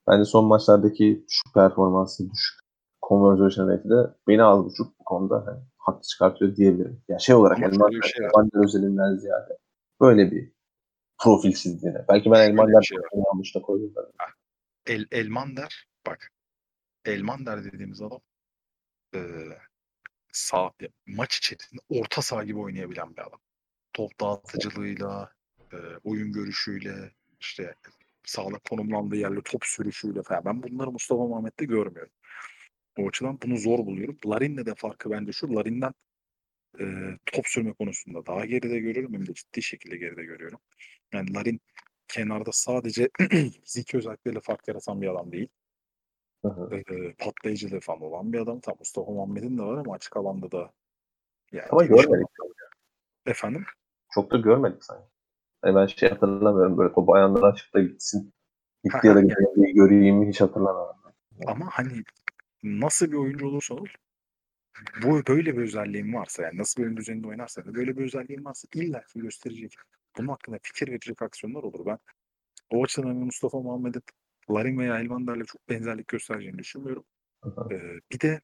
Bence son maçlardaki düşük performansı, düşük konversiyon rate'i de beni az buçuk bu konuda yani, haklı çıkartıyor diyebilirim. Ya şey olarak Elmander şey özelinden ziyade böyle bir profilsizliğine. Belki ben Elmander şey yanlış da koydum. El, Elmander bak. Elmander dediğimiz adam e, sağ, maç içerisinde orta saha gibi oynayabilen bir adam. Top dağıtıcılığıyla, e, oyun görüşüyle, işte sağda konumlandığı yerle top sürüşüyle falan. Ben bunları Mustafa Mehmet'te görmüyorum. O açıdan bunu zor buluyorum. Larin'le de farkı bence şu. Larin'den e, top sürme konusunda daha geride görüyorum. Hem de ciddi şekilde geride görüyorum. Yani Larin kenarda sadece fiziki özellikleriyle fark yaratan bir adam değil. E, patlayıcılığı falan olan bir adam. Tam Mustafa Muhammed'in de var ama açık alanda da yani ama görmedik. Efendim? Çok da görmedik sanki. Yani ben şey hatırlamıyorum. Böyle topu ayağından açıp da gitsin. Gitti ya da gitmeyi göreyim hiç hatırlamıyorum. Ama hani nasıl bir oyuncu olursa olur. Bu böyle bir özelliğin varsa yani nasıl bir oyun düzeninde oynarsa böyle bir özelliğin varsa illa ki gösterecek. Bunun hakkında fikir verecek aksiyonlar olur. Ben o açıdan Mustafa Muhammed'in Larin veya Elvander'le çok benzerlik göstereceğini düşünmüyorum. Ee, bir de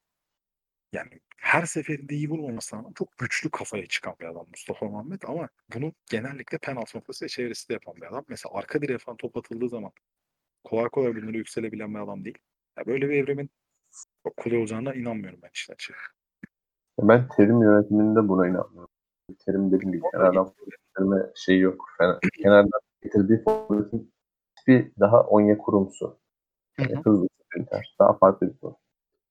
yani her seferinde iyi bulmaması ama çok güçlü kafaya çıkan bir adam Mustafa Muhammed ama bunu genellikle penaltı noktası ve çevresinde yapan bir adam. Mesela arka direğe falan top atıldığı zaman kolay kolay birbirine yükselebilen bir adam değil. Yani böyle bir evrimin çok kolay olacağına inanmıyorum ben işin açığı. Ben terim yönetiminde buna inanmıyorum. Terim dediğim gibi kenardan forvetlerime şey yok. Yani kenardan getirdiği forvetin tipi daha Onyekurumsu. Yani hızlı sprinter. Daha farklı bir forvet.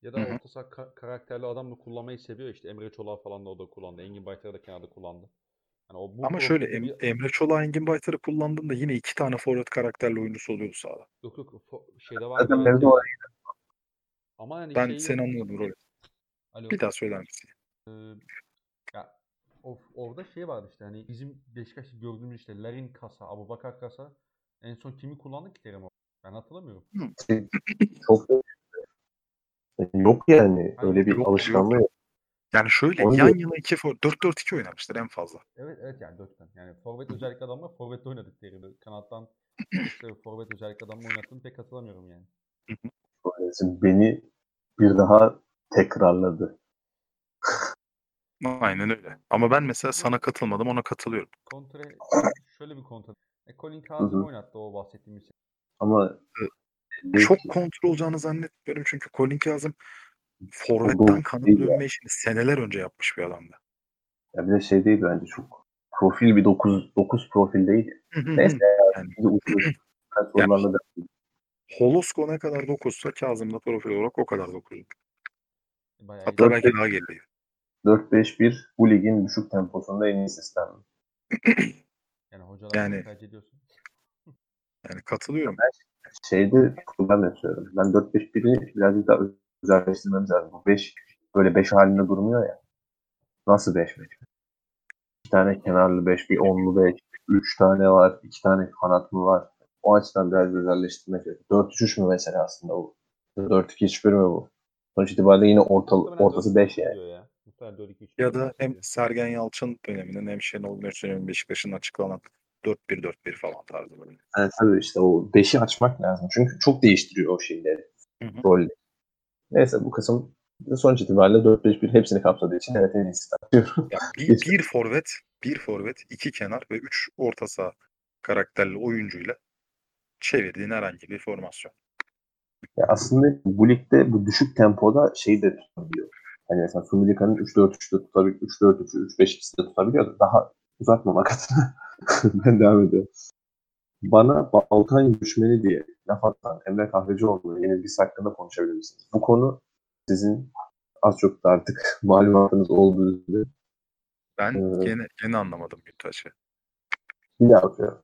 Ya da orta saha ka- karakterli adamla kullanmayı seviyor işte. Emre Çolak falan da orada kullandı. Engin Baytar'ı da kenarda kullandı. Yani o bu ama şöyle em- bir... Emre Çolak, Engin Baytar'ı kullandığında yine iki tane forvet karakterli oyuncusu oluyordu sahada. Yok yok. Fo- şeyde var. Ben yani... Ama yani ben şeyi... seni anladım Roy. Bir daha söyler misin? Ee, ya, of, orada şey vardı işte hani bizim Beşiktaş'ta gördüğümüz işte Larin Kasa, Abubakar Kasa en son kimi kullandı ki Terim? Ben hatırlamıyorum. Çok yok yani. Hani öyle bir yok, alışkanlığı yok. Yok. Yani şöyle onu yan yok. Yana iki for dört dört iki oynamıştır en fazla. Evet evet yani dörtten. Yani forvet özellikle adamla forvetle oynadık Terim'i. Kanattan işte forvet özellikle adamla oynattığını pek hatırlamıyorum yani. Beni bir daha tekrarladı. Aynen öyle. Ama ben mesela sana katılmadım, ona katılıyorum. Kontre şöyle bir kontra. E, Colin Kazım oynattı o bahsettiğimiz şey. Ama çok kontrol olacağını zannetmiyorum çünkü Colin Kazım forvetten kanat dönme işini seneler önce yapmış bir adamdı. Ya bir de şey değil bence, çok profil bir dokuz dokuz profil değil. Neyse yani. Yani, Holosko ne kadar dokuzsa Kazım'da profil olarak o kadar dokuz. Hatta belki daha geliyor. dört beş bir bu ligin düşük temposunda en iyi sistem. Yani hocalar yani, tercih ediyorsun. Yani katılıyorum. Ben şeyde problem yapıyorum. Ben dört beş biri birazcık daha özelleştirmemiz lazım. Bu beş böyle beş halinde durmuyor ya. Nasıl beş mi? iki tane kenarlı beş, bir onlu beş, üç tane var, iki tane kanat mı var? O açıdan biraz özelleştirmek lazım. dört üç üç mü mesela aslında bu? dört iki üç bir mi bu? Sonuç itibariyle yine orta, ortası beş yani. Ya. Ya da hem Sergen Yalçın döneminin hem Şenol Güneş döneminin Beşiktaş'ın açıklanan dört bir dört bir falan tarzı böyle. Evet tabii işte o beşi açmak lazım. Çünkü çok değiştiriyor o şeyleri. Rolleri. Neyse bu kısım sonuç itibariyle dört beş bir hepsini kapsadığı için evet en iyisi. Bir, bir forvet, bir forvet, iki kenar ve üç orta saha karakterli oyuncuyla çevirdiğin herhangi bir formasyon. Ya aslında bu ligde bu düşük tempoda şey de tutabiliyor. Hani mesela Sumilika'nın üç dört üç'de tutabiliyor, üç dört üç'ü, üç beş iki'si de tutabiliyor da daha uzatmamak adına ben devam ediyorum. Bana Balkan düşmeni diye laf atan Emre Kahvecioğlu'nun yenilgisi hakkında konuşabilir misiniz? Bu konu sizin az çok da artık malumatınız olduğu üzere. Ben ee, yeni, yeni anlamadım Gültaş'ı. Bir daha okuyorum.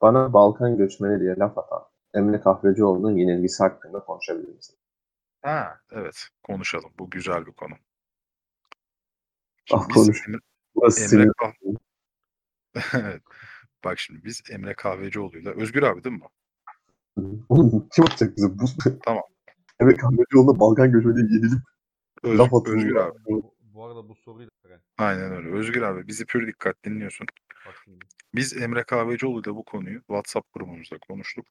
Bana Balkan göçmeni diye laf atan Emre Kahvecioğlu'nun yenilgisi hakkında konuşabilir misiniz? Ha, evet. Konuşalım. Bu güzel bir konu. Ah, konuş. Emre, Emre Kahve... evet. Bak şimdi biz Emre Kahvecioğlu'yla... Özgür abi değil mi? Oğlum kim atacak bize? Tamam. Emre Kahvecioğlu'na Balkan göçmeni yenilip Öz, laf atıyor. Özgür abi. Bu, bu arada bu soruyla... Aynen öyle. Özgür abi bizi pür dikkat dinliyorsun. Biz Emre Kahvecioğlu'yla bu konuyu WhatsApp grubumuzda konuştuk.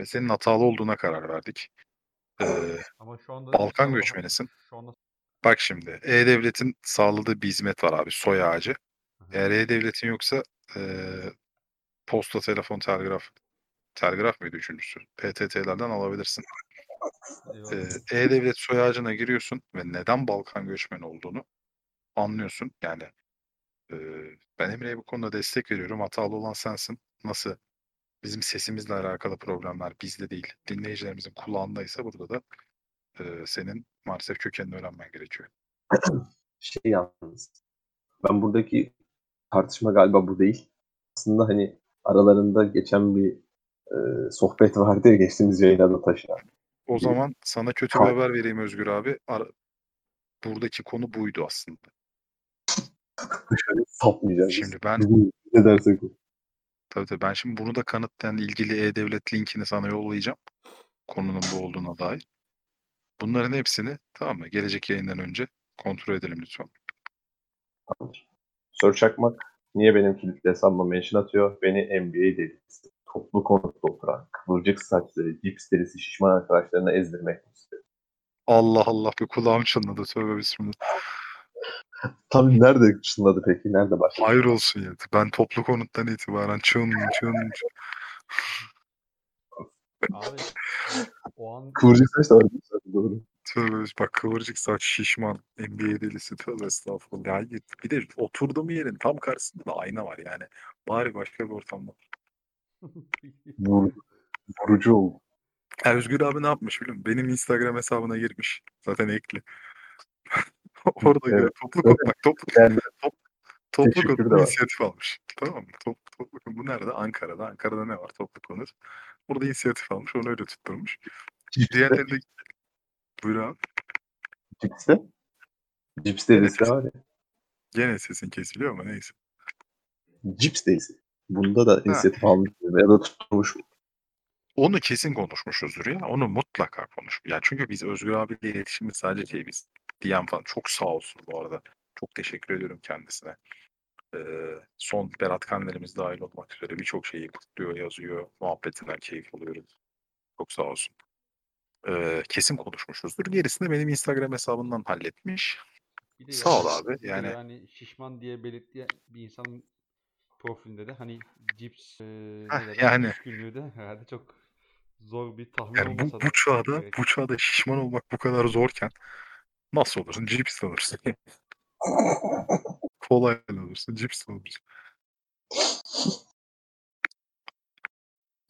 Ve senin hatalı olduğuna karar verdik. Ee, Ama şu anda Balkan göçmenisin. Şu anda... Bak şimdi E-Devlet'in sağladığı bir hizmet var abi. Soy ağacı. Hı-hı. Eğer E-Devlet'in yoksa e, posta, telefon, telgraf telgraf mıydı üçüncüsü? P T T'lerden alabilirsin. Ee, E-Devlet soy ağacına giriyorsun ve neden Balkan göçmeni olduğunu anlıyorsun. Yani e, ben Emre'ye bu konuda destek veriyorum. Hatalı olan sensin. Nasıl? Bizim sesimizle alakalı problemler bizde değil. Dinleyicilerimizin kulağındaysa burada da e, senin maalesef kökenini öğrenmen gerekiyor. Şey yalnız. Ben buradaki tartışma galiba bu değil. Aslında hani aralarında geçen bir e, sohbet vardı ya geçtiğimiz yayına da taşıyan. O zaman sana kötü bir ha. haber vereyim Özgür abi. Ara- buradaki konu buydu aslında. Şöyle sapmayacağız. Şimdi ben... Ne dersek o. Tabii tabii. Ben şimdi bunu da kanıtlayan ilgili E-Devlet linkini sana yollayacağım. Konunun bu olduğuna dair. Bunların hepsini tamam mı? Gelecek yayından önce kontrol edelim lütfen. Tamamdır. Soru Çakmak niye benim kilitli hesabıma mention atıyor? Beni N B A delisi, toplu konutta oturan, kıvırcık saçları, cips delisi, şişman arkadaşlarına ezdirmek istiyor. Allah Allah bir kulağım çınladı. Tövbe bismillah. Tabii nerede çınladı peki? Nerede başladı? Hayır olsun ya. Ben toplu konuttan itibaren çın çın çın. Abi o an... Kıvırcık saç da var. Doğru. Tövbe bak kıvırcık saç, şişman, N B A delisi. Tövbe estağfurullah. Hayır. Bir de oturduğum yerin tam karşısında da ayna var yani. Bari başka bir ortam var. Vurucu oldu. Ya Özgür abi ne yapmış biliyor musun? Benim Instagram hesabına girmiş. Zaten ekli. Orada evet. Toplu kontak, toplu yani, toplu, toplu konut inisiyatif almış. Tamam mı? Toplu, toplu konut. Bu nerede? Ankara'da. Ankara'da ne var? Toplu konut. Burada inisiyatif almış. Onu öyle tutturmuş. Diğerleri de... Buyur abi. Cips'te? Cips'te de var ya. Gene sesin kesiliyor ama neyse. Cips'teyiz. Bunda da inisiyatif almış ya da tutturmuş. Onu kesin konuşmuşuzdur ya. Onu mutlaka konuş. Ya çünkü biz Özgür abiyle iletişimimiz sadece şey biz. Diyen falan. Çok sağ olsun bu arada. Çok teşekkür ediyorum kendisine. Ee, son Berat Kandil'imiz dahil olmak üzere birçok şeyi kutluyor, yazıyor. Muhabbetinden keyif alıyoruz. Çok sağ olsun. Ee, kesin konuşmuşuzdur. Gerisini benim Instagram hesabından halletmiş. Sağ yani, ol abi. Yani, yani şişman diye belirttiği bir insanın profilinde de hani cips e, Heh, yani düşkünlüğü de herhalde çok zor bir tahmin yani olmasa bu, da. Bu çağda, bu çağda şişman olmak bu kadar zorken nasıl olursun? Cips alırsın. Kolay olursun. Cips alırsın.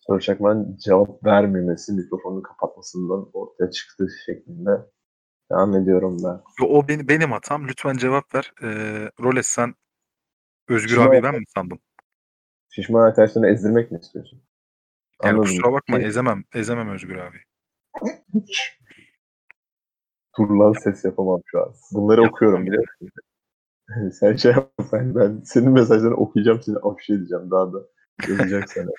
Soruşakman cevap vermemesi, mikrofonunu kapatmasından ortaya çıktığı şeklinde devam ediyorum ben. O benim, benim hatam. Lütfen cevap ver. Ee, Roles sen Özgür şişman abi ben mi sandım? Şişman arkadaşlarını ezdirmek mi istiyorsun? Yani anladım. Kusura bakma ezemem. Ezemem Özgür abi. Turlan ses yapamam şu an. Bunları yapma okuyorum bile. Sen şey yap. Ben senin mesajlarını okuyacağım. Seni afişe edeceğim. Daha da yazacak sana.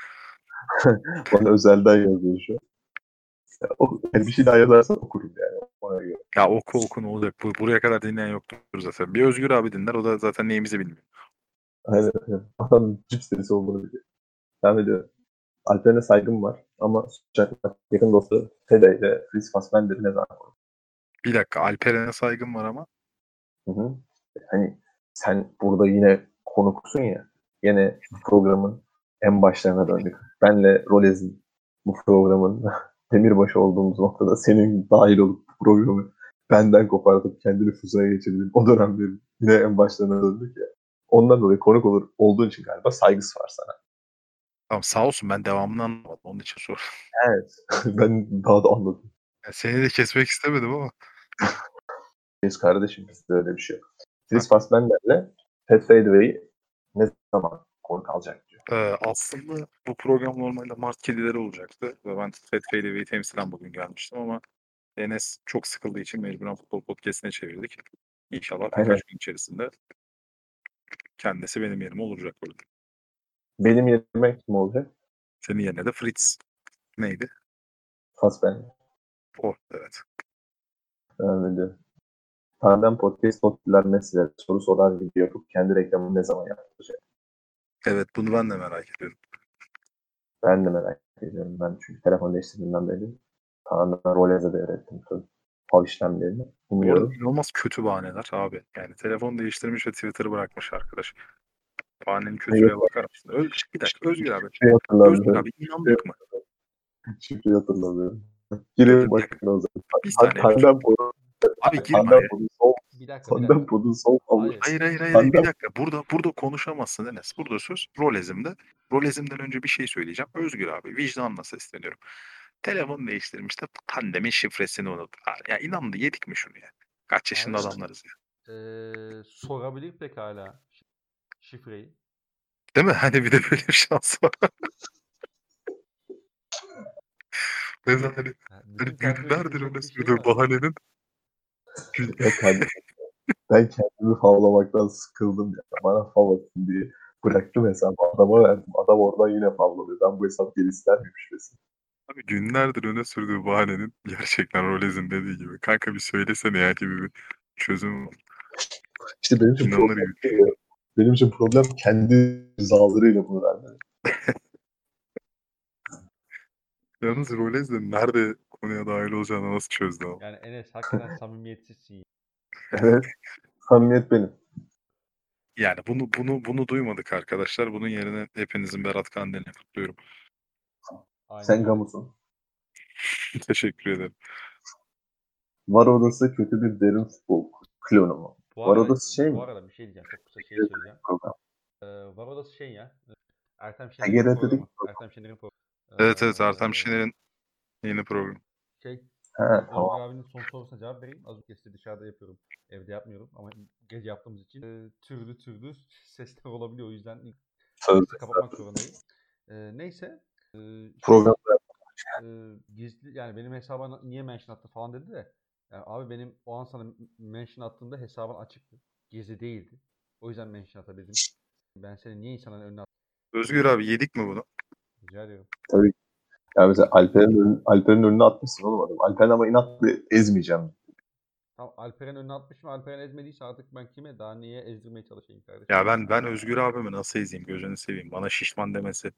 Bana özelden yazıyor şu an. Yani bir şey daha yazarsan okurum yani. Ona göre. Ya oku oku ne olacak? Buraya kadar dinleyen yoktur zaten. Bir Özgür abi dinler. O da zaten neyimizi bilmiyor. Aynen. Adam cips serisi olduğunu biliyor. Devam ediyorum. Alper'e saygım var ama sıcaklar yakın dostu Fede ile Fritz Fassbender'i ne zaman koydu? Bir dakika, Alper'e saygım var ama? Hı hı. Hani sen burada yine konuksun ya, yine programın en başlarına döndük. Benle Rolez'in bu programın demirbaşı olduğumuz noktada senin dahil olup programı benden kopartıp kendini füzeye geçirdiğin o dönemleri yine en başlarına döndük ya. Ondan dolayı konuk olur olduğun için galiba saygısı var sana. Tamam sağ olsun ben devamını anlamadım. Onun için sordum. Evet. Ben daha da anladım. Yani seni de kesmek istemedim ama. Biz kardeşim bizde öyle bir şey yok. Chris Fassbender'le Pat Fadeaway'i ne zaman konuk alacak diyor. Ee, aslında bu program normalde Mart kedileri olacaktı. Ve ben Pat Fadeaway'i temsilen bugün gelmiştim ama Enes çok sıkıldığı için mecburen futbol podcastine çevirdik. İnşallah birkaç gün içerisinde kendisi benim yerime olacak burada. Benim yerime kim olacak? Senin yerine de Fritz. Neydi? Fassbender. Oh, evet. Öyle. Tandem Podcast notlar mesleğe soru soran video yapıp kendi reklamını ne zaman yapacak? Evet, bunu ben de merak ediyorum. Ben de merak ediyorum. Ben çünkü telefon değiştirdiğimden beri tamamen Rolez'e de öğrettim tüm fav işlemlerini. Umuyorum. İnanılmaz kötü bahaneler abi. Yani telefon değiştirmiş ve Twitter'ı bırakmış arkadaş. Bahanenin kötüye bakar mısın? Öz, bir dakika, Özgür abi. Şey Özgür abi, inandık mı? Şifreyi hatırlamıyorum. Girelim başına o zaman. Bir saniye. Tandem Pod'un abi girme. Tandem Pod'un son alır. Hayır hayır hayır. Tandem. Bir dakika. Burada burada konuşamazsın Enes. Burada söz Rolezim'de. Rolezim'den önce bir şey söyleyeceğim. Özgür abi vicdanla sesleniyorum. Telefon değiştirmiş de tandemin şifresini unuttu. Ya inandı yedik mi şunu ya? Kaç yaşında yani, adamlarız ya? Ee, sorabilir pekala şifreyi. Değil mi? Hani bir de böyle bir şans var. Ne zaman hani, hani günlerdir öyle söylüyor bahanenin. Ben kendimi favlamaktan sıkıldım ya. Bana fav atın diye bıraktım hesabı adama verdim. Adam oradan yine favladı. Ben bu hesap geri istermemiş desin. Abi günlerdir öne sürdüğü bahanenin gerçekten Rolez'in dediği gibi. Kanka bir söylesene ya gibi bir çözüm var. İşte benim için problem, benim için problem kendi rızalarıyla bunu vermem. Yalnız Rolez de nerede konuya dahil olacağını nasıl çözdü ama. Yani Enes hakikaten samimiyetsizsin. Evet. Samimiyet benim. Yani bunu bunu bunu duymadık arkadaşlar. Bunun yerine hepinizin Berat Kandil'ini kutluyorum. Aynen. Sen gamusun. Teşekkür ederim. Var odası kötü bir derin futbol klonu mu? Var odası şey mi? Bu arada bir şey diyeceğim. Çok kısa şey söyleyeceğim. Ee, var odası şey ya. Ertem Şener'in programı. Ertem Şener'in programı. Evet evet Artem Şener'in yeni programı. Şey, ha, tamam. Abinin son sorusuna cevap vereyim. Az önce işte dışarıda yapıyorum. Evde yapmıyorum ama gece yaptığımız için e, türlü türlü sesler olabiliyor. O yüzden ilk kapatmak zorundayım. E, neyse. E, Programda e, gizli yani benim hesaba niye mention attı falan dedi de. Yani abi benim o an sana mention attığımda hesabın açıktı. Gizli değildi. O yüzden mention atabildim. Ben seni niye insanların önüne attım? Özgür abi yedik mi bunu? Rica ediyorum. Tabii. Ya mesela Alper'in, Alper'in önüne atmışsın oğlum adam. Alper'in ama inatla ezmeyeceğim. Tamam Alper'in önüne atmışım. Alper'in ezmediyse artık ben kime daha niye ezdirmeye çalışayım kardeşim? Ya ben ben Özgür abimi nasıl ezeyim? Gözünü seveyim. Bana şişman demesi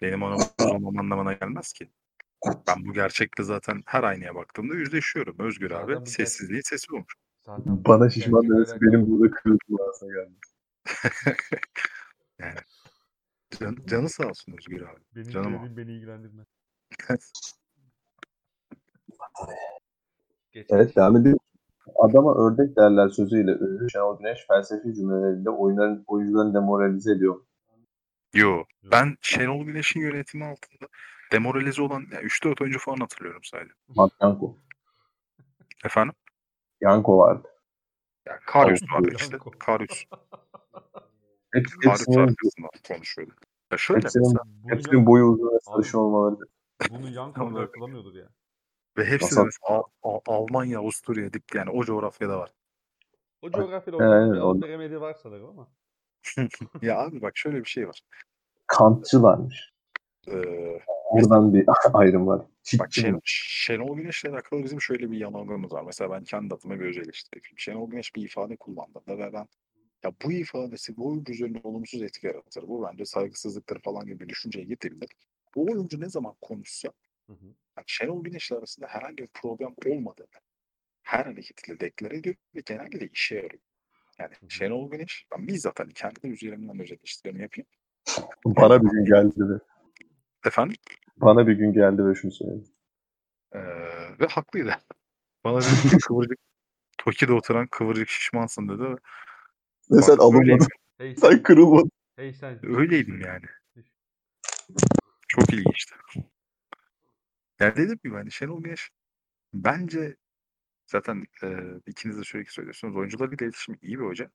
benim ona olmam anlamına gelmez ki. Ben bu gerçekte zaten her aynaya baktığımda yüzleşiyorum. Özgür zaten abi sessizliği gerçek... sesi olmuş. Zaten bana şişman demesi benim burada kırıldım aslında geldi. Yani Can, canı sağ olsun Özgür abi. Benim dediğim beni ilgilendirmez. Evet, devam ediyor. Adama ördek derler sözüyle ünlü Şenol Güneş felsefi cümlelerinde oyunların oyuncularını demoralize ediyor. Yo, ben Şenol Güneş'in yönetimi altında demoralize olan yani üç dört oyuncu falan hatırlıyorum sadece. Matyanko. Efendim? Yanko vardı. Ya Karius vardı işte. Karius. Karius arkasında konuşuyordu. Ya şöyle hepsinin, mesela. Hepsinin boyu uzun ve sarışın olmaları. Bunu Yanko'da yapılamıyordur ya. Ve hepsi de Al- Al- Almanya, Avusturya dip yani o coğrafyada var. O coğrafyada olan bir remedi var sanırım ama. Ya abi bak şöyle bir şey var. Kantçılarmış. Ee, Oradan bir ayrım var. Bak Şen- Şenol Güneş'le alakalı bizim şöyle bir yanılgımız var. Mesela ben kendi adıma bir özel eleştireyim. Şenol Güneş bir ifade kullandı ve ben ya bu ifadesi bu oyuncu üzerinde olumsuz etki yaratır. Bu bence saygısızlıktır falan gibi bir düşünceye getirdi. Bu oyuncu ne zaman konuşsa hı hı. Yani Şenol Güneş'le arasında herhangi bir problem olmadığını her hareketiyle deklare ediyor ve genelde işe yarıyor. Yani hı hı. Şenol Güneş, ben bizzat hani kendi üzerimden özel eleştirimi yapayım. Bana bir gün geldi de. Efendim? Bana bir gün geldi ve şunu söyledim. Ee, ve haklıydı. Bana bir gün kıvırcık, Toki'de oturan kıvırcık şişmansın dedi. Ve sen alınmadın. Hey, sen kırılmadın. Hey, sen. Öyleydim yani. Çok ilginçti. Yani dedim ki hani Şenol Güneş bence zaten e, ikiniz de sürekli söylüyorsunuz. Oyuncularıyla iletişim iyi bir hoca.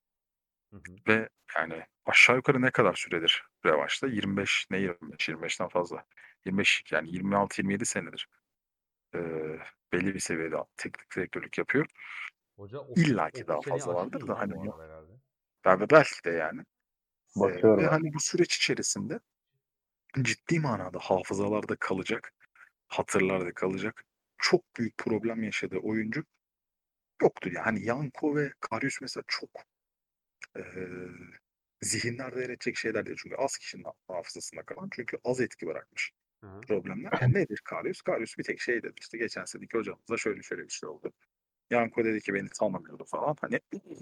Hı hı. Ve yani aşağı yukarı ne kadar süredir revaçta? yirmi beş ne yirmi beş? yirmi beşten fazla. yirmi beş yani yirmi altı yirmi yedi senedir. E, belli bir seviyede teknik direktörlük yapıyor. Hoca o, İlla ki o, daha fazla vardır da hani yani belki de yani. Bakıyorum. E, ve hani bu süreç içerisinde ciddi manada hafızalarda kalacak, hatırlarda kalacak çok büyük problem yaşadığı oyuncu yoktu. Yani Yanko ve Karius mesela çok e, zihinlerde yer edecek şeyler değil. Çünkü az kişinin hafızasında kalan. Çünkü az etki bırakmış Hı-hı. problemler. Yani nedir Karius? Karius bir tek şey dedi. İşte geçen seneki hocamızla şöyle şöyle bir şey oldu. Yanko dedi ki beni tanımıyordu falan. Hani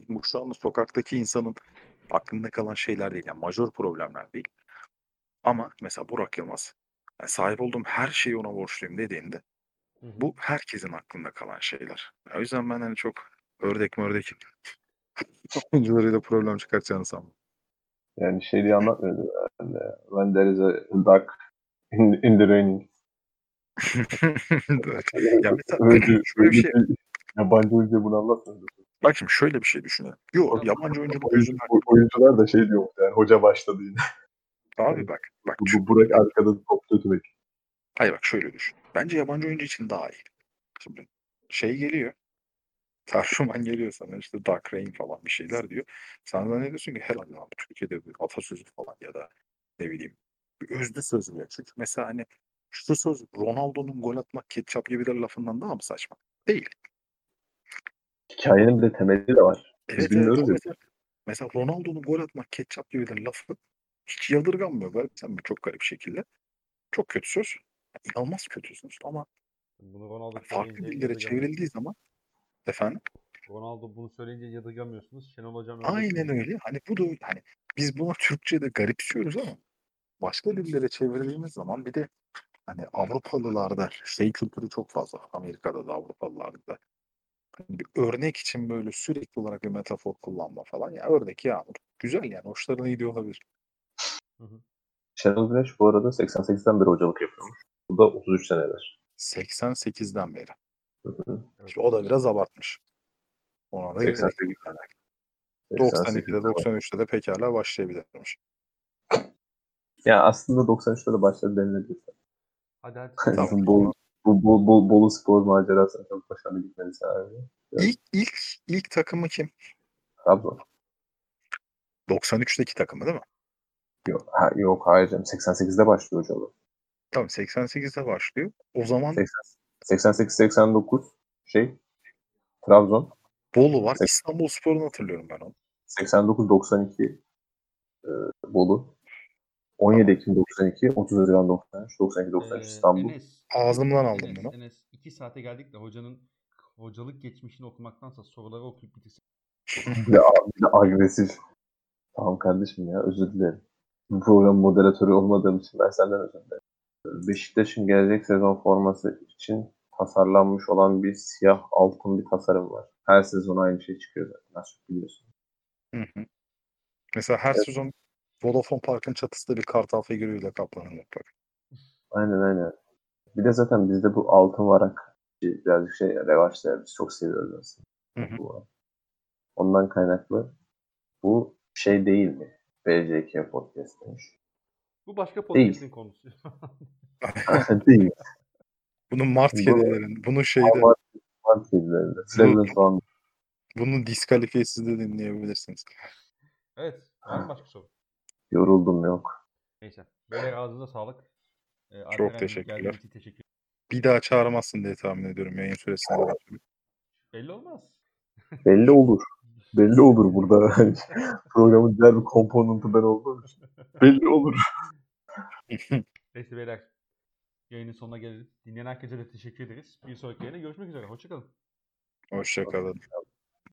bu şu anda sokaktaki insanın aklında kalan şeyler değil. Yani majör problemler değil. Ama mesela Burak Yılmaz yani sahip olduğum her şeyi ona borçluyum dediğinde hı hı. bu herkesin aklında kalan şeyler. O yüzden ben hani çok ördek mördek oyuncularıyla problem çıkartacağını sanmıyorum. Yani şey diye anlatmıyordu herhalde. When there is a duck in, in the raining. Ya mesela şöyle bir şey. Yabancı oyuncu bunu anlatmıyordu. Bak şimdi şöyle bir şey düşünelim. Yok yabancı oyuncu yüzünden. Oyuncular da şey diyor yani hoca başladı yine. Abi bak. bak çünkü... Burak arkada top dötmek. Hayır bak şöyle düşün. Bence yabancı oyuncu için daha iyi. Şimdi şey geliyor. Tercüman geliyor sana işte Dark Rain falan bir şeyler diyor. Sen zannediyorsun ki herhalde abi Türkiye'de bir atasözü falan ya da ne bileyim bir özlü sözü diyor. Çünkü mesela hani şu söz Ronaldo'nun gol atmak ketçap gibiler lafından daha mı saçma? Değil. Hikayenin bir de temeli de var. Evet, Biz bilmiyoruz evet, mesela, mesela Ronaldo'nun gol atmak ketçap gibiler lafı hiç yadırganmıyor gerçekten çok garip şekilde. Çok kötü söz. Yani inanılmaz kötü söz ama Ronaldo farklı dillere çevrildiği zaman efendim. Ronaldo bunu söyleyince yadırgamıyorsunuz. Şenol hocam aynen öyle. Hani bu da hani biz buna Türkçe'de garipsiyoruz ama başka dillere çevrildiğimiz zaman bir de hani Avrupalılarda şey kültürü çok fazla. Amerika'da da Avrupalılarda da hani bir örnek için böyle sürekli olarak bir metafor kullanma falan. Ya yani örnek ya güzel yani hoşlarına gidiyor olabilir. Hı hı. Şenol Güneş bu arada seksen sekizden beri hocalık yapıyormuş. Bu da otuz üç senedir. seksen sekizden beri. Hı hı. İşte o da biraz abartmış. Ona da seksen sekiz doksan ikide doksan üçte de pekala başlayabilirmiş. Ya aslında doksan üçte de başladı denilebilir. Hadi hadi. Tamam. Bol, bol, bol, bol, bol spor macerası çok başarılı gitmelisin abi. Yani. İlk, ilk, ilk takımı kim? Trabzon. doksan üçteki takımı değil mi? Yok, ha, yok hayır canım. seksen sekizde başlıyor hocalığı. Tamam seksen sekizde başlıyor. O zaman... seksen sekiz seksen dokuz şey Trabzon. Bolu var. seksen... İstanbulspor'unu hatırlıyorum ben onu. seksen dokuz doksan iki e, Bolu. on yedi Ekim doksan iki otuz Haziran doksan üç doksan iki doksan üç İstanbul. Enes, ağzımdan aldım Enes, bunu. Enes iki saate geldik de hocanın hocalık geçmişini okumaktansa soruları okuyup bitirsin. Bir de agresif. Tamam kardeşim ya özür dilerim. bu program moderatörü olmadığım için ben senden özür dilerim. Beşiktaş'ın gelecek sezon forması için tasarlanmış olan bir siyah altın bir tasarım var. Her sezon aynı şey çıkıyor zaten. Nasıl biliyorsun? Hı hı. Mesela her evet. sezon Vodafone Park'ın çatısı da bir kartal figürüyle kaplanıyor. Aynen aynen. Bir de zaten bizde bu altın varak birazcık şey revaçta. Biz çok seviyoruz aslında. Hı hı. Bu, ondan kaynaklı bu şey değil mi? B C K podcast demiş. Bu başka podcast'in değil. Konusu. Değil. Bunun Mart kedilerinde. Bunun şeyde. Mart, Mart kedilerinde. Bunun, bunun diskalifiyesiz de dinleyebilirsiniz. Evet. Başka soru. Yoruldum yok. Neyse. Böyle ağzınıza sağlık. Ee, Çok teşekkürler. Teşekkür. Bir daha çağırmazsın diye tahmin ediyorum yayın süresinde. Evet. Belli olmaz. Belli olur. Belli olur burada. Programın diğer bir komponenti ben olduğum için. Belli olur. Neyse beyler. Yayının sonuna geldik. Dinleyen herkese de teşekkür ederiz. Bir sonraki yayına görüşmek üzere. Hoşçakalın. Hoşçakalın.